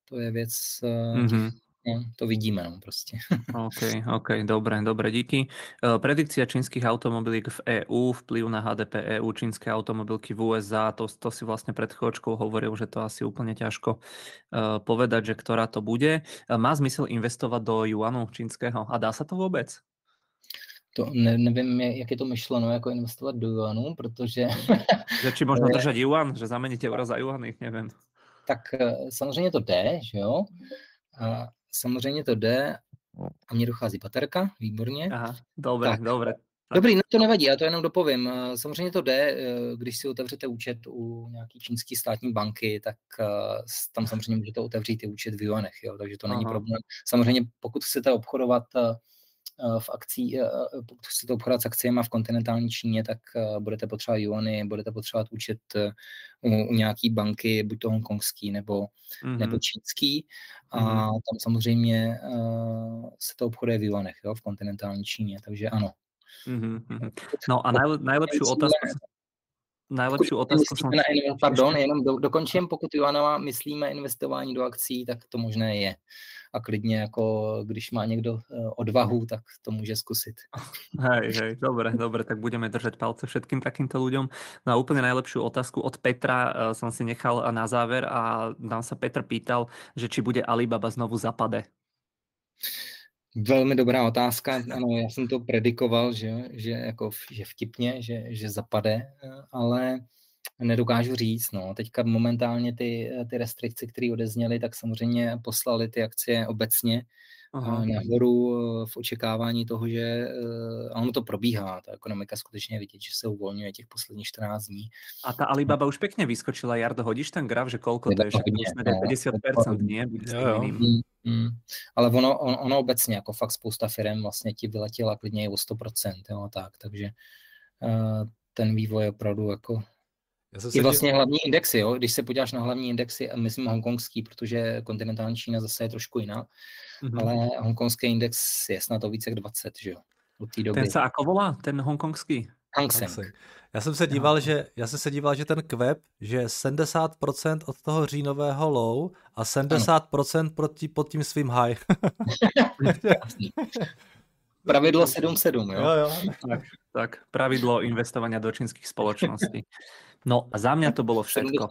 to je věc... Mm-hmm. No, to vidíme, no, prostě. OK, OK, dobre, dobre, díky. Predikcia čínskych automobilík v é ú, vplyv na há dé pé é ú, čínske automobilky v ú es á, to, to si vlastne pred chvíľočkou hovoril, že to asi úplne ťažko uh, povedať, že ktorá to bude. Má zmysel investovať do juanu čínskeho? A dá sa to vôbec? To ne, nevím, jak je to myšleno, jako investovat do juanu, protože... že či možno držať juan, že zameníte euro za juany, neviem. Tak samozřejmě to jde, že jo? A... Samozřejmě to jde a mně dochází baterka, výborně. Aha, dobré, tak. dobré. Tak. Dobrý, no to nevadí, já to jenom dopovím. Samozřejmě to jde, když si otevřete účet u nějaký čínský státní banky, tak tam samozřejmě můžete otevřít i účet v juanech, jo, takže to není Aha. problém. Samozřejmě pokud chcete obchodovat v akcí, pokud chcete obchodovat s akciemi v kontinentální Číně, tak budete potřebovat juany, budete potřebovat účet u, u nějaký banky, buď to hongkongský nebo, mm-hmm. nebo čínský. A mm-hmm. tam samozřejmě uh, se to obchoduje v juanech, jo, v kontinentální Číně, takže ano. Mm-hmm. No a najle- najlepšiu otázku... Najlepší otázku jsem... Pardon, jenom do, dokončím, pokud Joana myslíme investování do akcí, tak to možné je. A klidně, jako když má někdo odvahu, tak to může zkusit. Hej, hej, dobré, dobré, tak budeme držet palce všetkým takýmto ľuďom. No a úplně najlepšiu otázku od Petra jsem si nechal na záver a tam se Petr pýtal, že či bude Alibaba znovu zapade. Velmi dobrá otázka. Ano, já jsem to predikoval, že, že, jako, že vtipně, že, že zapade, ale nedokážu říct. No. Teďka momentálně ty, ty restrikce, které odezněly, tak samozřejmě poslali ty akcie obecně Aha. nahoru v očekávání toho, že a ono to probíhá. Ta ekonomika skutečně vidět, že se uvolňuje těch posledních čtrnáct dní. A ta Alibaba už pěkně vyskočila. Jardo, hodíš ten graf, že kolko to je? padesát procent, nie? Mm. Ale ono, on, ono obecně, jako fakt spousta firem vlastně ti vyletěla klidně i o sto procent, jo, tak, takže uh, ten vývoj opravdu jako... I vlastně děl... hlavní indexy, jo, když se podíváš na hlavní indexy, myslím hongkongský, protože kontinentální Čína zase je trošku jiná, mm-hmm. ale hongkongský index je snad o více jak dvacet, že jo, od té doby. Ten se jako volá, ten hongkongský? Hang Seng. Já jsem se díval, no. že, já jsem se díval, že ten kvep, že sedmdesát procent od toho říjnového low a sedmdesát procent proti, pod tím svým high. Pravidlo sedm sedm, jo? jo, jo. Tak, tak, pravidlo investovania do čínskych spoločností. No a za mňa to bolo všetko.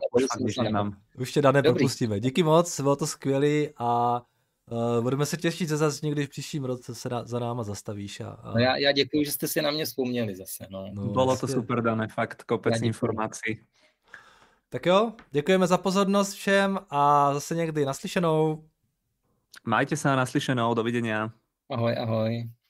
Už tě, Dane, propustíme. Díky moc, bylo to skvělý a Uh, budeme se těšit, že zase někdy v příštím roce se na, za náma zastavíš. A, a... No já, já děkuji, že jste si na mě vzpomněli zase. No. No, bylo vlastně... to super, Dané, fakt, kopec informací. Tak jo, děkujeme za pozornost všem a zase někdy naslyšenou. Majte se na naslyšenou, dovidenia. Ahoj, ahoj.